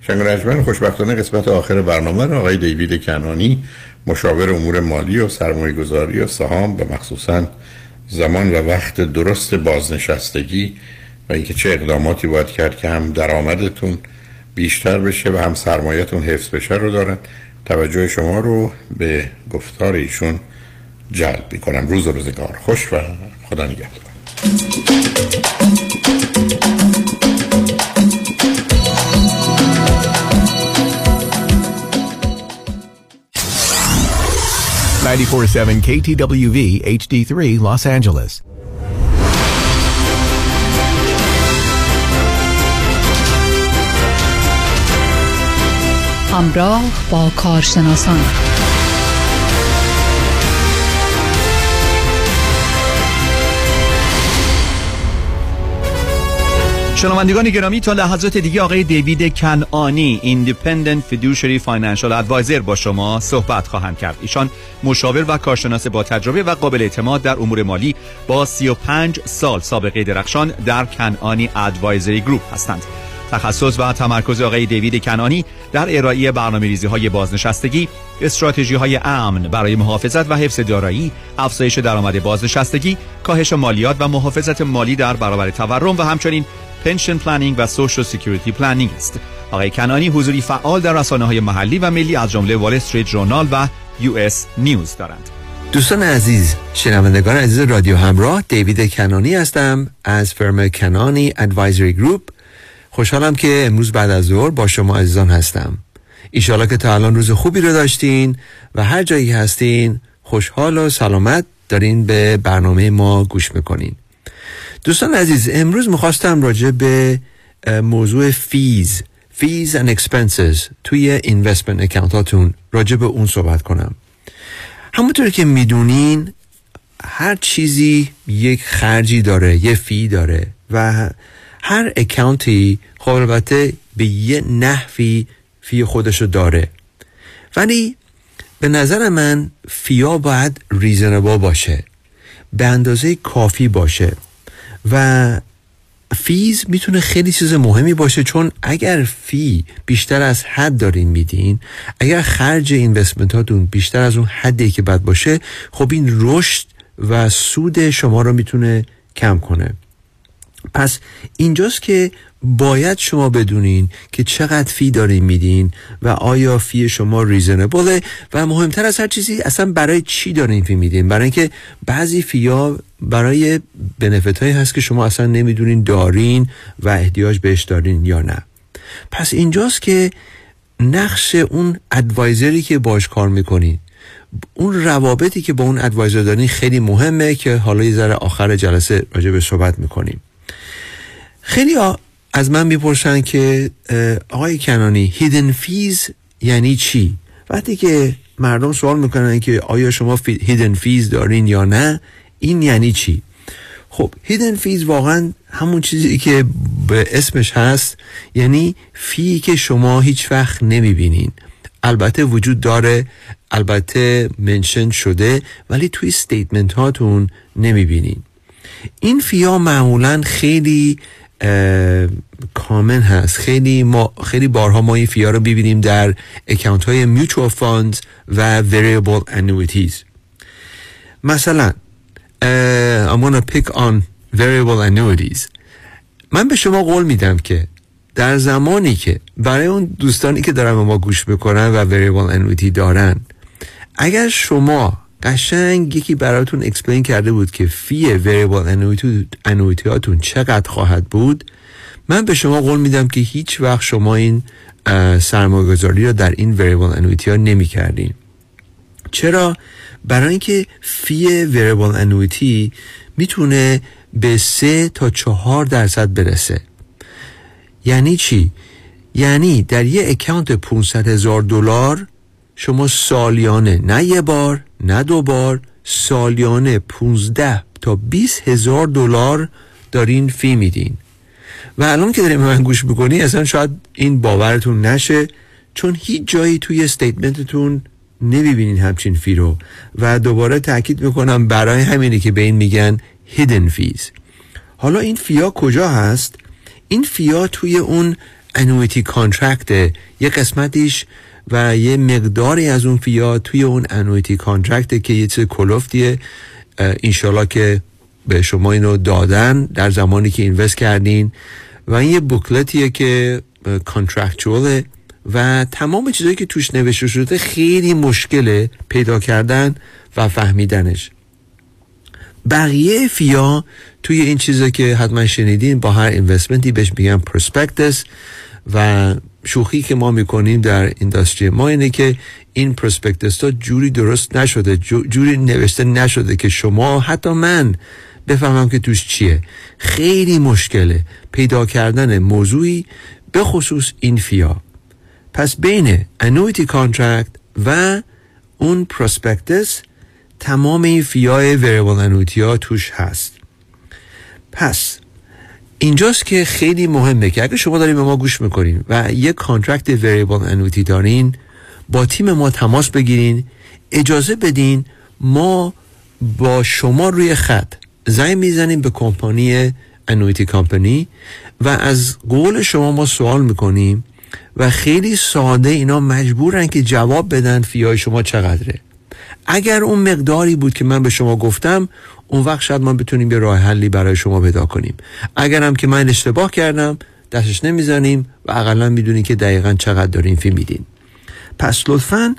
شنگرجمن خوشبختانه قسمت آخر برنامه رو آقای دیوید کنعانی، مشاور امور مالی و سرمایه‌گذاری و سهام و مخصوصاً زمان و وقت درست بازنشستگی و اینکه چه اقداماتی باید کرد که هم درآمدتون بیشتر بشه و هم سرمایه‌تون حفظ بشه رو دارن. توجه شما رو به گفتار ایشون جلب می‌کنم. روز و روزگار خوش و خدا نگهدار. ninety-four point seven کی تی دبلیو وی اچ دی three Los Angeles. همراه با کارشناسان شنوندگان گرامی، تا لحظات دیگه آقای دیوید کنعانی، ایندیپندنت فیدوشری فایننشال ادوایزر، با شما صحبت خواهند کرد. ایشان مشاور و کارشناس با تجربه و قابل اعتماد در امور مالی با سی و پنج سال سابقه درخشان در کنعانی ادوایزری گروپ هستند. تخصص و تمرکز آقای دیوید کنعانی در ارائه برنامه‌ریزی‌های بازنشستگی، استراتژی‌های امن برای محافظت و حفظ دارایی، افزایش درآمد بازنشستگی، کاهش مالیات و محافظت مالی در برابر تورم و همچنین پنشن پلنینگ و سوشال سکیوریتی پلنینگ است. آقای کنعانی حضوری فعال در رسانه‌های محلی و ملی از جمله وال استریت ژورنال و یو اس نیوز دارند. دوستان عزیز، شنوندگان عزیز رادیو همراه، دیوید کنعانی هستم از فرم کنعانی ادوایزری گروپ خوشحالم که امروز بعد از ظهر با شما عزیزان هستم. ایشالا که تا الان روز خوبی رو داشتین و هر جایی هستین خوشحال و سلامت دارین به برنامه ما گوش میکنین. دوستان عزیز، امروز میخواستم راجع به موضوع فیز fees and expenses توی investment اکانتاتون راجع به اون صحبت کنم. همونطور که میدونین هر چیزی یک خرجی داره، یه فی داره و هر اکانتی خب البته به یه نحوی فی خودشو داره، ولی به نظر من فیا باید ریزنبل باشه، به اندازه کافی باشه و فیز میتونه خیلی چیز مهمی باشه، چون اگر فی بیشتر از حد دارین میدین، اگر خرج اینوستمنت هاتون بیشتر از اون حدی که بد باشه، خب این رشد و سود شما رو میتونه کم کنه. پس اینجاست که باید شما بدونین که چقدر فی دارین میدین و آیا فی شما ریزنبله و مهمتر از هر چیزی اصلا برای چی دارین فی میدین، برای اینکه بعضی فیا برای بنفیت هایی هست که شما اصلا نمیدونین دارین و احتیاج بهش دارین یا نه. پس اینجاست که نقش اون ادوایزری که باش کار میکنین، اون روابطی که با اون ادوایزر دارین خیلی مهمه که حالا یه ذره آخر جلسه راجع به صحبت میکنیم. خیلی از من میپرسن که آقای کنعانی هیدن فیز یعنی چی؟ وقتی که مردم سوال میکنن که آیا شما هیدن فیز دارین یا نه، این یعنی چی؟ خب هیدن فیز واقعا همون چیزی که به اسمش هست، یعنی فی که شما هیچ وقت نمیبینین. البته وجود داره، البته منشن شده، ولی توی استیتمنت هاتون نمیبینین. این فی ها معمولا خیلی کامن هست، خیلی ما خیلی بارها ما این فی ها رو ببینیم در اکانت های میوچوال فاند و variable annuities. مثلا I'm gonna pick on variable annuities. من به شما قول میدم که در زمانی که برای اون دوستانی که دارن ما گوش میکنن و variable annuity دارن، اگر شما قشنگ یکی براتون اکسپلین کرده بود که فی variable annuity هاتون چقدر خواهد بود، من به شما قول میدم که هیچ وقت شما این سرمایه‌گذاری رو در این variable annuity ها نمی کردین. چرا؟ برای اینکه فی variable annuity میتونه به سه تا چهار درصد برسه. یعنی چی؟ یعنی در یه اکانت پانصد هزار دلار شما سالیانه، نه یه بار نه دو بار، سالیانه پانزده تا بیست هزار دلار دارین فی میدین. و الان که داریم من گوش بکنی اصلا شاید این باورتون نشه، چون هیچ جایی توی استیتمنتتون نمیبینین همچین فی رو و دوباره تاکید میکنم برای همینه که به این میگن هیدن فیز. حالا این فیا کجا هست؟ این فیا توی اون انویتی کانترکته، یه قسمتیش و یه مقداری از اون فیا توی اون انویتی کانترکته که یه چیز کلوفتیه. انشالله که به شما اینو دادن در زمانی که اینوست کردین و این یه بوکلتیه که کانترکچواله و تمام چیزایی که توش نوشته شده خیلی مشکله پیدا کردن و فهمیدنش. بقیه فیا توی این چیزا که حتما شنیدین با هر اینوستمنتی بهش میگن پروسپکتس و شوخی که ما میکنیم در اینداستری ما اینه که این پروسپکتس ها جوری درست نشده، جوری نوشته نشده که شما حتی من بفهمم که توش چیه. خیلی مشکله پیدا کردن موضوعی، به خصوص این فیا. پس بین annuity contract و اون پروسپکتس تمام این فیای variable annuity ها توش هست. پس اینجاست که خیلی مهمه که اگه شما دارین به ما گوش میکنین و یک کانترکت variable annuity دارین، با تیم ما تماس بگیرین، اجازه بدین ما با شما روی خط زنگ میزنیم به کمپانی annuity company و از قول شما ما سوال میکنیم و خیلی ساده اینا مجبورن که جواب بدن فیای شما چقدره. اگر اون مقداری بود که من به شما گفتم، اون وقت شاید ما بتونیم یه راه حلی برای شما پیدا کنیم. اگرم که من اشتباه کردم دستش نمیزنیم و اقلا میدونین که دقیقا چقدر دارین فی میدین. پس لطفاً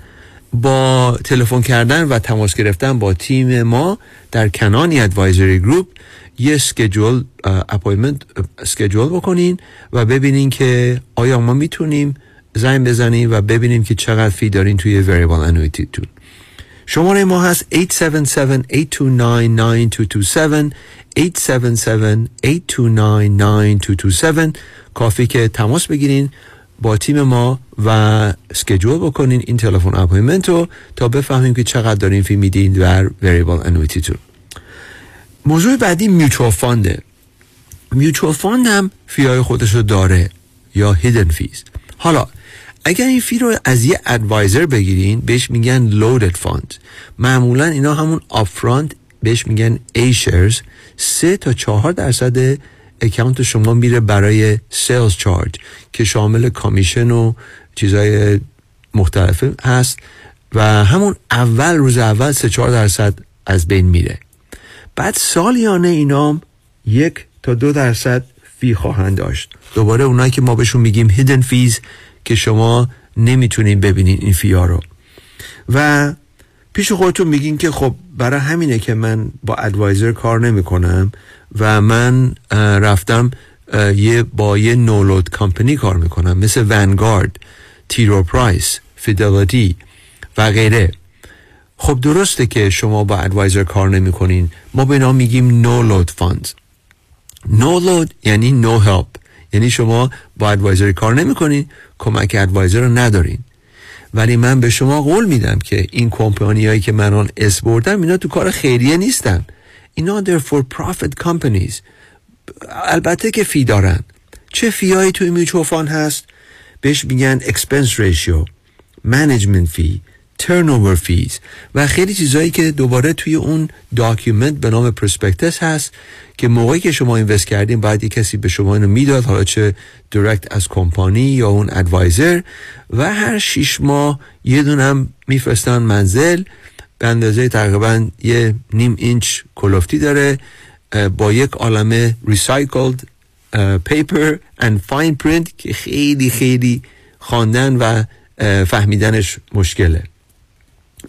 با تلفن کردن و تماس گرفتن با تیم ما در کنعانی ادوایزری گروپ یه اسکیجول اپایمنت اسکیجول بکنین و ببینین که آیا ما میتونیم زنگ بزنیم و ببینیم که چقدر فی دارین توی وریبل انویتی تون. شماره ما هست هشت هفت هفت، هشت دو نه، نه دو دو هفت هشت هفت هفت، هشت دو نه، نه دو دو هفت. کافی که تماس بگیرین با تیم ما و اسکیجول بکنین این تلفن اپایمنت رو تا بفهمیم که چقدر دارین فی میدین در وریبل انویتی تون. موضوع بعدی میوچوال فانده. میوچوال فاند هم فیای خودش رو داره یا هیدن فیز. حالا اگر این فی رو از یه ادوایزر بگیرین بهش میگن لودد فاند. معمولا اینا همون آپفراند بهش میگن ای شیرز. سه تا چهار درصد اکانت شما میره برای سیلز چارج که شامل کامیشن و چیزای مختلف هست و همون اول روز اول سه چهار درصد از بین میره. بعد سالیانه اینام یک تا دو درصد فی خواهند داشت. دوباره اونایی که ما بهشون میگیم هیدن فیز که شما نمیتونین ببینین این فیا رو و پیش خودتون میگین که خب برای همینه که من با ادوایزر کار نمیکنم و من رفتم یه با یه نولود کمپنی کار میکنم مثل ونگارد، تیرو پرایس، فیدلیتی و غیره. خب درسته که شما با ادوایزر کار نمی کنین. ما به اینا میگیم نو لود فاند. نو لود یعنی نو هلپ، یعنی شما با ادوایزر کار نمی کنین، کمک ادوایزر رو ندارین. ولی من به شما قول میدم که این کمپانیایی که من آن اس بردم اینا تو کار خیریه نیستن، اینا they're for profit companies. البته که فی دارن. چه فیایی توی میوچوال فاند هست؟ بهش میگن expense ratio، management fee، turnover fees و خیلی چیزایی که دوباره توی اون داکیومنت به نام پرسپکتس هست که موقعی که شما اینوست کردین بعد یک کسی به شما اینو میداد، حالا چه دایرکت از کمپانی یا اون ادوایزر، و هر شش ماه یه دونم میفرستن منزل به اندازه تقریبا یه نیم اینچ کلوفتی داره با یک عالمه ریسایکلد پیپر اند فاین پرینت که خیلی خیلی خواندن و فهمیدنش مشکله.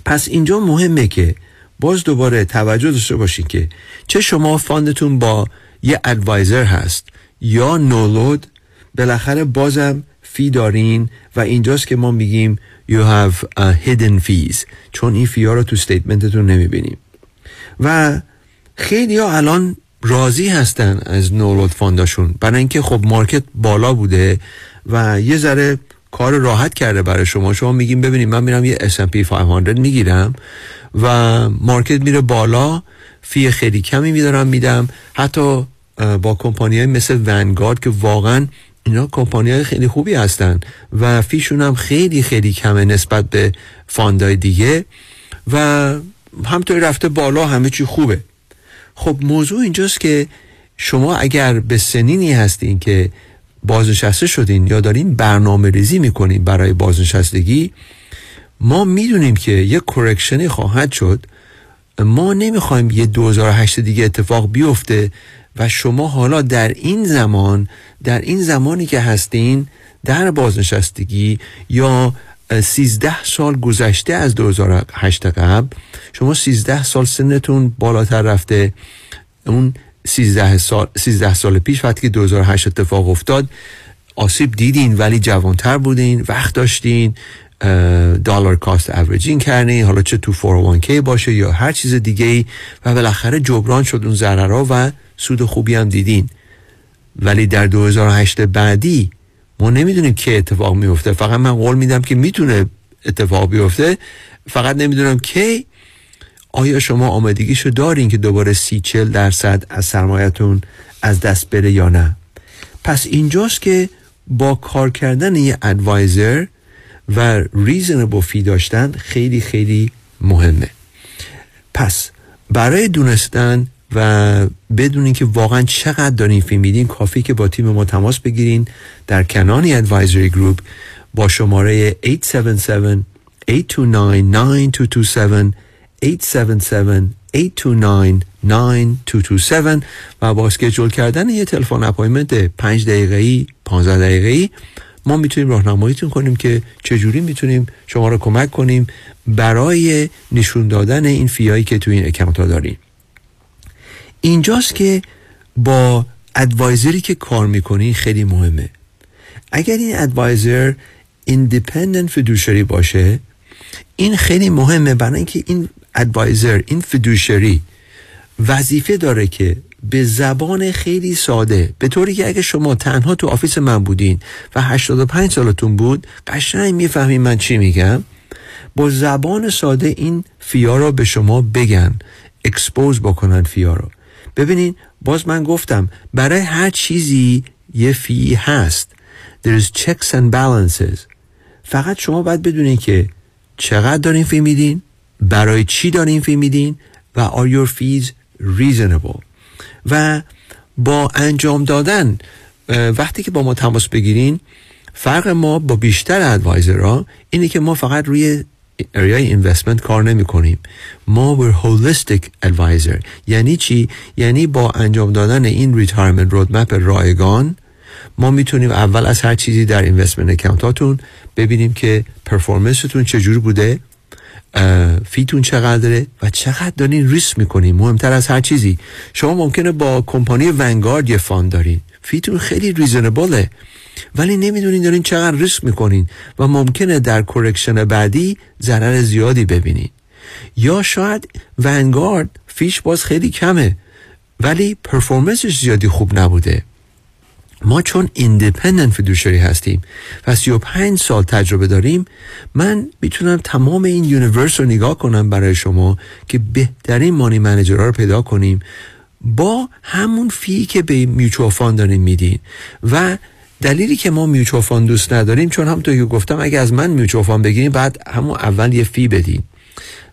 پس اینجا مهمه که باز دوباره توجه داشته باشین که چه شما فاندتون با یه ادوایزر هست یا نولود، بالاخره بازم فی دارین و اینجاست که ما میگیم you have a hidden fees چون این فی ها رو تو ستیتمنتتون نمیبینیم. و خیلی ها الان راضی هستن از نولود فانداشون برای اینکه خب مارکت بالا بوده و یه ذره کار راحت کرده برای شما. شما میگیم ببینیم من میرم یه اس اند پی پانصد میگیرم و مارکت میره بالا، فی خیلی کمی میدارم میدم. حتی با کمپانیای مثل ونگارد که واقعا اینا کمپانیای خیلی خوبی هستن و فیشون هم خیلی خیلی کمه نسبت به فاندای دیگه و همطوری رفته بالا، همه چی خوبه. خب موضوع اینجاست که شما اگر به سنینی هستین که بازنشسته شدین یا دارین برنامه ریزی میکنین برای بازنشستگی، ما میدونیم که یه کورکشنی خواهد شد. ما نمیخوایم یه دو هزار و هشت دیگه اتفاق بیفته و شما حالا در این زمان در این زمانی که هستین در بازنشستگی یا سیزده سال گذشته از دو هزار و هشت قبل، شما سیزده سال سنتون بالاتر رفته. اون سیزده سال سیزده سال پیش وقتی دو هزار و هشت اتفاق افتاد آسیب دیدین ولی جوانتر بودین، وقت داشتین، دلار کاست اوریجینگ کردین، حالا چه تو فور او وان کی باشه یا هر چیز دیگه ای، و بالاخره جبران شد اون ضررها و سود خوبی هم دیدین. ولی در دو هزار و هشت بعدی ما نمیدونیم که اتفاق میفته. فقط من قول میدم که میتونه اتفاق بیفته، فقط نمیدونم کی. آیا شما آمادگیشو دارین که دوباره سی چل درصد از سرمایتون از دست بره یا نه؟ پس اینجاست که با کار کردن یه ادوایزر و ریزنبل فی داشتن خیلی خیلی مهمه. پس برای دونستن و بدونین که واقعا چقدر دارین فی میدین، کافی که با تیم ما تماس بگیرین در کنعانی ادوایزری گروپ با شماره هشت هفت هفت، هشت دو نه، نه دو دو هفت هشت هفت هفت، هشت دو نه، نه دو دو هفت و با اسکیجول کردن یه تلفن اپایمنت پنج دقیقه‌ای، پانزده دقیقه‌ای ما میتونیم راهنماییتون کنیم که چجوری میتونیم شما رو کمک کنیم برای نشون دادن این فیایی که توی این اکانت‌ها دارین. اینجاست که با ادوایزری که کار میکنی خیلی مهمه. اگر این ادوایزر ایندیپندنت فیدوشری باشه، این خیلی مهمه، برای اینکه این ادوایزر، این فیدوشری وظیفه داره که به زبان خیلی ساده، به طوری که اگه شما تنها تو آفیس من بودین و هشتاد و پنج سالتون بود قشنگ میفهمین من چی میگم، با زبان ساده این فیا رو به شما بگن، اکسپوز بکنن فیا رو. ببینین باز من گفتم برای هر چیزی یه فی هست. There is checks and balances. فقط شما باید بدونین که چقدر دارین فی میدین، برای چی دارین فی میدین و are your fees reasonable. و با انجام دادن، وقتی که با ما تماس بگیرین، فرق ما با بیشتر ادوایزرها اینه که ما فقط روی اریای اینوستمنت کار نمی کنیم. ما we're holistic advisor. یعنی چی؟ یعنی با انجام دادن این ریتایرمنت رودمپ رایگان، ما میتونیم اول از هر چیزی در اینوستمنت اکانتاتون ببینیم که پرفورمنستون چجور بوده، فیتون چقدره و چقدر دارین ریسک میکنین. مهمتر از هر چیزی، شما ممکنه با کمپانی ونگارد یه فاند دارین، فیتون خیلی ریزنبله، ولی نمیدونین دارین چقدر ریسک میکنین و ممکنه در کورکشن بعدی ضرر زیادی ببینین. یا شاید ونگارد فیش باز خیلی کمه ولی پرفورمنسش زیادی خوب نبوده. ما چون ایندیپندنت فیدوشری هستیم و سی و پنج سال تجربه داریم، من میتونم تمام این یونیورس رو نگاه کنم برای شما که بهترین مانی منیجرها رو پیدا کنیم با همون فی که به میوچوال فاند داریم میدین. و دلیلی که ما میوچوال فاند دوست نداریم، چون همونطور که گفتم اگه از من میوچوال فاند بگیریم بعد همون اول یه فی بدین،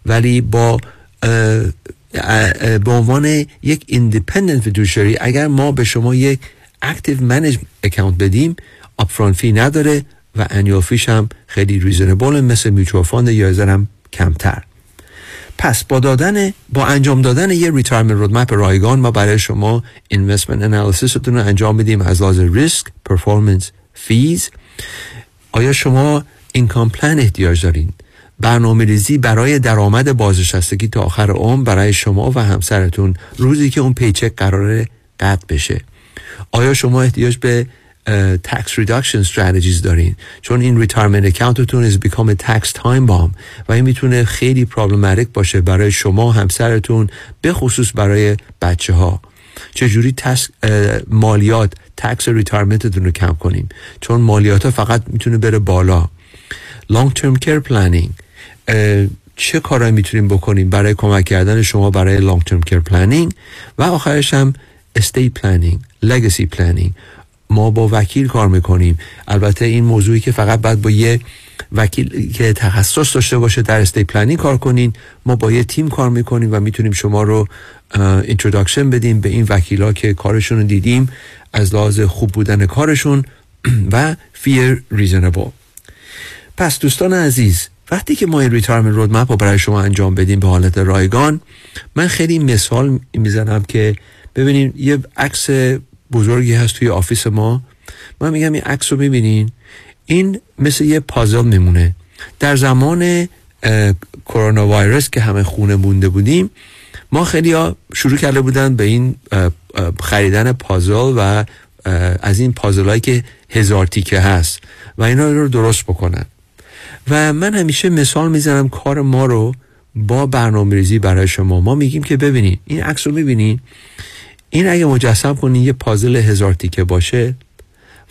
ولی با به عنوان یک ایندیپندنت فیدوشری اگر ما به شما یک اکتیو منیجمنت اکانت بدیم، آپفرانت فی نداره و انیوال فیش هم خیلی ریزنبل، مثل میوچوال فاند یا زرم کمتر. پس با دادن با انجام دادن یه ریتایرمنت رودمپ رایگان، ما برای شما اینوستمنت انالیسیستون رو انجام میدیم از لحاظ ریسک، پرفورمنس، فیز. آیا شما اینکام پلن احتیاج دارین؟ برنامه‌ریزی برای درآمد بازنشستگی تا آخر عمر برای شما و همسرتون روزی که اون پیچک قراره قطع بشه. آیا شما احتیاج به tax reduction strategies دارین؟ چون این retirement accountتون is become a tax time bomb و این میتونه خیلی problematic باشه برای شما، همسرتون، به خصوص برای بچه ها. چجوری مالیات tax retirementتون رو کم کنیم؟ چون مالیات ها فقط میتونه بره بالا. long term care planning، چه کارایی میتونیم بکنیم برای کمک کردن شما برای long term care planning؟ و آخرش هم estate planning، legacy planning. ما با وکیل کار میکنیم، البته این موضوعی که فقط بعد با یه وکیل که تخصص داشته باشه در estate planning کار کنین، ما با یه تیم کار میکنیم و میتونیم شما رو اینتروداکشن بدیم به این وکیل ها که کارشون رو دیدیم از لحاظ خوب بودن کارشون و fear reasonable. پس دوستان عزیز، وقتی که ما این ریتایرمنت رودمپ رو برای شما انجام بدیم به حالت رایگان، من خیلی مثال میزنم که ببینین یه عکس بزرگی هست توی آفیس ما، من میگم این عکس رو ببینین، این مثل یه پازل میمونه. در زمان کرونا ویروس که همه خونه مونده بودیم، ما خیلی ها شروع کرده بودن به این خریدن پازل و از این پازل هایی که هزار تیکه هست و اینا رو درست بکنن. و من همیشه مثال میزنم کار ما رو با برنامه‌ریزی برای شما. ما میگیم که ببینین این عکس رو میبینین، این اگه مجسم کنین یه پازل هزار تیکه باشه،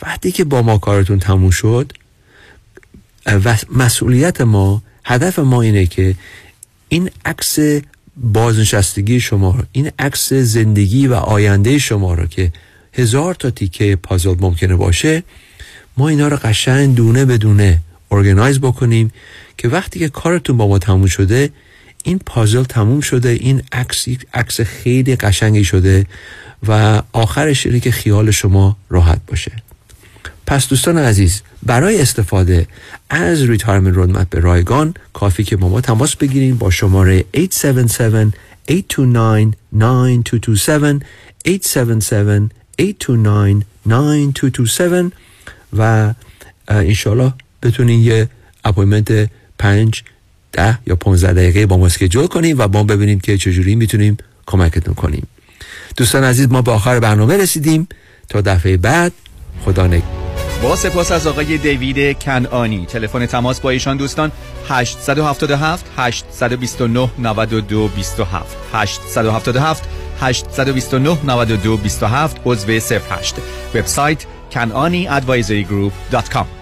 وقتی که با ما کارتون تموم شد و مسئولیت ما، هدف ما اینه که این عکس بازنشستگی شما رو، این عکس زندگی و آینده شما رو که هزار تا تیکه پازل ممکنه باشه، ما اینا رو قشنگ دونه به دونه ارگانایز بکنیم که وقتی که کارتون با ما تموم شده، این پازل تموم شده، این عکس عکس خیلی قشنگی شده و آخرش اینه که خیال شما راحت باشه. پس دوستان عزیز، برای استفاده از ریتایرمنت رودمپ به رایگان کافی که با ما تماس بگیریم با شماره هشت هفت هفت، هشت دو نه، نه دو دو هفت، هشت هفت هفت، هشت دو نه، نه دو دو هفت و انشالله بتونین یه اپایمنت پنج ده یا پانزده دقیقه با ما اسکیجول کنیم و با ما ببینیم که چجوری میتونیم کمکتون کنیم. دوستان عزیز، ما با آخر برنامه رسیدیم. تا دفعه بعد، خدا نگهدار. با سپاس از آقای دیوید کنعانی. تلفن تماس با ایشان دوستان هشت هفت هفت هشت دو نه نه نه دو دو هفت هشت هفت هفت هشت دو نه نه نه دو دو هفت عضو صفر هشت. وبسایت کنعانی ادوایزری گروپ دات کام.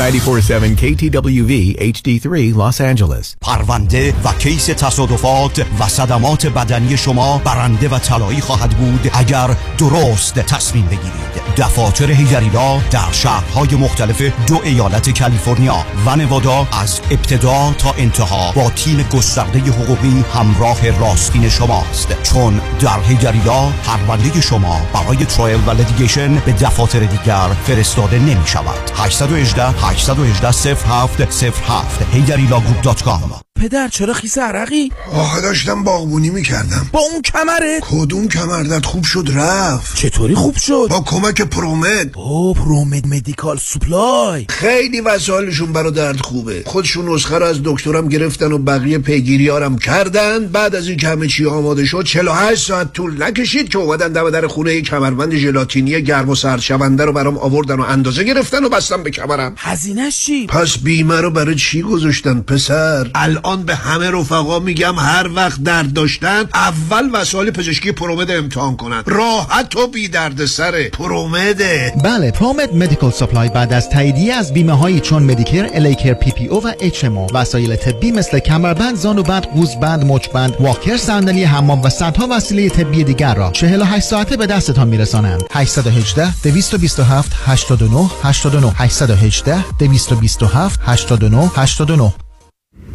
نه چهار هفت کی تی دبلیو وی اچ دی سه Los Angeles. پرونده و کیس تصادفات و صدمات بدنی شما برنده و طلایی خواهد بود اگر درست تصمیم بگیرید. دفاتر هیجریلا در شهرهای مختلف دو ایالت کالیفرنیا و نوادا از ابتدا تا انتها با تیم گسترده حقوقی همراه راستین شماست، چون در هیجریلا پرونده شما برای ترایل و لیتیگیشن به دفاتر دیگر فرستاده نمی شود. هشت یک هشت هشت یک هشت صفر هفت صفر هفت هیجریلا گروپ دات کام. پدر چرا خیس عرقی؟ آخه داشتم باغبونی میکردم. با اون کمره؟ کدوم کمردت خوب شد رفت؟ چطوری خوب شد؟ با کمک پرومد. او پرومد مدیکال سوپلای خیلی وسایلشون برا درد خوبه. خودشون نسخه رو از دکترم گرفتن و بقیه پیگیریارم کردن. بعد از این که همه چی آماده شد چهل و هشت ساعت طول نکشید که اومدن دم در خونه کمربند ژلاتینی گرم و سردشونده رو برام آوردن و اندازه گرفتن و بستن به کمرم. هزینه‌ش چی؟ پس بیمه رو برای چی گذاشتن پسر؟ الان آن به همه رفقا میگم هر وقت درد داشتن اول وسایل پزشکی پرومد امتحان کنن. راحت و بی درد سر پرومد. بله، پرومد مدیکال سپلای بعد از تاییدیه از بیمه هایی چون مدیکر، الیکر، پی پی او و اچ ام او، وسایل طبی مثل کمربند، زانوبند، گوزبند، مچبند، واکر، صندلی حمام و صدها وسیله طبی دیگر را چهل و هشت ساعته به دستتان میرسانند. هشت یک هشت دو دو هفت هشت دو نه هشت دو نه هشت یک هشت دو دو هفت هشت دو نه هشت دو نه.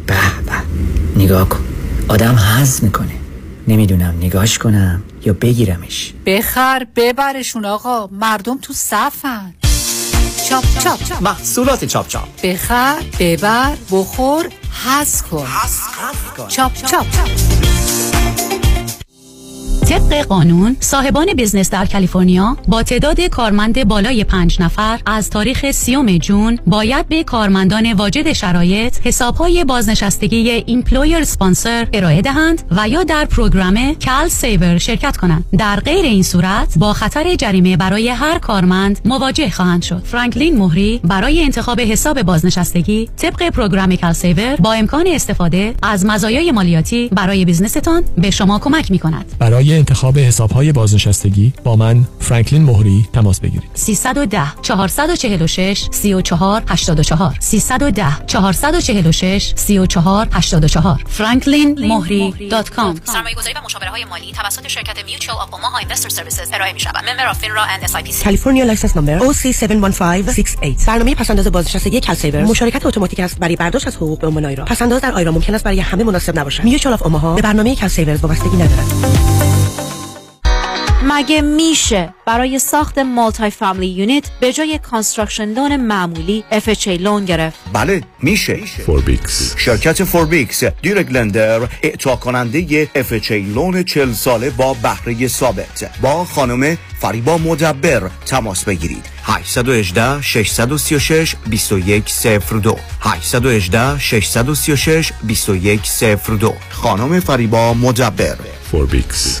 به به، نگاه کن، آدم هضم میکنه. نمیدونم نگاهش کنم یا بگیرمش. بخر ببرشون آقا، مردم تو صفن. چاپ چاپ محصولات چاپ چاپ. بخر ببر بخور هضم کن. چاپ چاپ, چاپ. طبق قانون صاحبان بزنس در کالیفرنیا با تعداد کارمند بالای پنج نفر از تاریخ سیوم جون باید به کارمندان واجد شرایط حسابهای بازنشستگی ایمپلویر سپانسر ارائه دهند و یا در پروگرام کال سیور شرکت کنند. در غیر این صورت با خطر جریمه برای هر کارمند مواجه خواهند شد. فرانکلین مهری برای انتخاب حساب بازنشستگی طبق پروگرام کال سیور با امکان استفاده از مزایای مالیاتی برای بیزنستان به شما کمک می‌کند. برای انتخاب حساب‌های بازنشستگی با من فرانکلین مهری تماس بگیرید. سه یک صفر چهار چهار شش سه چهار هشت چهار سه یک صفر چهار چهار شش سه چهار هشت چهار فرانکلین مهری دات کام. سرمایه‌گذاری و مشاوره‌های مالی توسط شرکت میوچوال آف اوماها اینوستر سرویسز ارائه می‌شود. ممبر اف فینرا اند اس آی پی سی. کالیفرنیا لایسنس نمبر او سی هفت یک پنج شش هشت. برنامه پسنداز بازنشستگی کالسیور مشارکت اتوماتیک است برای برداشت از حقوق به عنوان آیرا. پسنداز در آیرا ممکن است برای همه مناسب نباشد. میوچوال آف اوماها به برنامه کالسیور وابستگی ندارد. مگه میشه برای ساخت مالتی فامیلی یونیت به جای کانستراکشن لون معمولی اف اچ ای لون گرفت؟ بله میشه. فوربیکس، شرکت فوربیکس دیرک لندر، اعطا کننده اف اچ ای لون چهل ساله با بهره ثابت. با خانم فریبا مجبر تماس بگیرید. هشت یک هشت شش سه شش دو یک صفر دو هشت یک هشت شش سه شش دو یک صفر دو. خانم فریبا مجبر، فوربیکس.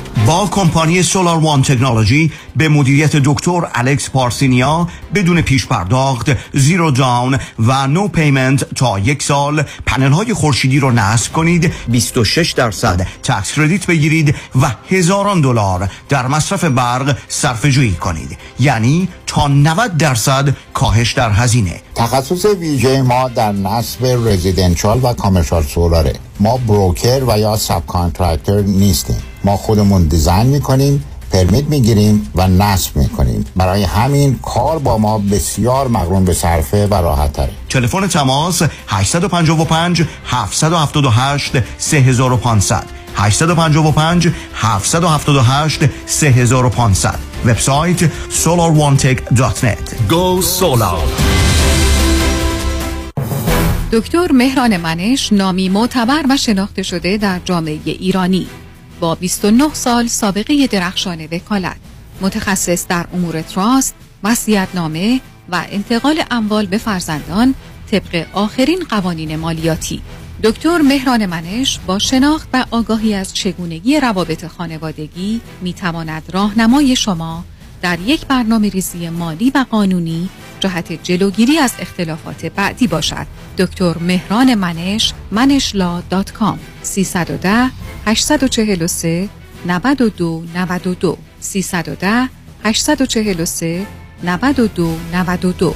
با کمپانی سولار وان تکنولوژی به مدیریت دکتر الکس پارسینیا بدون پیش پرداخت، زیرو داون و نو پیمنت تا یک سال پنل های خورشیدی رو نصب کنید، بیست و شش درصد تکس کردیت بگیرید و هزاران دلار در مصرف برق صرفه‌جویی کنید، یعنی تا نود درصد کاهش در هزینه. تخصص ویژه ما در نصب رزیدنشال و کامرشال سولاره. ما بروکر و یا ساب کانترکتر نیستیم. ما خودمون دیزاین میکنیم پرمیت میگیریم و نصب میکنیم. برای همین کار با ما بسیار مقرون به صرفه و راحت تره. تلفن تماس هشت پنج پنج هفت هفت هشت سه پنج صفر صفر هشت پنج پنج هفت هفت هشت سه پنج صفر صفر. وبسایت solar one tech dot net. Go solar. دکتر مهران منش، نامی معتبر و شناخته شده در جامعه ایرانی، با بیست و نه سال سابقه درخشان وکالت، متخصص در امور تراست، وصیت‌نامه و انتقال اموال به فرزندان طبق آخرین قوانین مالیاتی. دکتر مهران منش با شناخت و آگاهی از چگونگی روابط خانوادگی میتواند راهنمای شما در یک برنامه ریزی مالی و قانونی جهت جلوگیری از اختلافات بعدی باشد. دکتر مهران منش، منشلا دات کام. سه یک صفر هشت چهار سه نه دو نه دو سه یک صفر هشت چهار سه نه دو نه دو.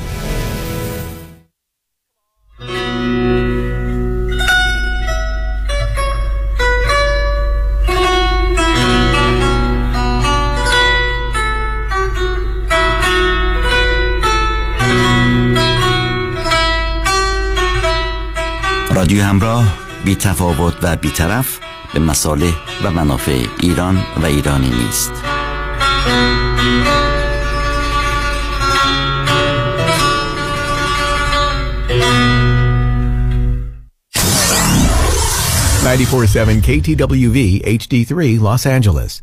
رادیو همراه، بی تفاوت و بیطرف به مصالح و منافع ایران و ایرانی نیست. نود و چهار ممیز هفت کی تی دبلیو وی اچ دی سه Los Angeles.